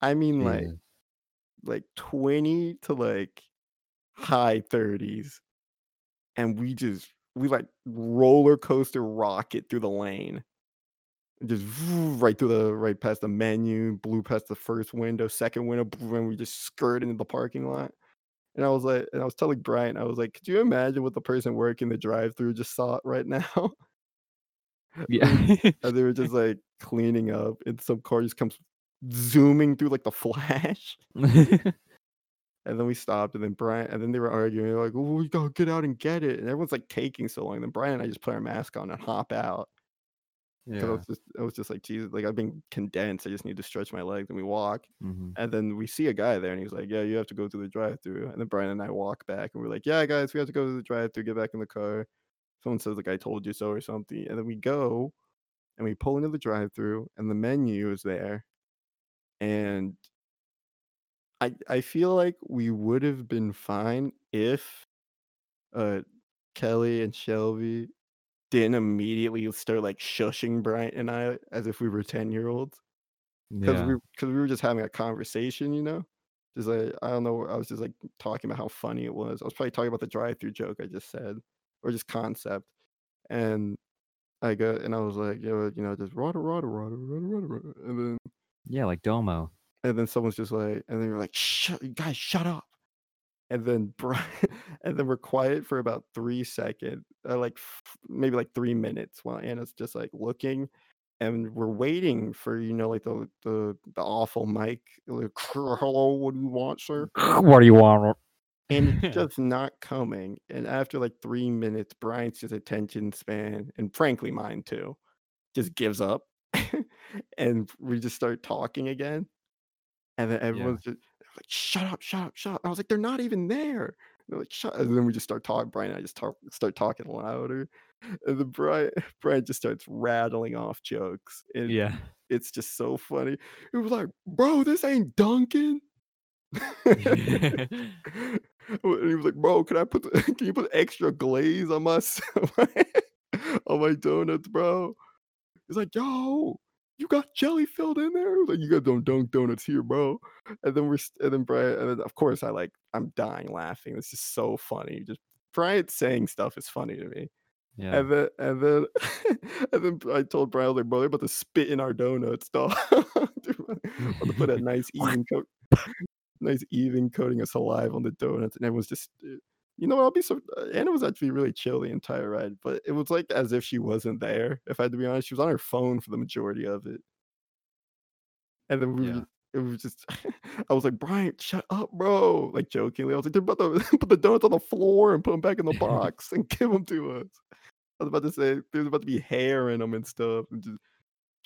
I mean, yeah. like, like twenty to like high thirties. And we just, we like roller coaster rocket through the lane, just right through the right past the menu, blew past the first window, second window, and we just skirted into the parking lot. And I was like, and I was telling Brian, I was like, could you imagine what the person working the drive-through just saw right now? Yeah, and they were just like cleaning up, and some car just comes zooming through like the flash. And then we stopped, and then Brian, and then they were arguing. They were like, oh, we gotta get out and get it. And everyone's like taking so long. Then Brian and I just put our mask on and hop out. Yeah. I was just, I was just like, Jesus, like I've been condensed. I just need to stretch my legs. And we walk. Mm-hmm. And then we see a guy there, and he's like, yeah, you have to go through the drive-thru. And then Brian and I walk back, and we're like, yeah, guys, we have to go to the drive-thru, get back in the car. Someone says, like, I told you so or something. And then we go, and we pull into the drive-thru, and the menu is there. And I, I feel like we would have been fine if uh, Kelly and Shelby didn't immediately start like shushing Bryant and I as if we were ten-year-olds. Because yeah. we, cause we were just having a conversation, you know? Just like, I don't know, I was just like talking about how funny it was. I was probably talking about the drive-thru joke I just said, or just concept. And I go, and I was like, you know, just rada, rada, rada, rada, rada, rada. And then, yeah, like Domo. And then someone's just like, and then you're like, shut, you guys, shut up. And then Brian, and then we're quiet for about three seconds, uh, like f- maybe like three minutes, while Anna's just like looking, and we're waiting for, you know, like the the, the awful mic, like, hello, what do you want, sir? What do you want? And it's just not coming. And after like three minutes, Brian's just attention span, and frankly mine too, just gives up, and we just start talking again. And then everyone's yeah. just like, shut up, shut up, shut up. And I was like, they're not even there. they're like, shut up. And then we just start talking. Brian and I just talk, start talking louder. And then Brian, Brian just starts rattling off jokes. And yeah. It's just so funny. It was like, bro, this ain't Duncan. And he was like, bro, can I put the, can you put extra glaze on my on my donuts, bro? He's like, yo, you got jelly filled in there? Like, you got don't dunk donuts here, bro. And then we're and then Bryant, and then of course I like I'm dying laughing. It's just so funny. Just Bryant saying stuff is funny to me. Yeah. And then and then and then I told Bryant, I was like, bro, they're about to spit in our donuts, dog. I'm about to put a nice even coat. Nice even coating of saliva on the donuts, and it was just, you know, I'll be so. Anna was actually really chill the entire ride, but it was like as if she wasn't there. If I had to be honest, she was on her phone for the majority of it, and then we, yeah. it was just. I was like, Brian, shut up, bro! Like jokingly, I was like, they're about to put the donuts on the floor and put them back in the box and give them to us. I was about to say there's about to be hair in them and stuff, and just.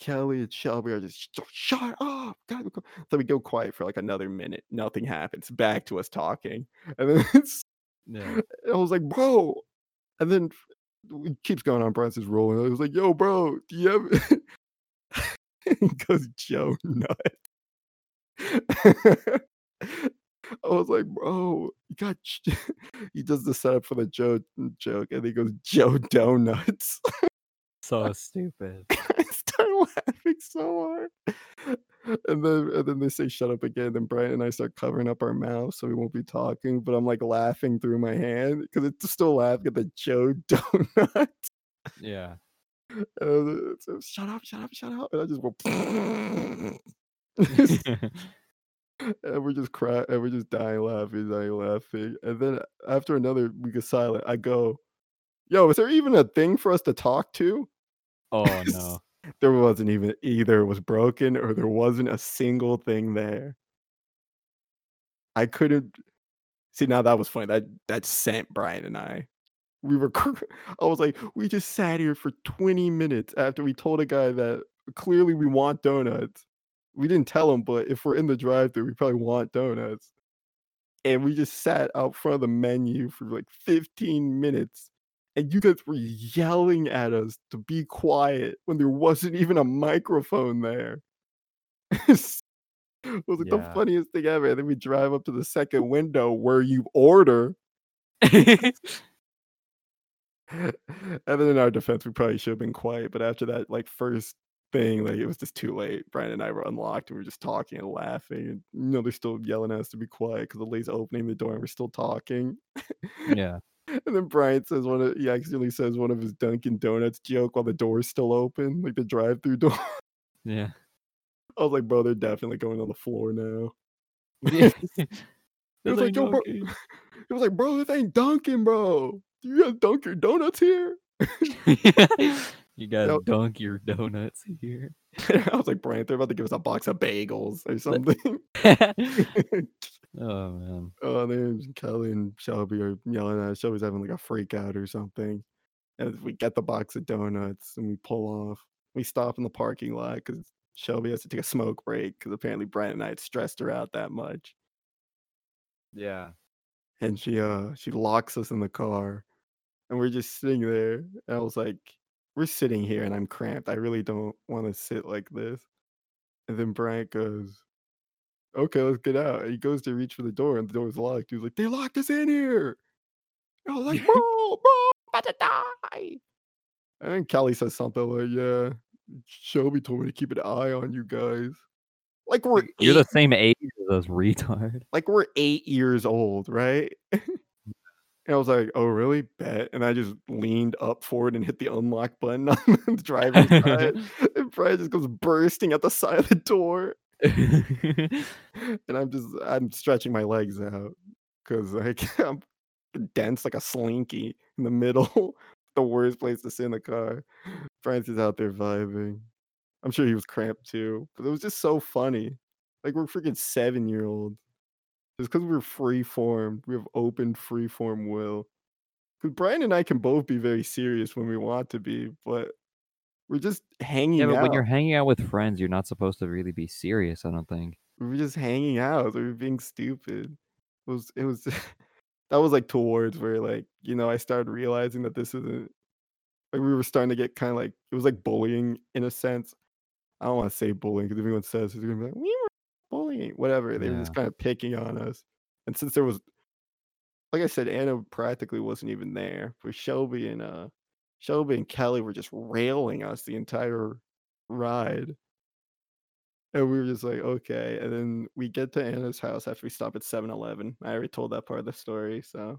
Kelly and Shelby are just shut up. God. So we go quiet for like another minute. Nothing happens. Back to us talking, and then it's, yeah. I was like, bro. And then it keeps going on. Brian's just rolling. I was like, yo, bro, do you have? He goes, Joe Nut. I was like, bro, you got. He does the setup for the Joe joke, and he goes, Joe Donuts. So stupid. I start laughing so hard. And then and then they say shut up again. Then Brian and I start covering up our mouths so we won't be talking. But I'm like laughing through my hand because it's still laughing at the Joe Donut. Yeah. And it's, it's, shut up, shut up, shut up. And I just went. And we're just crying and we're just dying laughing, dying laughing. And then after another week of silence, I go, yo, is there even a thing for us to talk to? Oh no. There wasn't even either it was broken or there wasn't a single thing there. I couldn't see now that was funny. That that sent Brian and I. We were I was like, we just sat here for twenty minutes after we told a guy that clearly we want donuts. We didn't tell him, but if we're in the drive-thru, we probably want donuts. And we just sat out front of the menu for like fifteen minutes. And you guys were yelling at us to be quiet when there wasn't even a microphone there. It was like yeah. the funniest thing ever. And then we drive up to the second window where you order. And then in our defense, we probably should have been quiet. But after that, like first thing, like it was just too late. Brian and I were unlocked and we were just talking and laughing. And you know, they're still yelling at us to be quiet because the lady's opening the door and we're still talking. Yeah. And then Brian says one of he accidentally says one of his Dunkin' Donuts joke while the door's still open, like the drive-thru door. Yeah, I was like, bro, they're definitely going on the floor now. Yeah. it was like, yo, bro. It was like, bro, this ain't Dunkin', bro. You got Dunkin' Donuts here. You got yep. Dunk your donuts here. I was like, Brian, they're about to give us a box of bagels or something. Oh, man. Oh, there's Kelly and Shelby are yelling at us. Shelby's having like a freak out or something. And we get the box of donuts and we pull off. We stop in the parking lot because Shelby has to take a smoke break because apparently Brian and I had stressed her out that much. Yeah. And she, uh, she locks us in the car and we're just sitting there. And I was like, we're sitting here and I'm cramped. I really don't want to sit like this. And then Bryant goes, okay, let's get out. And he goes to reach for the door and the door is locked. He's like, they locked us in here. And I was like, bro, bro, I'm about to die. And then Kelly says something like, yeah, Shelby told me to keep an eye on you guys. Like we're You're eight- the same age as us, retard. Like we're eight years old, right? And I was like, oh, really? Bet. And I just leaned up forward and hit the unlock button on the driver's side. And Brian just goes bursting out the side of the door. And I'm just, I'm stretching my legs out because like, I'm dense like a slinky in the middle. The worst place to sit in the car. Brian's is out there vibing. I'm sure he was cramped too. But it was just so funny. Like, we're freaking seven-year-olds. It's because we're free form. We have open free form will. Because Brian and I can both be very serious when we want to be, but we're just hanging out. Yeah, but out. When you're hanging out with friends, you're not supposed to really be serious, I don't think. We were just hanging out. We were being stupid. It was, it was, that was like towards where, like, you know, I started realizing that this isn't, like, we were starting to get kind of like, it was like bullying in a sense. I don't want to say bullying because everyone says it's going to be like, we were bullying, whatever. They yeah. were just kind of picking on us. And since there was, like I said, Anna practically wasn't even there. But Shelby and uh, Shelby and Kelly were just railing us the entire ride. And we were just like, okay. And then we get to Anna's house after we stop at seven eleven. I already told that part of the story. So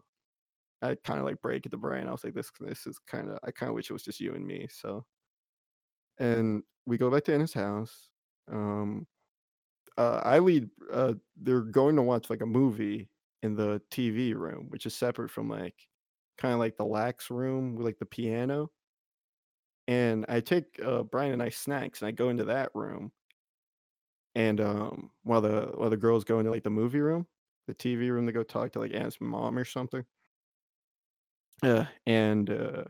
I kind of like break at the brain. I was like, this this is kind of, I kind of wish it was just you and me. So, and we go back to Anna's house. Um, uh, I lead, uh, they're going to watch like a movie in the T V room, which is separate from like kind of like the lax room with like the piano. And I take uh, Brian and I snacks and I go into that room. And um, while the while the girls go into like the movie room, the T V room, to go talk to like Anna's mom or something. Uh, and uh,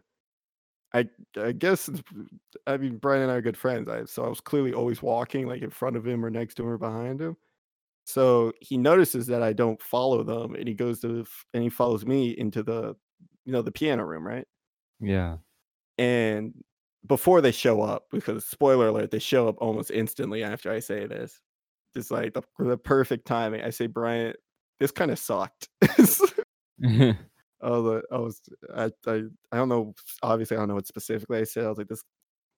I I guess I mean Brian and I are good friends. I so I was clearly always walking like in front of him or next to him or behind him. So he notices that I don't follow them, and he goes to and he follows me into the you know the piano room, right? Yeah. And before they show up, because spoiler alert, they show up almost instantly after I say this. It's like the, the perfect timing. I say, Bryant, this kind of sucked. I was, I was, I, I, I don't know. Obviously, I don't know what specifically I said. I was like, this,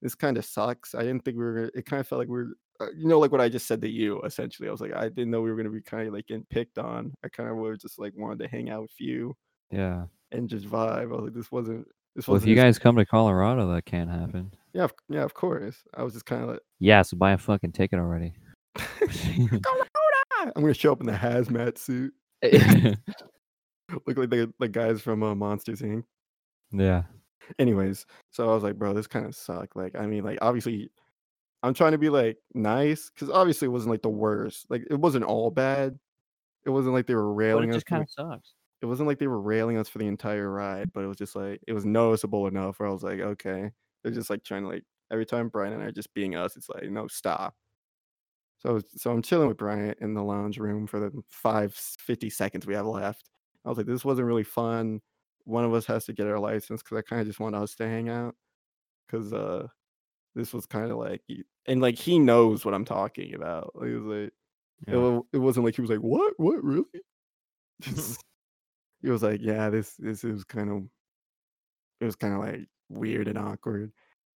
this kind of sucks. I didn't think we were gonna, it kind of felt like we were, you know, like what I just said to you, essentially. I was like, I didn't know we were going to be kind of like getting picked on. I kind of was just like wanted to hang out with you. Yeah. And just vibe. I was like, this wasn't, Well, if you guys come to Colorado, that can't happen. Yeah, yeah, of course. I was just kind of like... Yeah, so buy a fucking ticket already. Colorado! I'm going to show up in the hazmat suit. Look like the, the guys from uh, Monsters Incorporated. Yeah. Anyways, so I was like, bro, this kind of sucked. Like, I mean, like, obviously, I'm trying to be, like, nice, because obviously it wasn't, like, the worst. Like, it wasn't all bad. It wasn't like they were railing us. It just kind of sucks. It wasn't like they were railing us for the entire ride, but it was just like, it was noticeable enough where I was like, okay. They're just like trying to like, every time Brian and I are just being us, it's like, no, stop. So so I'm chilling with Brian in the lounge room for the five, fifty seconds we have left. I was like, this wasn't really fun. One of us has to get our license because I kind of just want us to hang out. Because uh, this was kind of like, and like, he knows what I'm talking about. Like, it was like, yeah. it, it wasn't like, he was like, what, what, really? He was like, yeah, this this is kind of, it was kind of like weird and awkward.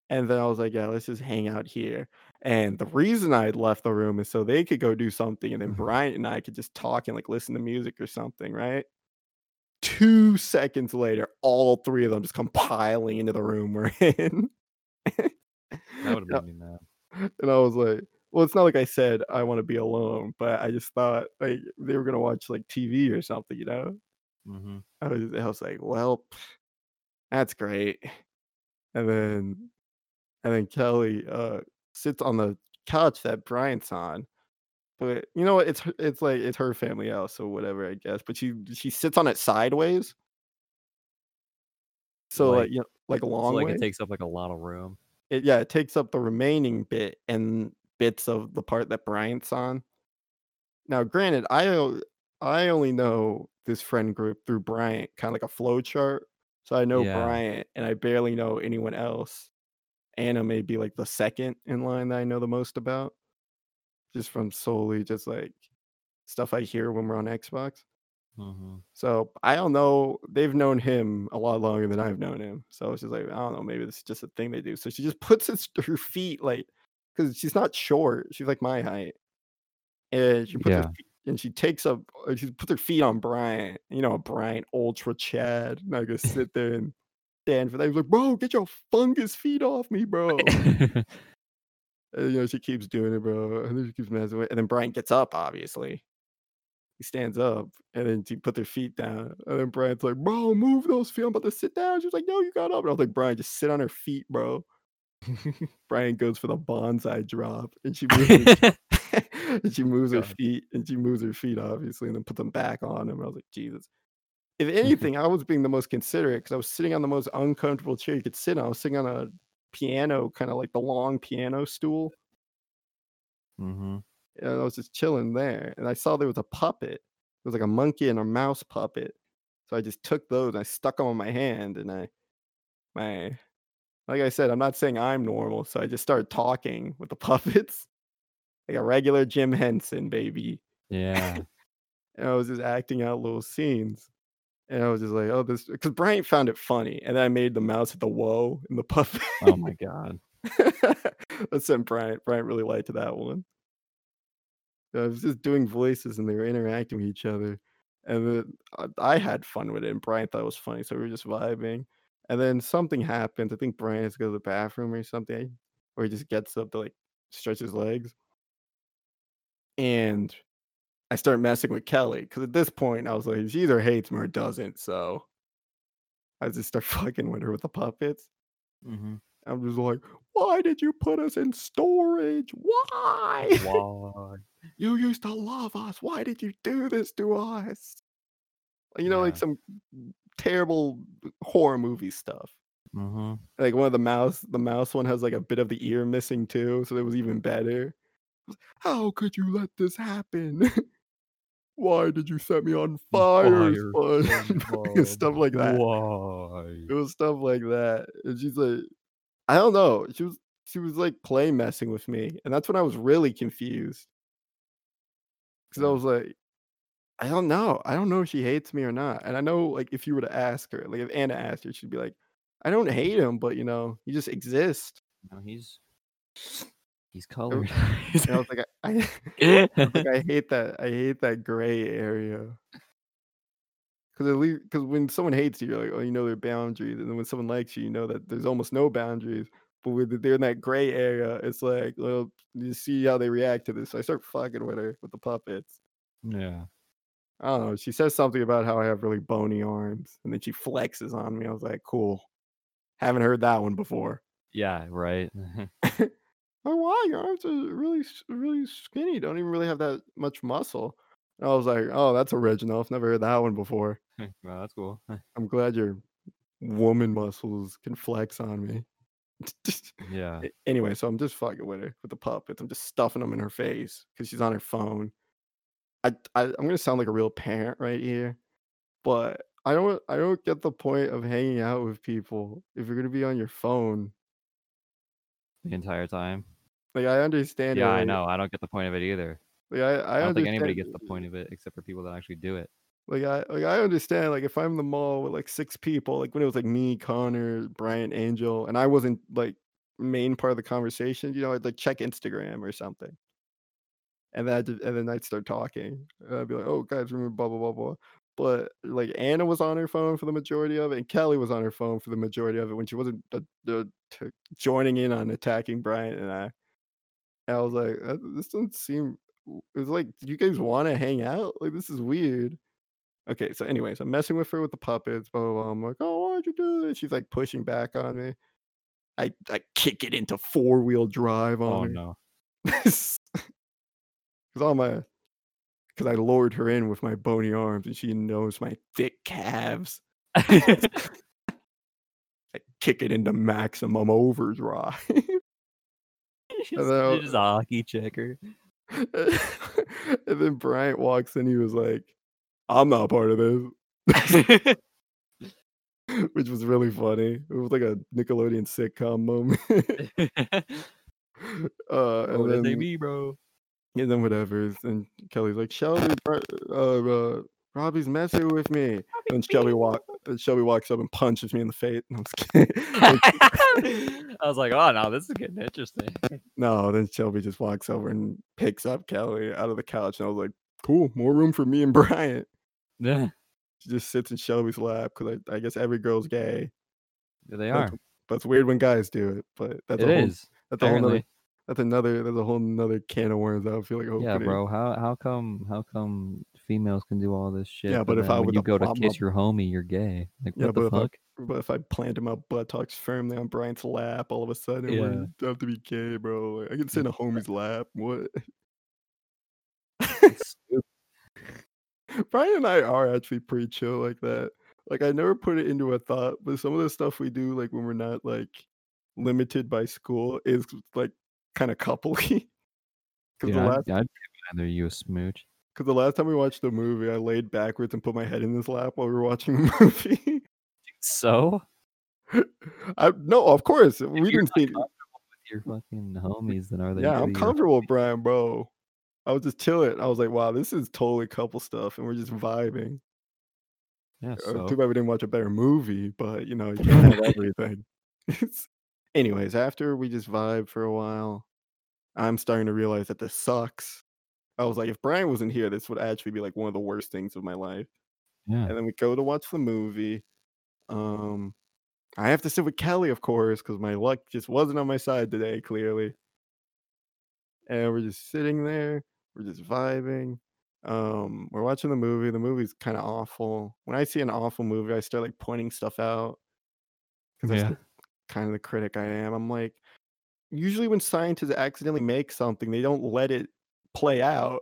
And then I was like, yeah, let's just hang out here. And the reason I had left the room is so they could go do something. And then Brian and I could just talk and like listen to music or something, right? Two seconds later, all three of them just come piling into the room we're in. That would have been mad. And I was like, well, it's not like I said I want to be alone, but I just thought like they were going to watch like T V or something, you know? Mm-hmm. I, was, I was like, well, that's great. And then and then Kelly uh, sits on the couch that Bryant's on. But you know what? It's it's like it's her family house, so whatever, I guess. But she she sits on it sideways. So like, like you know, like a long so like way. It takes up like a lot of room. It, yeah, it takes up the remaining bit and bits of the part that Bryant's on. Now, granted, I I only know this friend group through Bryant, kind of like a flow chart. So I know yeah. Bryant, and I barely know anyone else. Anna may be like the second in line that I know the most about, just from solely just like stuff I hear when we're on Xbox. Mm-hmm. So I don't know. They've known him a lot longer than I've known him. So it's just like, I don't know. Maybe this is just a thing they do. So she just puts his, her feet like, because she's not short. She's like my height, and she puts yeah. her feet. And she takes up, she puts her feet on Bryant, you know, Bryant ultra Chad. And I just sit there and stand for that. He's like, bro, get your fungus feet off me, bro. And, you know, she keeps doing it, bro. And then she keeps messing with it. And then Bryant gets up, obviously. He stands up and then she put their feet down. And then Bryant's like, bro, move those feet. I'm about to sit down. She's like, no, you got up. And I was like, Bryant, just sit on her feet, bro. Bryant goes for the bonsai drop and she moves. And she moves her feet, and she moves her feet, obviously, and then put them back on him. And I was like, Jesus. If anything, I was being the most considerate because I was sitting on the most uncomfortable chair you could sit on. I was sitting on a piano, kind of like the long piano stool. Mm-hmm. And I was just chilling there. And I saw there was a puppet. It was like a monkey and a mouse puppet. So I just took those and I stuck them on my hand, and I, my, like I said, I'm not saying I'm normal, so I just started talking with the puppets, like a regular Jim Henson, baby. Yeah. And I was just acting out little scenes, and I was just like, oh, this, because Bryant found it funny, and then I made the mouse at the whoa in the puppet. Oh my god. Let's send Bryant. Bryant really liked that one. So I was just doing voices, and they were interacting with each other. And then I, I had fun with it, and Bryant thought it was funny, so we were just vibing. And then something happens. I think Bryant has to go to the bathroom or something, or he just gets up to like stretch his legs. And I start messing with Kelly, because at this point I was like, she either hates me or doesn't. So I just start fucking with her with the puppets. Mm-hmm. I'm just like, why did you put us in storage? Why? Why? You used to love us. Why did you do this to us? You know, yeah. Like some terrible horror movie stuff. Mm-hmm. Like one of the mouse, the mouse one has like a bit of the ear missing too, so it was even better. How could you let this happen? Why did you set me on fire? fire. Stuff like that. Why? It was stuff like that. And she's like, I don't know. She was she was like play messing with me, and that's when I was really confused. Because I was like, I don't know. I don't know if she hates me or not. And I know, like, if you were to ask her, like if Anna asked her, she'd be like, I don't hate him, but you know, he just exists. No, he's he's colored. And I was like, I, I, I, was like, I hate that. I hate that gray area. Because at least, because when someone hates you, you're like, oh, you know their boundaries. And then when someone likes you, you know that there's almost no boundaries. But when they're in that gray area, it's like, well, you see how they react to this. So I start fucking with her with the puppets. Yeah. I don't know. She says something about how I have really bony arms, and then she flexes on me. I was like, cool. Haven't heard that one before. Yeah, right. Oh, wow, your arms are really, really skinny. Don't even really have that much muscle. And I was like, oh, that's original. I've never heard that one before. No, that's cool. I'm glad your woman muscles can flex on me. Yeah. Anyway, so I'm just fucking with her with the puppets. I'm just stuffing them in her face because she's on her phone. I, I I'm gonna sound like a real parent right here, but I don't I don't get the point of hanging out with people if you're gonna be on your phone the entire time. Like I understand. Yeah, it. I know. I don't get the point of it either. Like I, I, I don't think anybody gets the point of it except for people that actually do it. Like I like I understand, like if I'm in the mall with like six people, like when it was like me, Connor, Brian, Angel, and I wasn't like main part of the conversation, you know, I'd like check Instagram or something. And then I'd, and then I'd start talking. And I'd be like, oh guys, remember blah blah blah blah. But like Anna was on her phone for the majority of it, and Kelly was on her phone for the majority of it when she wasn't uh, uh, t- joining in on attacking Brian and I. And I was like, this doesn't seem. It was like, do you guys want to hang out? Like this is weird. Okay, so anyways, I'm messing with her with the puppets, blah, blah, blah. I'm like, oh, why'd you do this? She's like pushing back on me. I, I kick it into four-wheel drive on oh, her. No. Because all my, because I lured her in with my bony arms, and she knows my thick calves. I kick it into maximum overdrive. You're just a hockey checker. And then Bryant walks in, he was like, I'm not part of this. Which was really funny. It was like a Nickelodeon sitcom moment. uh, and what then, they be, bro? And then whatever. And Kelly's like, Shelby, uh, uh, Robbie's messing with me. And Shelby, walk, and Shelby walks up and punches me in the face. No, I'm just kidding. I was like, oh, no, this is getting interesting. No, then Shelby just walks over and picks up Kelly out of the couch. And I was like, cool, more room for me and Bryant. Yeah. She just sits in Shelby's lap because I, I guess every girl's gay. Yeah, they are. That's, but it's weird when guys do it. But that's it a whole, is. That's a whole nother, that's another. That's a whole nother can of worms. I feel like opening. Yeah, bro. How how come how come females can do all this shit? Yeah, but if I would you go to kiss up your homie, you're gay. Like yeah, what the fuck? I, but if I planted my buttocks firmly on Bryant's lap, all of a sudden yeah. we don't have to be gay, bro. Like, I can sit in a homie's lap. What? Brian and I are actually pretty chill like that. Like I never put it into a thought, but some of the stuff we do, like when we're not like limited by school, is like kind of coupley. Because yeah, the last, I'd, I'd rather you a smooch. Because the last time we watched the movie, I laid backwards and put my head in his lap while we were watching the movie. So? I, no, of course. If we didn't see it. With your fucking homies, then are they? Yeah, I'm comfortable with Brian, bro. I was just chilling. I was like, wow, this is totally couple stuff, and we're just vibing. Yeah, so. Too bad we didn't watch a better movie, but, you know, you can't have everything. Anyways, after we just vibe for a while, I'm starting to realize that this sucks. I was like, if Brian wasn't here, this would actually be like one of the worst things of my life. Yeah. And then we go to watch the movie. Um, I have to sit with Kelly, of course, because my luck just wasn't on my side today, clearly. And we're just sitting there. We're just vibing. Um, we're watching the movie. The movie's kind of awful. When I see an awful movie, I start like pointing stuff out. Because yeah. That's the, kind of the critic I am. I'm like, usually when scientists accidentally make something, they don't let it play out.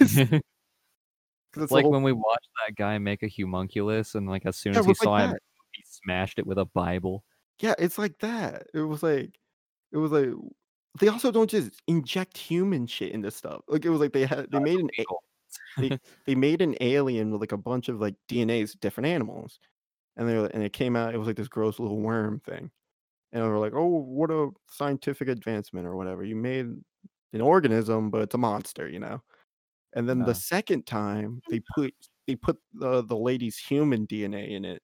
It's like whole... when we watched that guy make a humunculus, and like as soon yeah, as he saw like it, that. He smashed it with a Bible. Yeah, it's like that. It was like, it was like they also don't just inject human shit into stuff. Like it was like they had they made an they they made an alien with like a bunch of like D N As, different animals, and they were, and it came out. It was like this gross little worm thing, and they were like, oh, what a scientific advancement or whatever. You made an organism, but it's a monster, you know. And then uh, the second time they put they put the, the lady's human D N A in it,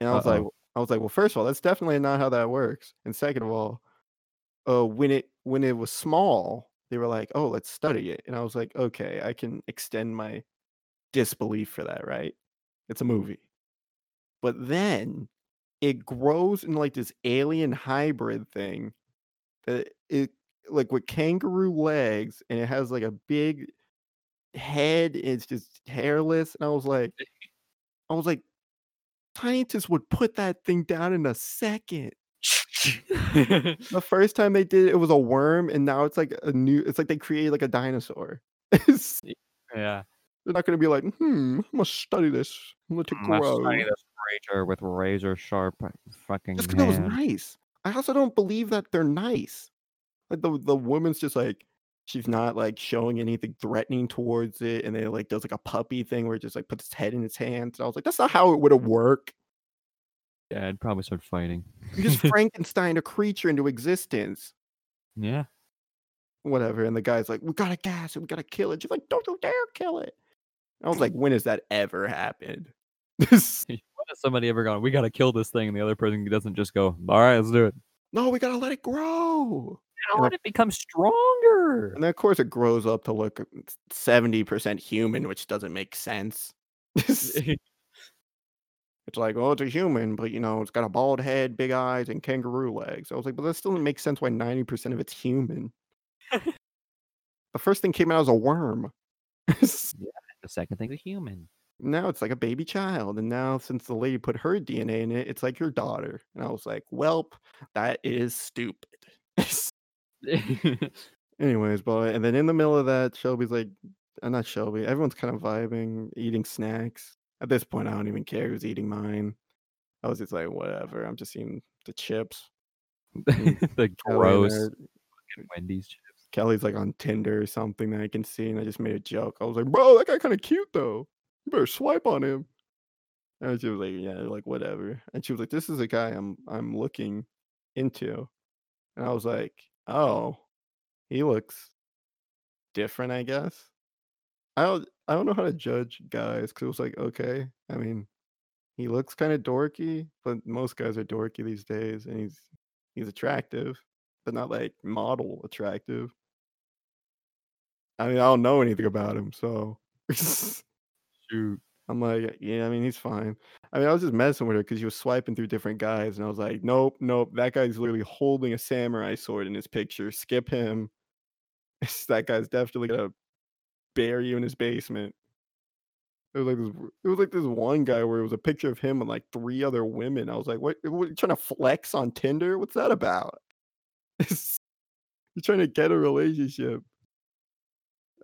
and I was uh-oh. like, I was like, well, first of all, that's definitely not how that works. And second of all, uh, when it when it was small, they were like, oh, let's study it. And I was like, okay, I can extend my disbelief for that, right? It's a movie. But then it grows in like this alien hybrid thing that it. Like with kangaroo legs, and it has like a big head, and it's just hairless. And I was like, I was like, scientists would put that thing down in a second. The first time they did it, it was a worm, and now it's like a new, it's like they created like a dinosaur. Yeah. They're not gonna be like, hmm, I'm gonna study this. I'm gonna take I'm grow. Study this razor with razor sharp fucking. Just because it was nice. I also don't believe that they're nice. Like the, the woman's just like, she's not like showing anything threatening towards it. And then like does like a puppy thing where it just like puts its head in its hands. And I was like, that's not how it would have worked. Yeah, I'd probably start fighting. You just Frankenstein a creature into existence. Yeah. Whatever. And the guy's like, we gotta gas it, we gotta kill it. She's like, don't you dare kill it. I was like, when has that ever happened? When has somebody ever gone, we gotta kill this thing? And the other person doesn't just go, all right, let's do it. No, we gotta let it grow. How would it become stronger? And of course, it grows up to look seventy percent human, which doesn't make sense. It's like, oh, it's a human, but you know, it's got a bald head, big eyes, and kangaroo legs. I was like, but that still doesn't make sense why ninety percent of it's human. The first thing came out as a worm. Yeah, the second thing was human. Now it's like a baby child. And now, since the lady put her D N A in it, it's like your daughter. And I was like, welp, that is stupid. Anyways, but and then in the middle of that, Shelby's like, uh, not Shelby, everyone's kind of vibing, eating snacks. At this point, I don't even care who's eating mine. I was just like, whatever. I'm just eating the chips. The gross fucking Wendy's chips. Kelly's like on Tinder or something that I can see, and I just made a joke. I was like, bro, that guy kind of cute though. You better swipe on him. And she was like, yeah, like whatever. And she was like, this is a guy I'm I'm looking into. And I was like, oh, he looks different, I guess. I don't, I don't know how to judge guys, because it was like, okay, I mean, he looks kind of dorky, but most guys are dorky these days, and he's he's attractive, but not like model attractive. I mean, I don't know anything about him, so shoot. I'm like, yeah, I mean, he's fine. I mean, I was just messing with her because she was swiping through different guys. And I was like, nope, nope. That guy's literally holding a samurai sword in his picture. Skip him. That guy's definitely going to bury you in his basement. It was like this, it was like this one guy where it was a picture of him and like three other women. I was like, what, what are you trying to flex on Tinder? What's that about? You're trying to get a relationship.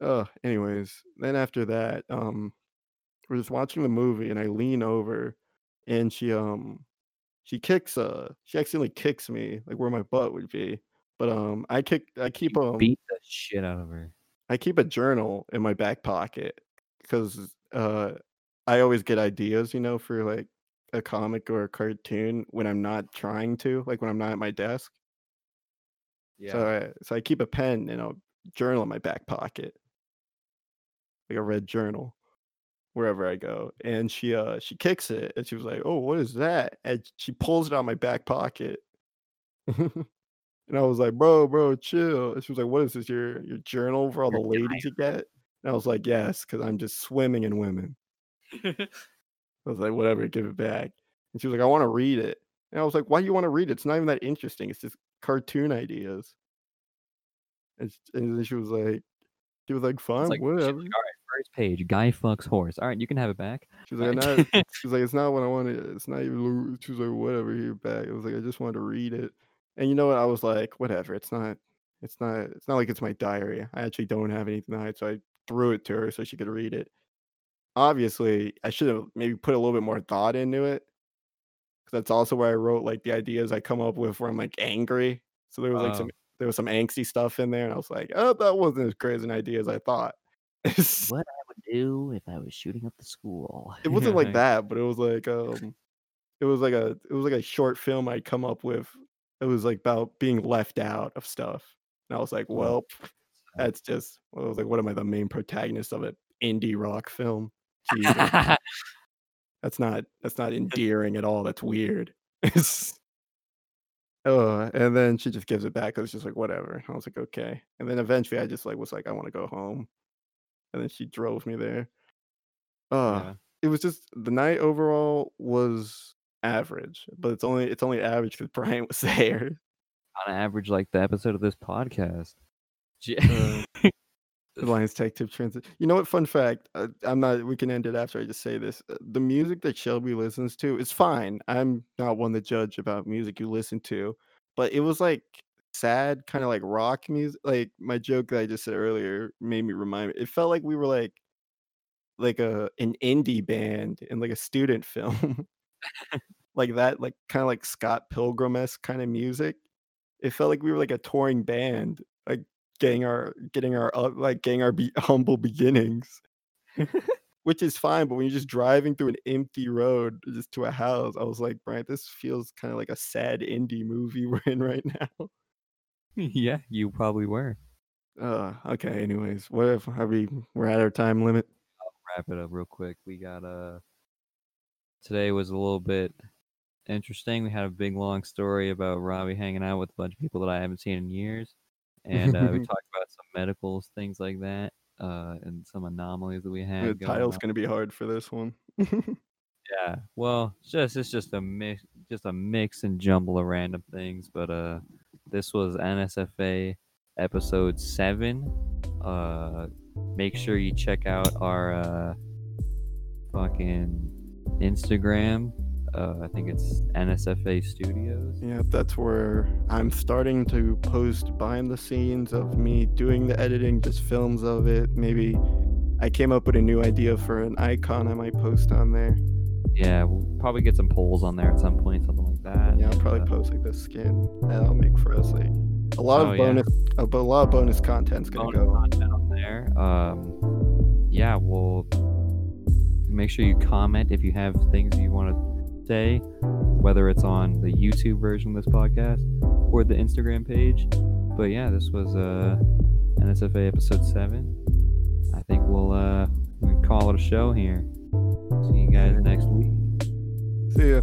Uh, anyways, then after that, um, we're just watching the movie, and I lean over, and she um she kicks uh she accidentally kicks me like where my butt would be, but um I kick I keep um beat the shit out of her. I keep a journal in my back pocket because uh, I always get ideas, you know, for like a comic or a cartoon when I'm not trying to, like when I'm not at my desk. Yeah. So I, so I keep a pen and a journal in my back pocket, like a red journal, wherever I go. And she uh she kicks it and she was like, "Oh, what is that?" And she pulls it out of my back pocket. And I was like, bro, bro, chill. And she was like, what is this, your your journal for all the ladies you get? And I was like, yes, because I'm just swimming in women. I was like, whatever, give it back. And she was like, I want to read it. And I was like, why do you want to read it? It's not even that interesting. It's just cartoon ideas. And, and then she was like, she was like, fine, like, whatever. Like, all right, first page, guy fucks horse. All right, you can have it back. She was like, not, she was like, it's not what I wanted. It's not even, she was like, whatever, here back. It was like, I just wanted to read it. And you know what? I was like, whatever. It's not, it's not, it's not like it's my diary. I actually don't have anything to hide. So I threw it to her so she could read it. Obviously, I should have maybe put a little bit more thought into it. Because that's also where I wrote like the ideas I come up with where I'm like angry. So there was like um, some, there was some angsty stuff in there. And I was like, oh, that wasn't as crazy an idea as I thought. What I would do if I was shooting up the school. It wasn't like that, but it was like, um, it was like a, it was like a short film I'd come up with. It was like about being left out of stuff. And I was like, well, that's just, well, I was like, what am I, the main protagonist of an indie rock film? Jesus. That's not, that's not endearing at all. That's weird. uh, and then she just gives it back. I was just like, whatever. I was like, okay. And then eventually I just like was like, I want to go home. And then she drove me there. Uh, yeah. It was just, the night overall was average, but it's only it's only average because Brian was there. On average, like the episode of this podcast. The uh, Lions Tech Tip Transit. You know what? Fun fact. I, I'm not. We can end it after I just say this. The music that Shelby listens to is fine. I'm not one to judge about music you listen to, but it was like sad, kind of like rock music. Like my joke that I just said earlier made me remind me. It felt like we were like like a an indie band in like a student film. Like that, like kind of like Scott Pilgrim-esque kind of music. It felt like we were like a touring band, like getting our getting our uh, like getting our be- humble beginnings, which is fine. But when you're just driving through an empty road just to a house, I was like, Bryant, this feels kind of like a sad indie movie we're in right now. Yeah, you probably were. Uh, okay. Anyways, what if are we we're at our time limit? I'll wrap it up real quick. We got a. Uh... Today was a little bit interesting. We had a big, long story about Robbie hanging out with a bunch of people that I haven't seen in years. And uh, we talked about some medicals, things like that, uh, and some anomalies that we had. The title's going to be hard for this one. Yeah, well, it's just, it's just a mix, just a mix and jumble of random things. But uh, this was N S F A episode seven. Uh, make sure you check out our uh, fucking... Instagram, uh, I think it's N S F A Studios. Yeah, that's where I'm starting to post behind the scenes of me doing the editing, just films of it. Maybe I came up with a new idea for an icon I might post on there. Yeah, we'll probably get some polls on there at some point, something like that. Yeah, I'll probably uh, post like the skin that'll make for us like a lot of oh, bonus, yeah. a, a lot of bonus content's gonna bonus go content on there. Um, yeah, we'll. Make sure you comment if you have things you want to say, whether it's on the YouTube version of this podcast or the Instagram page. But yeah, this was uh, N S F A episode seven. I think we'll uh, we can call it a show here. See you guys next week. See ya.